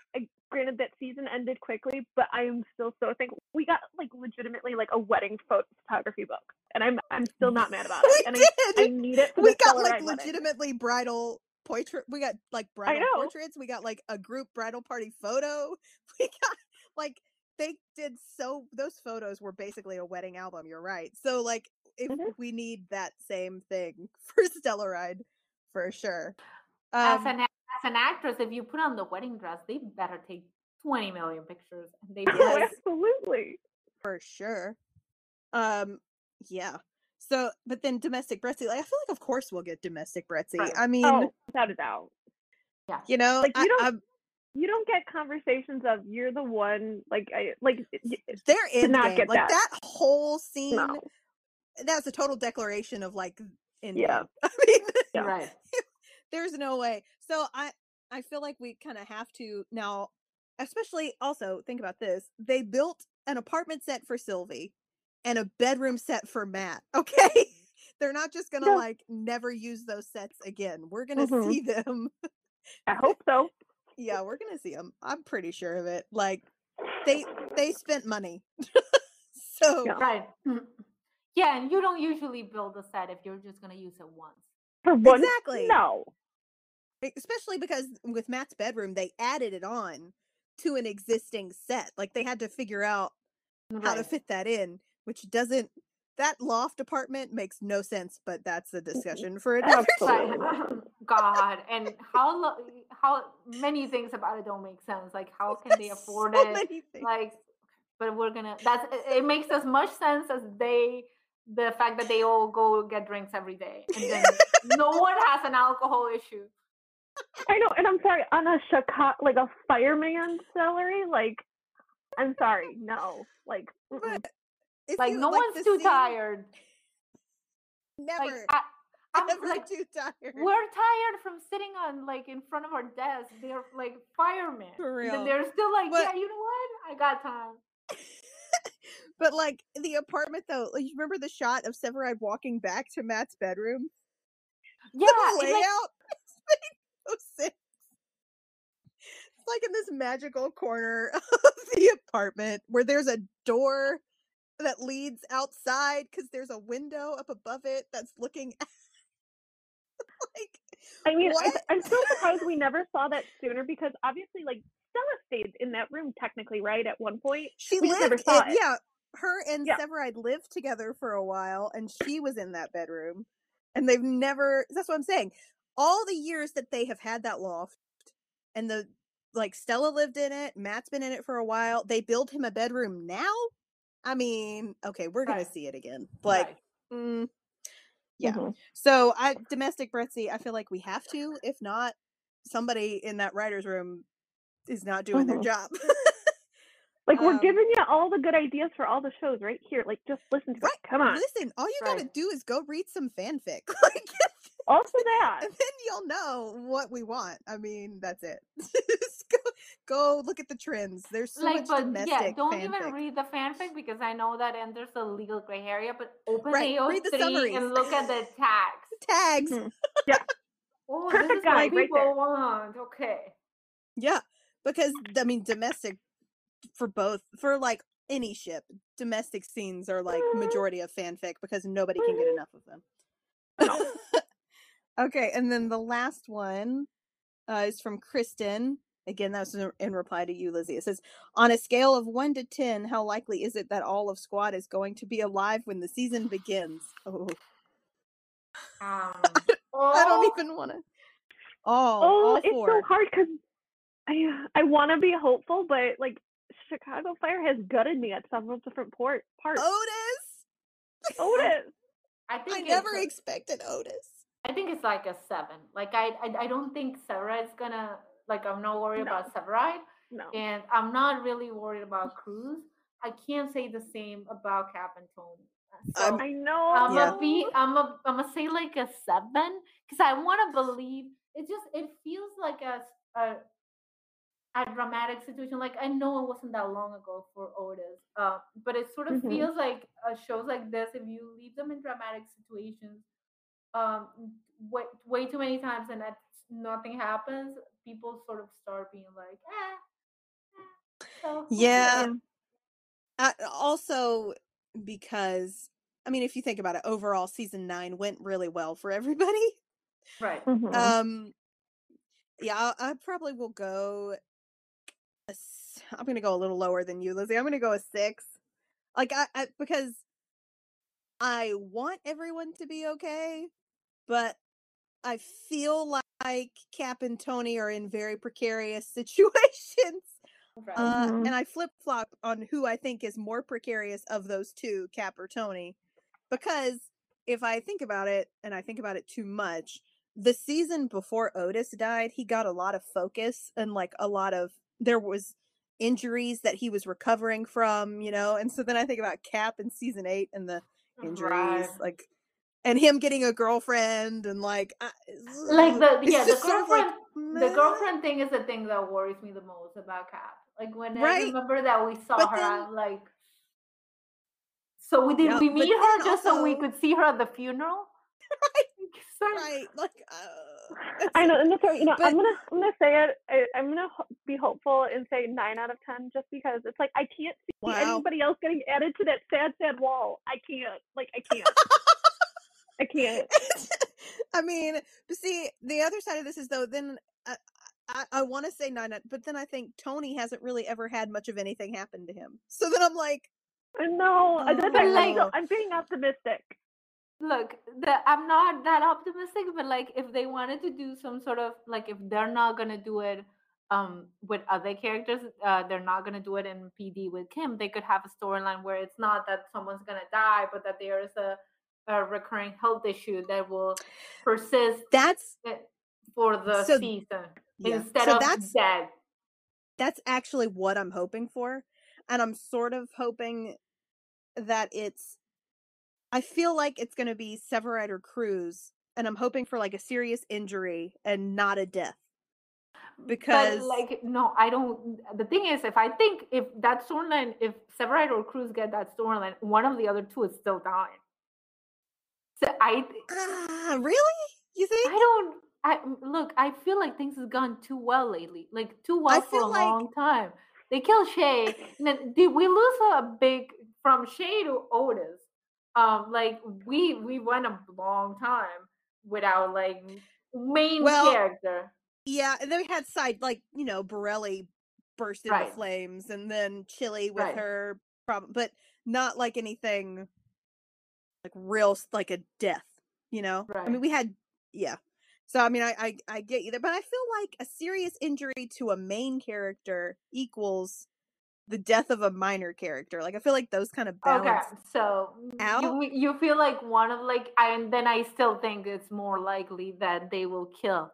Granted that season ended quickly, but I am still so thankful. We got like legitimately like a wedding photo- photography book, and I'm I'm still not mad about it. We and did. I, I need it. For we got like legitimately wedding. bridal. Portrait. We got like bridal portraits. We got like a group bridal party photo. We got like they did so. Those photos were basically a wedding album. You're right. So like, if mm-hmm. we need that same thing for Stellaride, for sure. Um, as an as an actress, if you put on the wedding dress, they better take twenty million pictures. They oh, absolutely. for sure. Um, yeah. So, but then domestic Bretzi, like I feel like, of course, we'll get domestic Bretzi. Right. I mean, oh, without a doubt. Yeah, you know, like you don't, I, I, you don't get conversations of you're the one. Like, I like they're in not get like that. that whole scene. No. That's a total declaration of like, in yeah. I mean, yeah. Right. There's no way. So I, I feel like we kind of have to now, especially also think about this. They built an apartment set for Sylvie and a bedroom set for Matt. Okay. They're not just going to no. like never use those sets again. We're going to mm-hmm. see them. I hope so. Yeah. We're going to see them. I'm pretty sure of it. Like they, they spent money. So. Yeah. Right. Yeah. And you don't usually build a set if you're just going to use it once. For one? Exactly. No. Especially because with Matt's bedroom, they added it on to an existing set. Like they had to figure out right. how to fit that in, which doesn't, that loft apartment makes no sense, but that's a discussion for another time. God, and how lo- how many things about it don't make sense. Like how can they afford so it? Like, but we're gonna, that's, it makes as much sense as they, the fact that they all go get drinks every day. And then no one has an alcohol issue. I know, and I'm sorry, on a Chicago, like a fireman salary, like, I'm sorry, no. Like, like you, no like one's too scene, tired. Never. Like, I, I'm never like, too tired. We're tired from sitting on, like, in front of our desk. They're, like, firemen. For real. And they're still like, but, yeah, you know what? I got time. But, like, the apartment, though, like, you remember the shot of Severide walking back to Matt's bedroom? Yeah. The layout? Like, it's like in this magical corner of the apartment where there's a door that leads outside because there's a window up above it that's looking at like I mean I, I'm so surprised we never saw that sooner, because obviously like Stella stayed in that room technically, right, at one point. She we lived never saw it, it. Yeah, her and yeah. Severide lived together for a while and she was in that bedroom and they've never, that's what I'm saying. All the years that they have had that loft, and the like, Stella lived in it. Matt's been in it for a while. They build him a bedroom now. I mean, okay, we're right. gonna see it again. Like, right. mm, yeah. Mm-hmm. So, I domestic Bretzi. I feel like we have to. If not, somebody in that writer's room is not doing mm-hmm. their job. Like, we're um, giving you all the good ideas for all the shows right here. Like, just listen to right. it. Come on. Listen, all you right. gotta do is go read some fanfic. Like. Also that. And then you'll know what we want. I mean, that's it. go, go look at the trends. There's so like, much but, domestic yeah, don't fanfic. Even read the fanfic because I know that and there's a legal gray area, but open right. A O three and look at the tags. Tags. Mm-hmm. Yeah. Oh, perfect, this is guy, what people right want. Okay. Yeah. Because, I mean, domestic for both, for like any ship, domestic scenes are like majority of fanfic because nobody can get enough of them. No. Okay, and then the last one uh, is from Kristen. Again, that was in reply to you, Lizzie. It says, on a scale of one to ten, how likely is it that all of Squad is going to be alive when the season begins? Oh. Um, oh. I don't even want to. Oh, oh it's four. So hard because I, I want to be hopeful, but like Chicago Fire has gutted me at several different port- parts. Otis! Otis! I, think I never a- expected Otis. I think it's like a seven. Like I, I, I don't think Severide's gonna like. I'm not worried no. about Severide, no. and I'm not really worried about Cruz. I can't say the same about Cap and Tony. So um, I know. I'm yeah. a be. I'm a. I'm gonna say like a seven because I want to believe. It just. It feels like a, a a dramatic situation. Like I know it wasn't that long ago for Otis, uh, but it sort of mm-hmm. feels like uh, shows like this. If you leave them in dramatic situations. Um, way, way too many times, and that nothing happens. People sort of start being like, eh. eh. So, yeah. yeah. I, also, because I mean, if you think about it, overall, season nine went really well for everybody, right? Mm-hmm. Um, yeah, I, I probably will go. A, I'm going to go a little lower than you, Lizzie. I'm going to go a six, like I, I because I want everyone to be okay. But I feel like Cap and Tony are in very precarious situations. Right. Uh, mm-hmm. And I flip-flop on who I think is more precarious of those two, Cap or Tony, because if I think about it, and I think about it too much, the season before Otis died, he got a lot of focus and like a lot of, there was injuries that he was recovering from, you know, and so then I think about Cap in season eight and the injuries, right. like, and him getting a girlfriend and like, I, like the yeah the girlfriend sort of like, nah. the girlfriend thing is the thing that worries me the most about Cap. Like when right. I remember that we saw but her, then, I'm like, so we did yeah, we meet her just also, so we could see her at the funeral. Right. Right, like uh, I know, and that's you know. But, I'm gonna, I'm gonna say it. I, I'm gonna be hopeful and say nine out of ten, just because it's like I can't see wow. anybody else getting added to that sad, sad wall. I can't, like, I can't, I can't. I mean, see, the other side of this is though. Then I, I, I want to say nine, but then I think Tony hasn't really ever had much of anything happen to him. So then I'm like, no, oh. that's like, I'm being optimistic. Look, the, I'm not that optimistic, but like if they wanted to do some sort of like if they're not gonna do it um, with other characters, uh, they're not gonna do it in P D with Kim. They could have a storyline where it's not that someone's gonna die, but that there is a, a recurring health issue that will persist. That's for the so, season yeah. instead so of that's, dead. That's actually what I'm hoping for, and I'm sort of hoping that it's. I feel like it's going to be Severide or Cruz, and I'm hoping for like a serious injury and not a death. Because, but like, no, I don't. The thing is, if I think if that storyline, if Severide or Cruz get that storyline, one of the other two is still dying. So I uh, really, you think? I don't. I look. I feel like things have gone too well lately. Like too well I for a like... long time. They killed Shay, and then did we lose a big from Shay to Otis? Um, like we we went a long time without like main well, character. Yeah, and then we had side like you know Borelli burst into right. flames, and then Chili with right. her problem, but not like anything like real like a death. You know, right. I mean we had yeah. So I mean I, I I get you there, but I feel like a serious injury to a main character equals. The death of a minor character, like I feel like those kind of balance. Okay, so out. You, you feel like one of like, I, and then I still think it's more likely that they will kill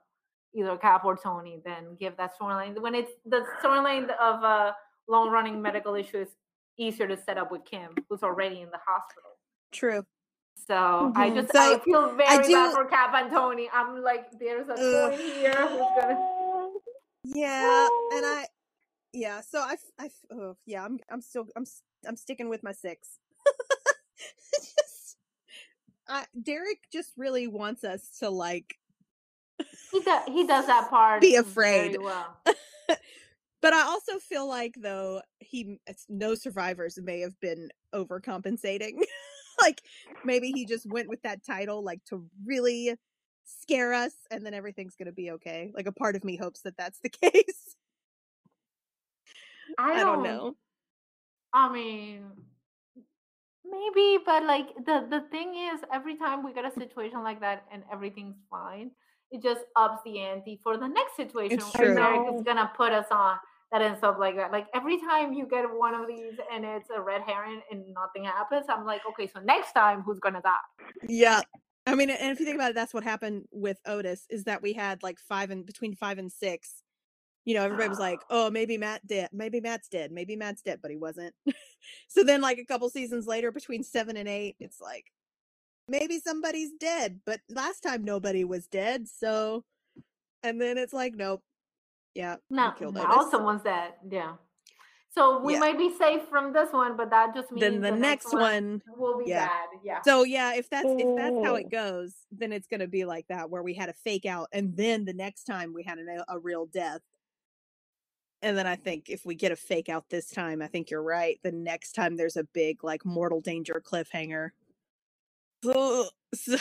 either Cap or Tony than give that storyline. When it's the storyline of a long-running medical issue is easier to set up with Kim, who's already in the hospital. True. So mm-hmm. I just so I feel very I do, bad for Cap and Tony. I'm like, there's a Tony here who's gonna. Yeah, and I. Yeah, so I, I oh, yeah, I'm, I'm still, I'm, I'm sticking with my six. just, uh, Derek just really wants us to like. He does, he does that part. Be afraid. Very well. But I also feel like though he, no survivors may have been overcompensating. Like maybe he just went with that title like to really scare us, and then everything's gonna be okay. Like a part of me hopes that that's the case. I don't, I don't know. I mean, maybe, but like the, the thing is, every time we get a situation like that and everything's fine, it just ups the ante for the next situation where Derek is gonna put us on that and stuff like that. Like every time you get one of these and it's a red herring and nothing happens, I'm like, okay, so next time who's gonna die? Yeah, I mean, and if you think about it, that's what happened with Otis is that we had like five and between five and six. You know, everybody was like, oh, maybe Matt did. Maybe Matt's dead. Maybe Matt's dead, but he wasn't. So then like a couple seasons later, between seven and eight, it's like, maybe somebody's dead. But last time nobody was dead. So, and then it's like, nope. Yeah. No, now someone's dead. Yeah. So we yeah. might be safe from this one, but that just means then the, the next, next one, one will be yeah. bad. Yeah. So yeah, if that's Ooh. if that's how it goes, then it's going to be like that, where we had a fake out. And then the next time we had a, a real death. And then I think if we get a fake out this time, I think you're right. The next time there's a big, like, mortal danger cliffhanger. So, so.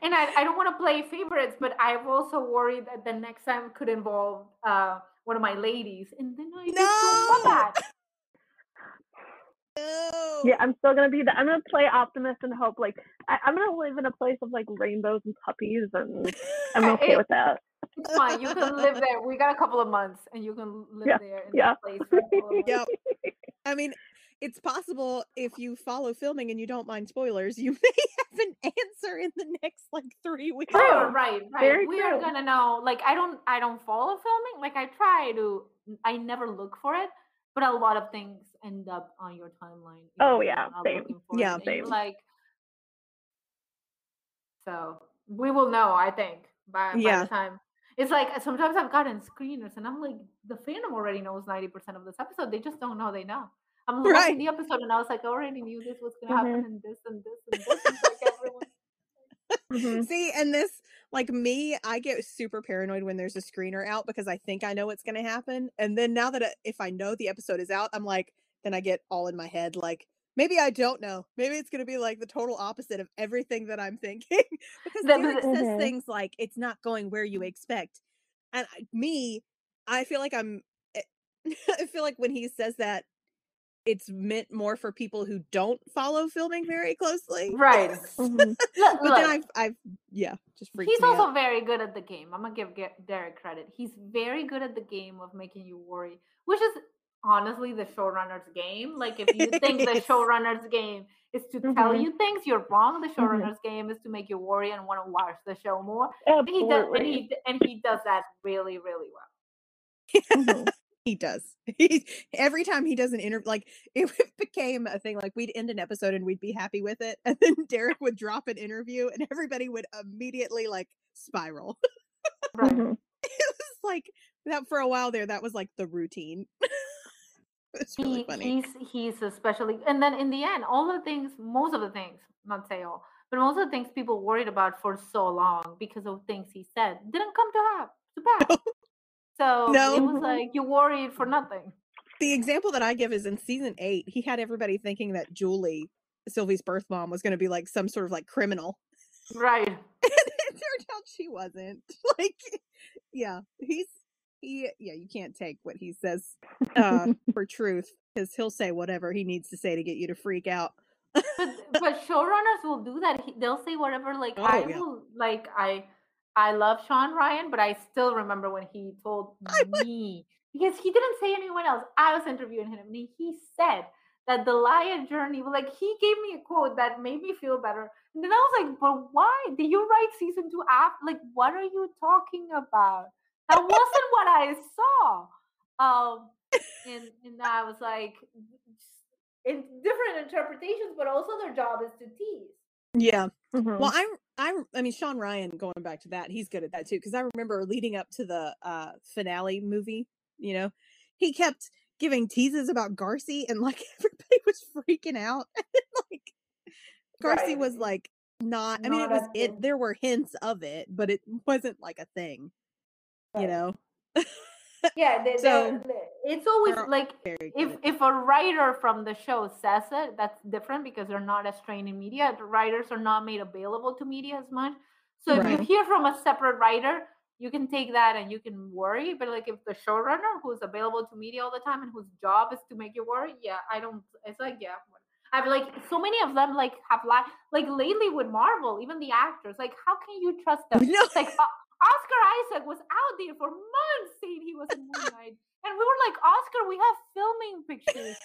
And I, I don't want to play favorites, but I've also worried that the next time could involve uh, one of my ladies. And then I just don't want that. No. Yeah, I'm still going to be the, I'm going to play optimist and hope, like, I, I'm going to live in a place of, like, rainbows and puppies, and I'm okay it, with that. It's fine. You can live there. We got a couple of months, and you can live yeah. there in yeah. this place. Yep. I mean, it's possible if you follow filming and you don't mind spoilers, you may have an answer in the next like three weeks. Oh, right, right. Very we true. Are gonna know. Like, I don't, I don't follow filming. Like, I try to. I never look for it, but a lot of things end up on your timeline. Oh yeah, same. Yeah, same. Like, so we will know. I think by, yeah. by the time. It's like sometimes I've gotten screeners and I'm like, the fandom already knows ninety percent of this episode. They just don't know they know. I'm right. watching the episode and I was like, I already knew this was going to mm-hmm. happen and this and this and this. And like everyone. Mm-hmm. See, and this, like me, I get super paranoid when there's a screener out because I think I know what's going to happen. And then now that I, if I know the episode is out, I'm like, then I get all in my head like, maybe I don't know. Maybe it's going to be like the total opposite of everything that I'm thinking. Because there says okay. things like, it's not going where you expect. And me, I feel like I'm, I feel like when he says that, it's meant more for people who don't follow filming very closely. Right. Mm-hmm. Look, but look, then I've, I've, yeah, just freaked He's me also out. Very good at the game. I'm going to give Derek credit. He's very good at the game of making you worry, which is, honestly, the showrunner's game. Like, if you think the showrunner's game is to mm-hmm. tell you things, you're wrong. The showrunner's mm-hmm. game is to make you worry and want to watch the show more. And he does, and he and he does that really, really well. Mm-hmm. He does. He, every time he does an interview, like it became a thing. Like we'd end an episode and we'd be happy with it, and then Derek would drop an interview, and everybody would immediately like spiral. Right. Mm-hmm. It was like that for a while there. That was like the routine. It's really he, funny. He's, he's especially, and then in the end, all the things, most of the things, not say all, but most of the things people worried about for so long because of things he said didn't come to have to pass. No. So no. It was like you worried for nothing. The example that I give is in season eight, he had everybody thinking that Julie, Sylvie's birth mom, was going to be like some sort of like criminal. Right. And it turned out she wasn't. Like, yeah, he's. He, yeah, you can't take what he says uh, for truth because he'll say whatever he needs to say to get you to freak out. but, but showrunners will do that. He, they'll say whatever. Like oh, I yeah. will, like I, I love Sean Ryan, but I still remember when he told I me would. Because he didn't say anyone else. I was interviewing him, and he said that the liar journey. Like he gave me a quote that made me feel better, and then I was like, "But why did you write season two after? Like, what are you talking about?" That wasn't what I saw. Um, and, and I was like, it's different interpretations, but also their job is to tease. Yeah. Mm-hmm. Well, I, I, I mean, Sean Ryan, going back to that, he's good at that too. Because I remember leading up to the uh, finale movie, you know, he kept giving teases about Garci and like everybody was freaking out. Like Garci right. was like not, I not mean, it was, thing. It. There were hints of it, but it wasn't like a thing. You know, yeah. They, so they, it's always like if if a writer from the show says it, that's different because they're not as trained in media. The writers are not made available to media as much. So if right. you hear from a separate writer, you can take that and you can worry. But like if the showrunner who's available to media all the time and whose job is to make you worry, yeah, I don't. It's like yeah, I've like so many of them like have like like lately with Marvel, even the actors. Like how can you trust them? No. It's like. Uh, Oscar Isaac was out there for months saying he was in Moon Knight. And we were like, Oscar, we have filming pictures.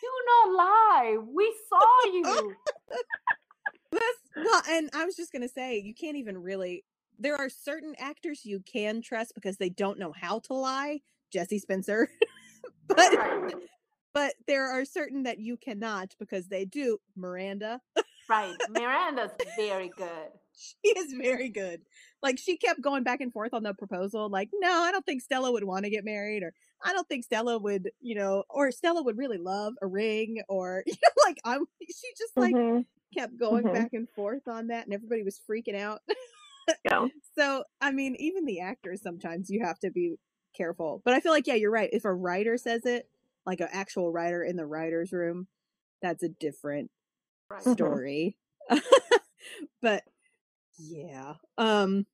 Do not lie. We saw you. Well, and I was just going to say, you can't even really, there are certain actors you can trust because they don't know how to lie. Jesse Spencer. but, but there are certain that you cannot because they do. Miranda. Right. Miranda's very good. She is very good. Like, she kept going back and forth on the proposal. Like, no, I don't think Stella would want to get married. Or I don't think Stella would, you know, or Stella would really love a ring. Or, you know, like, I'm, she just, like, mm-hmm. kept going mm-hmm. back and forth on that. And everybody was freaking out. Yeah. So, I mean, even the actors, sometimes you have to be careful. But I feel like, yeah, you're right. If a writer says it, like an actual writer in the writer's room, that's a different right. story. Mm-hmm. But... yeah. Um,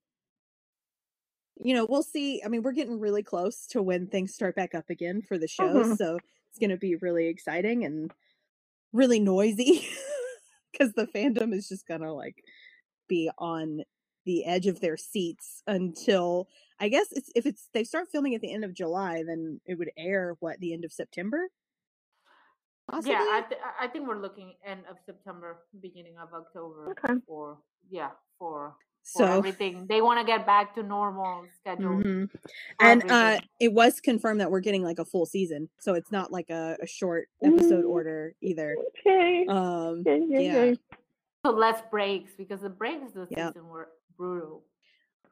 you know, we'll see. I mean, we're getting really close to when things start back up again for the show. Mm-hmm. So it's going to be really exciting and really noisy because the fandom is just going to like be on the edge of their seats until, I guess it's, if it's, they start filming at the end of July, then it would air, what, the end of September? Possibly? Yeah, I, th- I think we're looking end of September, beginning of October. Okay. Or, yeah, for... So everything, they want to get back to normal schedule. Mm-hmm. And uh, it was confirmed that we're getting like a full season, so it's not like a, a short episode mm-hmm. order either. Okay. Um. Okay, yeah. Okay. So less breaks, because the breaks this yep. season were brutal.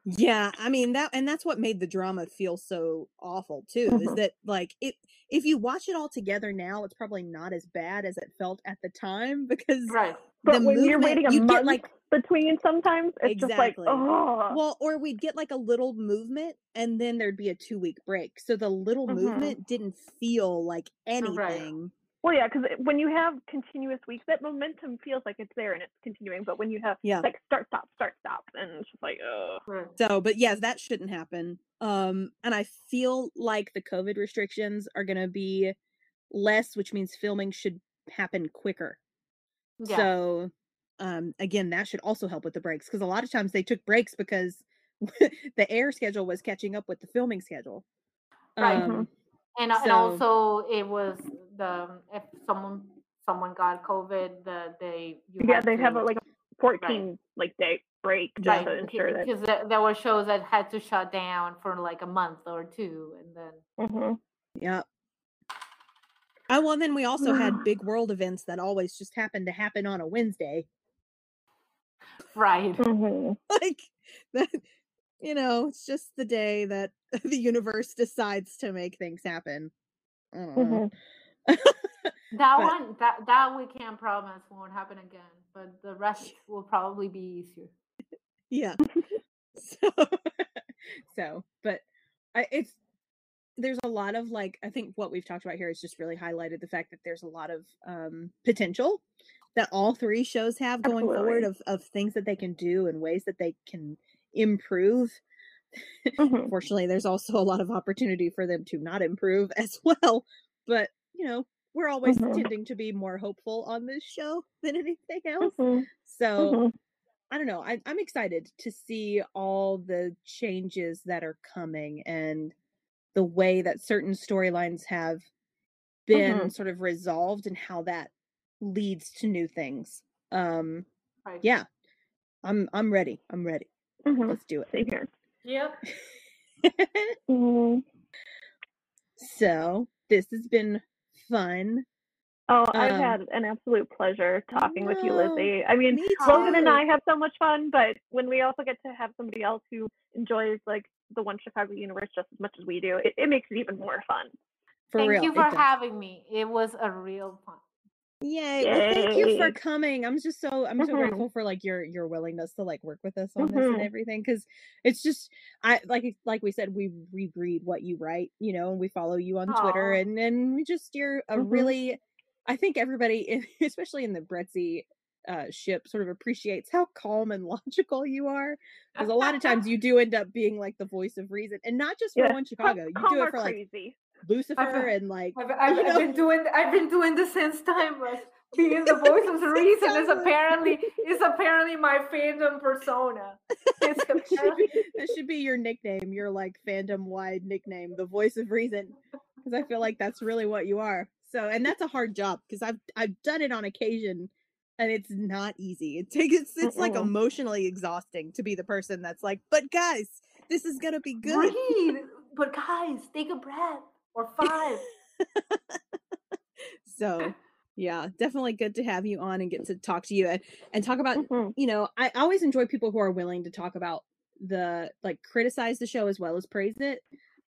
Yeah, I mean that, and that's what made the drama feel so awful too. Mm-hmm. Is that like it? If you watch it all together now, it's probably not as bad as it felt at the time, because right. But the when movement, you're waiting a you month. Get, like, between sometimes it's exactly. just like oh well, or we'd get like a little movement and then there'd be a two-week break, so the little mm-hmm. movement didn't feel like anything. Right. Well, yeah, because when you have continuous weeks, that momentum feels like it's there and it's continuing, but when you have yeah. like start stop start stop and it's just like oh so but yeah, that shouldn't happen. Um and I feel like the COVID restrictions are gonna be less, which means filming should happen quicker. Yeah. So Um, again, that should also help with the breaks, because a lot of times they took breaks because the air schedule was catching up with the filming schedule. Right. Um, and, so... and also it was the, if someone, someone got COVID, the, they, you yeah, they to, have a, like a fourteen right. like day break. Just right. to ensure that. Because there were shows that had to shut down for like a month or two. And then, mm-hmm. yeah. Oh, well, then we also had big world events that always just happened to happen on a Wednesday. Right. Mm-hmm. Like that, you know, it's just the day that the universe decides to make things happen. I don't know. Mm-hmm. That but, one that that we can promise won't happen again, but the rest will probably be easier. Yeah. so so but I, it's there's a lot of like, I think what we've talked about here is just really highlighted the fact that there's a lot of um potential that all three shows have going Absolutely. forward of, of things that they can do and ways that they can improve. Mm-hmm. Unfortunately, there's also a lot of opportunity for them to not improve as well. But, you know, we're always mm-hmm. tending to be more hopeful on this show than anything else. Mm-hmm. So, mm-hmm. I don't know. I, I'm excited to see all the changes that are coming and the way that certain storylines have been mm-hmm. sort of resolved and how that leads to new things. Um right. Yeah, I'm I'm ready. I'm ready. Mm-hmm. Let's do it. Same here. Yep. mm-hmm. So this has been fun. Oh, I've um, had an absolute pleasure talking no, with you, Lizzie. I mean, me Logan and I have so much fun, but when we also get to have somebody else who enjoys like the One Chicago universe just as much as we do, it, it makes it even more fun. For Thank real, you for having does. me. It was a real fun. Yay. Yay. Well, thank you for coming. I'm just so I'm mm-hmm. so grateful for like your your willingness to like work with us on mm-hmm. this and everything, because it's just I like like we said, we reread what you write, you know, and we follow you on Aww. Twitter, and then we just you're a mm-hmm. really, I think everybody, especially in the Bretzy uh, ship, sort of appreciates how calm and logical you are, because a lot of times you do end up being like the voice of reason, and not just for yeah. One Chicago. You calm do it for like crazy. Lucifer I've, and like I've, I've, you know, I've been doing I've been doing this since Timeless. Being the voice of reason is apparently is apparently my fandom persona. It's apparently... That should be your nickname, your like fandom wide nickname, the voice of reason, because I feel like that's really what you are. So, and that's a hard job, because I've I've done it on occasion, and it's not easy. It takes it's, it's like emotionally exhausting to be the person that's like, but guys, this is gonna be good. Breathe. But guys, take a breath. Or five. So, yeah, definitely good to have you on and get to talk to you and, and talk about, mm-hmm. you know, I always enjoy people who are willing to talk about the, like, criticize the show as well as praise it,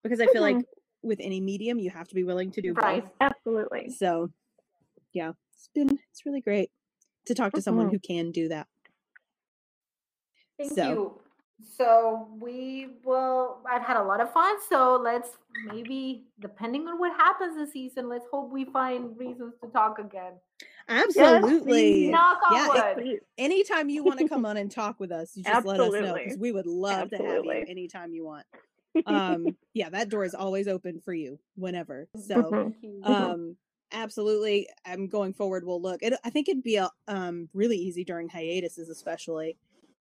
because I feel mm-hmm. like with any medium, you have to be willing to do right. both. Absolutely. So, yeah, it's been, it's really great to talk to mm-hmm. someone who can do that. Thank so. you. So we will, I've had a lot of fun. So let's maybe, depending on what happens this season, let's hope we find reasons to talk again. Absolutely. Yes, knock on yeah, wood. It, anytime you want to come on and talk with us, you just Absolutely. let us know, because we would love Absolutely. to have you anytime you want. Um, yeah, that door is always open for you whenever. So um, absolutely. I'm going forward. We'll look. It, I think it'd be a, um, really easy during hiatuses, especially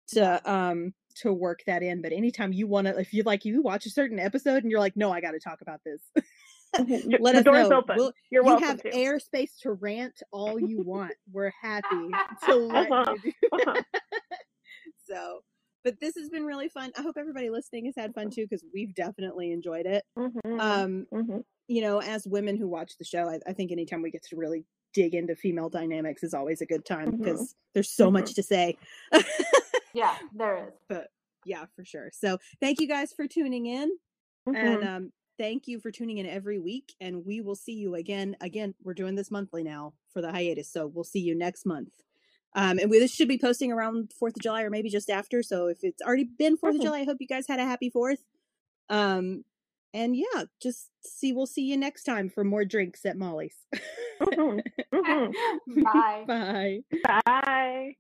to um, to work that in. But anytime you want to, if you like, you watch a certain episode and you're like, no, I got to talk about this. Let the us door's know. Open. We'll, you're you welcome have to. Airspace to rant all you want. We're happy to let uh-huh. you do uh-huh. So, but this has been really fun. I hope everybody listening has had fun too, because we've definitely enjoyed it. Mm-hmm. Um, mm-hmm. You know, as women who watch the show, I, I think anytime we get to really dig into female dynamics is always a good time, because mm-hmm. there's so mm-hmm. much to say. Yeah, there is. But yeah, for sure. So thank you guys for tuning in. Mm-hmm. And um, thank you for tuning in every week. And we will see you again. Again, we're doing this monthly now for the hiatus. So we'll see you next month. Um, and we, this should be posting around fourth of July or maybe just after. So if it's already been fourth mm-hmm. of July, I hope you guys had a happy fourth. Um, and yeah, just see, we'll see you next time for more drinks at Molly's. Mm-hmm. Mm-hmm. Bye. Bye. Bye.